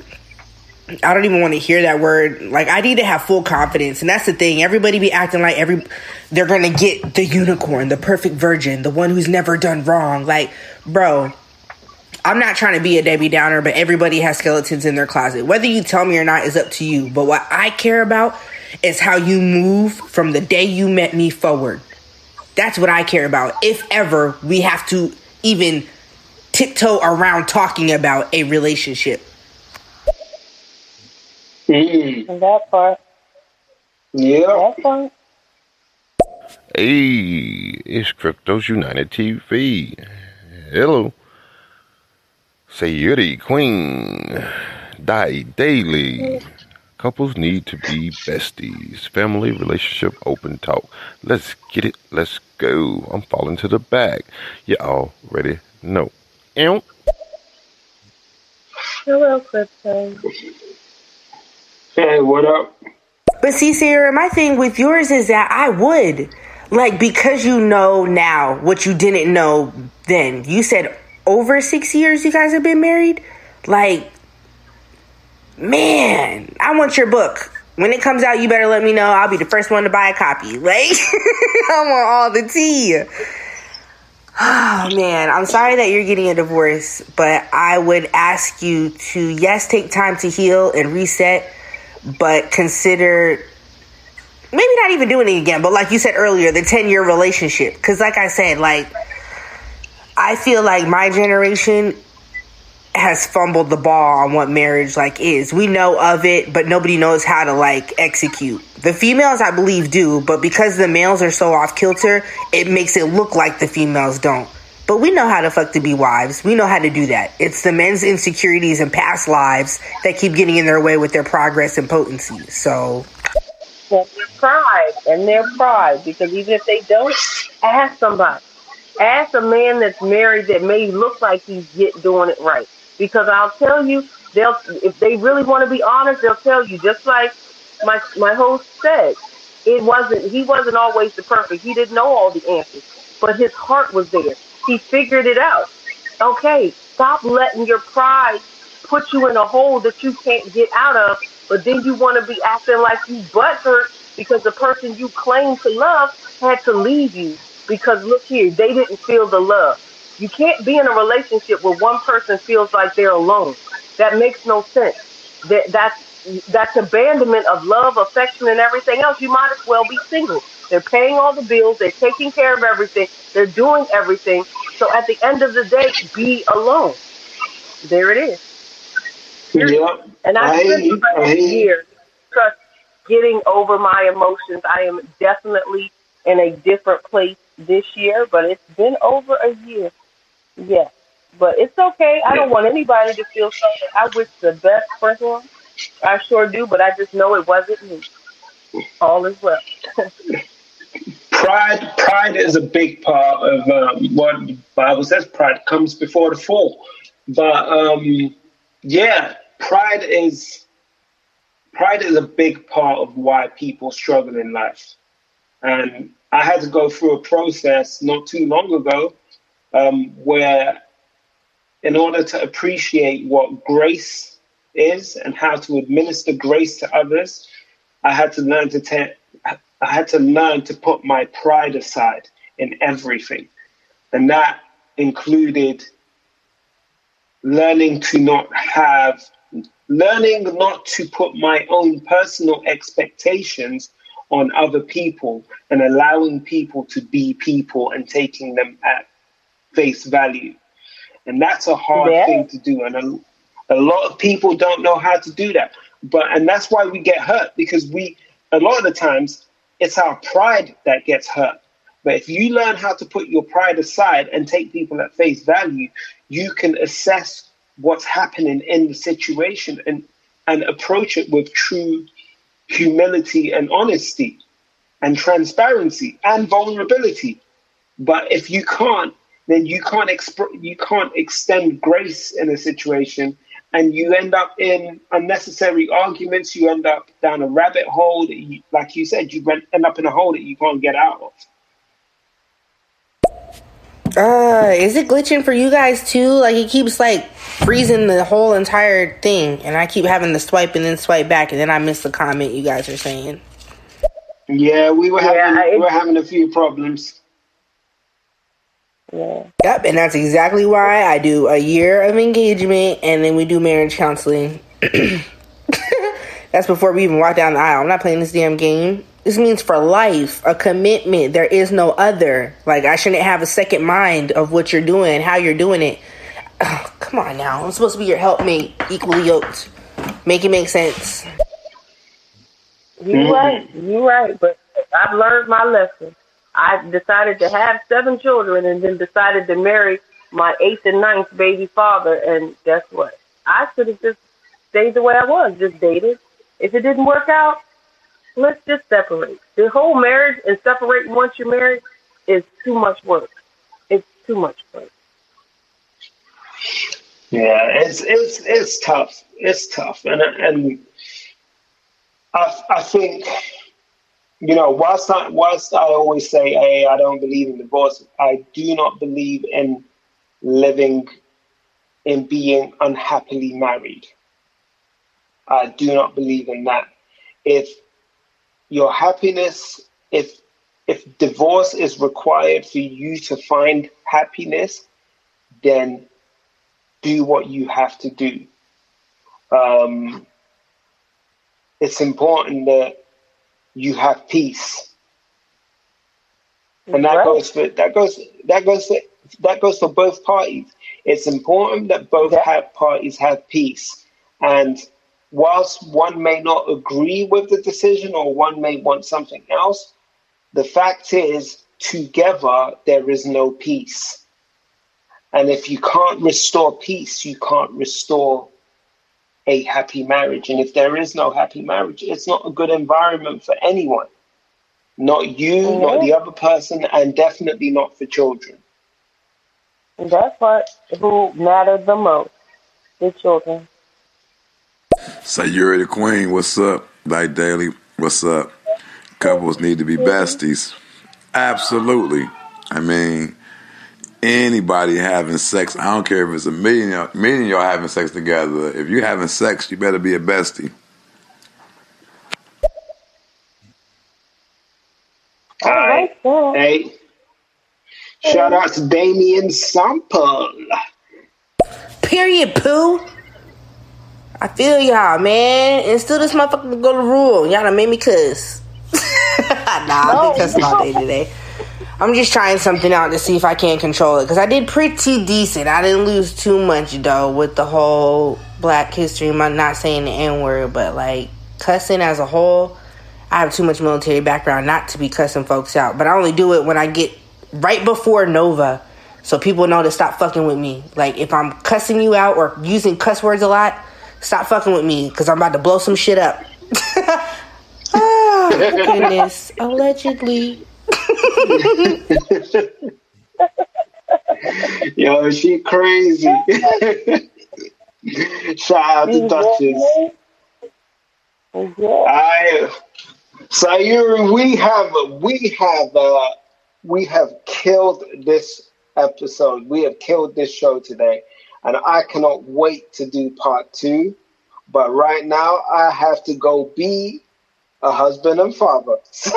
I don't even want to hear that word. Like, I need to have full confidence. And that's the thing. Everybody be acting like they're going to get the unicorn, the perfect virgin, the one who's never done wrong. Like, bro, I'm not trying to be a Debbie Downer, but everybody has skeletons in their closet. Whether you tell me or not is up to you. But what I care about is how you move from the day you met me forward. That's what I care about. If ever we have to even tiptoe around talking about a relationship. Mm. That part. Yeah. That part. Hey, it's Cryptos United TV. Hello. Sayuri, Queen. Die Daily. Couples need to be besties. Family, relationship, open talk. Let's get it. Let's go. I'm falling to the back. You already know. Hello, Cryptos. Hey, what up? But see, Sarah, my thing with yours is that I would. Like, because you know now what you didn't know then. You said over 6 years you guys have been married? Like, man, I want your book. When it comes out, you better let me know. I'll be the first one to buy a copy. Like, I want all the tea. Oh, man, I'm sorry that you're getting a divorce, but I would ask you to, yes, take time to heal and reset, but consider maybe not even doing it again. But like you said earlier, the 10-year relationship. Because like I said, like, I feel like my generation has fumbled the ball on what marriage like is. We know of it, but nobody knows how to like execute. The females, I believe, do. But because the males are so off kilter, it makes it look like the females don't. But we know how to fuck to be wives. We know how to do that. It's the men's insecurities and past lives that keep getting in their way with their progress and potency. So, and their pride, because even if they don't, ask somebody. Ask a man that's married that may look like he's doing it right. Because I'll tell you, if they really want to be honest, they'll tell you. Just like my host said, he wasn't always the perfect. He didn't know all the answers, but his heart was there. He figured it out. Okay, stop letting your pride put you in a hole that you can't get out of, but then you want to be acting like you butthurt because the person you claim to love had to leave you because, look here, they didn't feel the love. You can't be in a relationship where one person feels like they're alone. That makes no sense. That's abandonment of love, affection, and everything else. You might as well be single. They're paying all the bills. They're taking care of everything. They're doing everything. So at the end of the day, be alone. There it is. Yep. And I spent about a year just getting over my emotions. I am definitely in a different place this year, but it's been over a year. Yeah. But it's okay. I don't want anybody to feel something. I wish the best for him. I sure do, but I just know it wasn't me. All is well. Pride is a big part of what the Bible says. Pride comes before the fall. But pride is a big part of why people struggle in life. And I had to go through a process not too long ago where, in order to appreciate what grace is and how to administer grace to others, I had to learn to put my pride aside in everything. And that included learning not to put my own personal expectations on other people and allowing people to be people and taking them at face value. And that's a hard thing to do. And a lot of people don't know how to do that. And that's why we get hurt, because a lot of the times, it's our pride that gets hurt. But if you learn how to put your pride aside and take people at face value, you can assess what's happening in the situation and approach it with true humility and honesty and transparency and vulnerability. But if you can't, then you can't extend grace in a situation, and you end up in unnecessary arguments. You end up down a rabbit hole that like you said, you end up in a hole that you can't get out of. Is it glitching for you guys too? Like, it keeps like freezing the whole entire thing, and I keep having to swipe and then swipe back, and then I miss the comment you guys are saying. Yeah, we were having a few problems. Yeah. Yep, and that's exactly why I do a year of engagement, and then we do marriage counseling. That's before we even walk down the aisle. I'm not playing this damn game. This means for life, a commitment. There is no other. Like, I shouldn't have a second mind of what you're doing, how you're doing it. Oh, come on now. I'm supposed to be your helpmate, equally yoked. Make it make sense. You're right. But I've learned my lesson. I decided to have 7 children and then decided to marry my 8th and 9th baby father. And guess what? I should have just stayed the way I was, just dated. If it didn't work out, let's just separate. The whole marriage and separating once you're married is too much work. It's too much work. Yeah, it's tough. It's tough. And I think, you know, whilst I always say, hey, I don't believe in divorce, I do not believe in being unhappily married. I do not believe in that. If your happiness, if divorce is required for you to find happiness, then do what you have to do. It's important that you have peace, and that goes for both parties. It's important that both parties have peace, and whilst one may not agree with the decision or one may want something else, the fact is, together there is no peace. And if you can't restore peace, you can't restore a happy marriage. And if there is no happy marriage, it's not a good environment for anyone. Not you, not the other person, and definitely not for children. And that's what who mattered the most, the children. Sayuri the Queen, what's up? Like Daily, what's up? Couples need to be besties. Absolutely. I mean, anybody having sex, I don't care if it's me and y'all having sex together. If you're having sex, you better be a bestie. Hi. Hey. Shout out to Damien Sample. Period, poo. I feel y'all, man. And still this motherfucker go to rule. Y'all done made me cuss. Nah, I've been cussing all day today. I'm just trying something out to see if I can control it. Because I did pretty decent. I didn't lose too much, though, with the whole Black history. I'm not saying the N-word, but, like, cussing as a whole, I have too much military background not to be cussing folks out. But I only do it when I get right before Nova, so people know to stop fucking with me. Like, if I'm cussing you out or using cuss words a lot, stop fucking with me, because I'm about to blow some shit up. Oh, goodness. Allegedly. Yo, she crazy. Shout out to Duchess. Sayuri, we have killed this episode. We have killed this show today. And I cannot wait to do part 2. But right now, I have to go be a husband and father. So,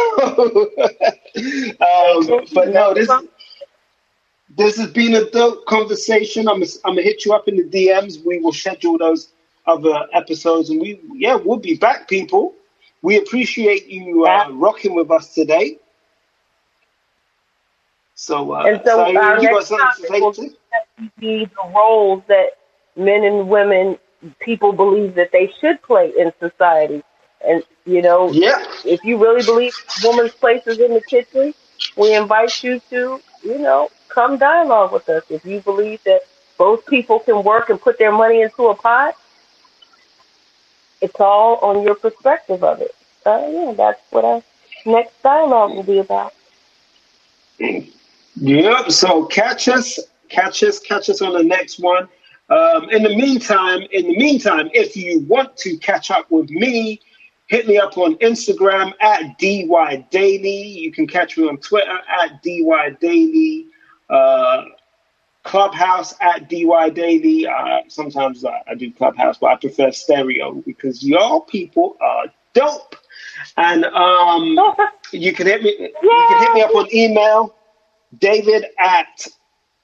but no, this has been a dope conversation. I'm gonna hit you up in the DMs. We will schedule those other episodes, and we'll be back, people. We appreciate you rocking with us today. So, so our next topic will be the roles that men and women, people believe that they should play in society. And, you know, if you really believe woman's place is in the kitchen, we invite you to, you know, come dialogue with us. If you believe that both people can work and put their money into a pot, it's all on your perspective of it. That's what our next dialogue will be about. Yep, so catch us on the next one. In the meantime, if you want to catch up with me, hit me up on Instagram at DY Daily. You can catch me on Twitter at DY Daily. Clubhouse at DY Daily. Sometimes I do Clubhouse, but I prefer Stereo because y'all people are dope. And you can hit me up on email, David at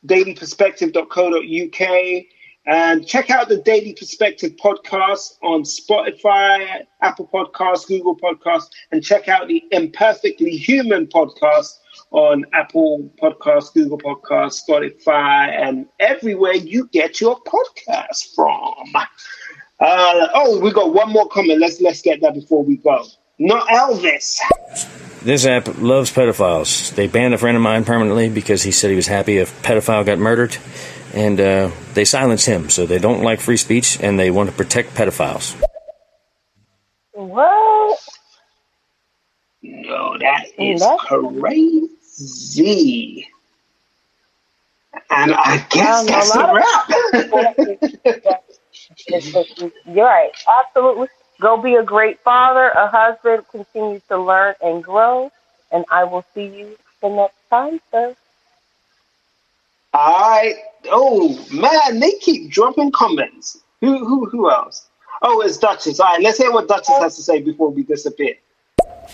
dailyperspective.co.uk, and check out the Daily Perspective podcast on Spotify, Apple Podcasts, Google Podcasts, and check out the Imperfectly Human podcast on Apple Podcasts, Google Podcasts, Spotify, and everywhere you get your podcast from. We got one more comment. Let's get that before we go. Not Elvis. This app loves pedophiles. They banned a friend of mine permanently because he said he was happy if pedophile got murdered, and they silenced him. So they don't like free speech, and they want to protect pedophiles. What? No, that is crazy. And I guess that's a wrap. You're right. Absolutely. Go be a great father, a husband. Continue to learn and grow. And I will see you the next time, sir. Oh, man, they keep dropping comments. Who else? Oh, it's Duchess. All right, let's hear what Duchess has to say before we disappear.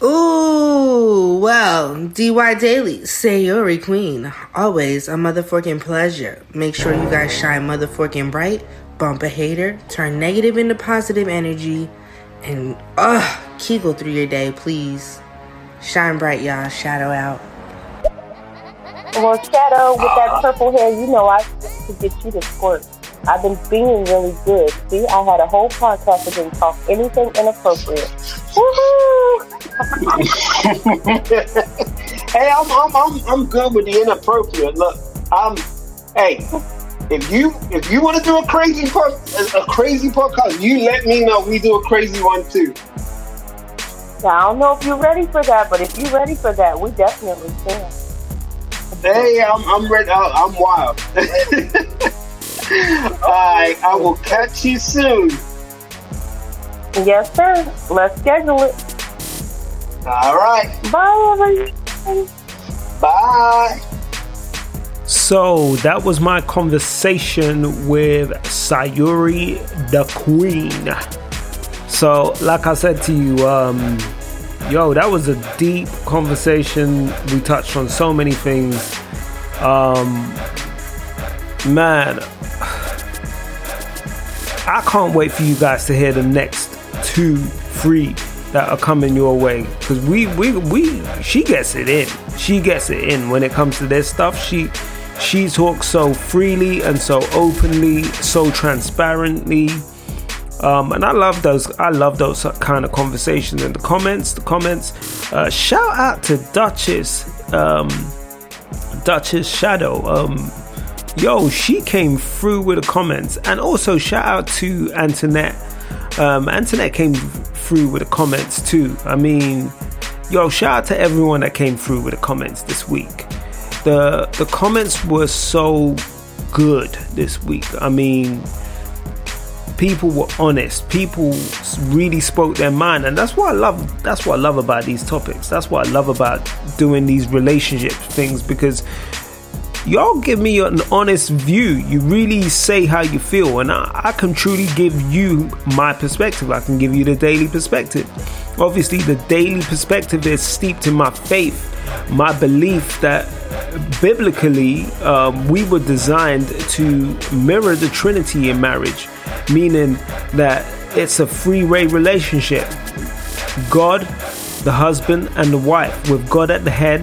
Ooh, well, DY Daily, Sayuri Queen. Always a motherfucking pleasure. Make sure you guys shine motherfucking bright. Bump a hater, turn negative into positive energy, and Kegel through your day, please. Shine bright, y'all. Shadow out. Well, Shadow, with that purple hair, you know I to get you to squirt. I've been being really good. See, I had a whole podcast that didn't talk anything inappropriate. Woohoo! Hey, I'm good with the inappropriate. Look, hey. If you want to do a crazy podcast, you let me know. We do a crazy one too. I don't know if you're ready for that, but if you're ready for that, we definitely can. Hey, I'm ready. I'm wild. Alright, I will catch you soon. Yes, sir. Let's schedule it. All right. Bye, everyone. Bye. So that was my conversation with Sayuri the Queen. So like I said to you, that was a deep conversation. We touched on so many things. Man, I can't wait for you guys to hear the next 2-3 that are coming your way, because she gets it in when it comes to this stuff. She talks so freely and so openly, so transparently, and I love those kind of conversations. And the comments. Shout out to Duchess Shadow. She came through with the comments, and also shout out to Antoinette. Antoinette came through with the comments too. I mean, shout out to everyone that came through with the comments this week. The comments were so good this week. I mean, people were honest. People really spoke their mind, and that's what I love. That's what I love about these topics. That's what I love about doing these relationship things, because y'all give me an honest view. You really say how you feel, and I can truly give you my perspective. I can give you the daily perspective. Obviously, the daily perspective is steeped in my faith, my belief that biblically we were designed to mirror the Trinity in marriage, meaning that it's a three-way relationship: God, the husband, and the wife, with God at the head,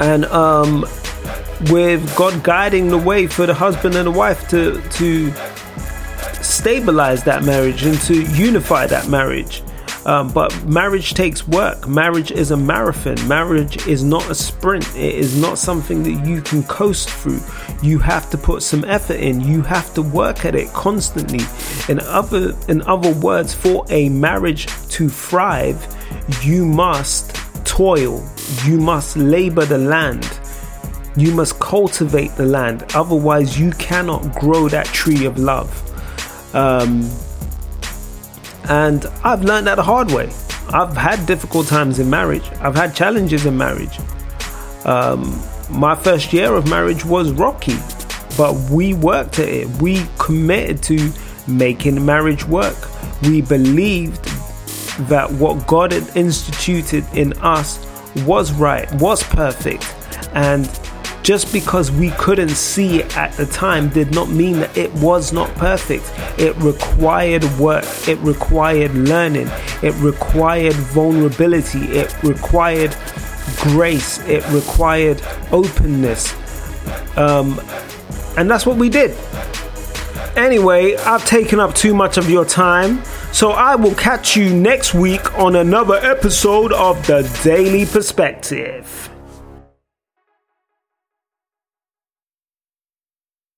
and with God guiding the way for the husband and the wife to stabilize that marriage and to unify that marriage. But marriage takes work. Marriage is a marathon. Marriage is not a sprint. It is not something that you can coast through. You have to put some effort in. You have to work at it constantly. In other words, for a marriage to thrive, you must toil. You must labor the land. You must cultivate the land. Otherwise, you cannot grow that tree of love. And I've learned that the hard way. I've had difficult times in marriage. I've had challenges in marriage. My first year of marriage was rocky, but we worked at it. We committed to making marriage work. We believed that what God had instituted in us was right, was perfect, and just because we couldn't see it at the time did not mean that it was not perfect. It required work, it required learning, it required vulnerability, it required grace, it required openness, and that's what we did. Anyway, I've taken up too much of your time, so I will catch you next week on another episode of The Daily Perspective.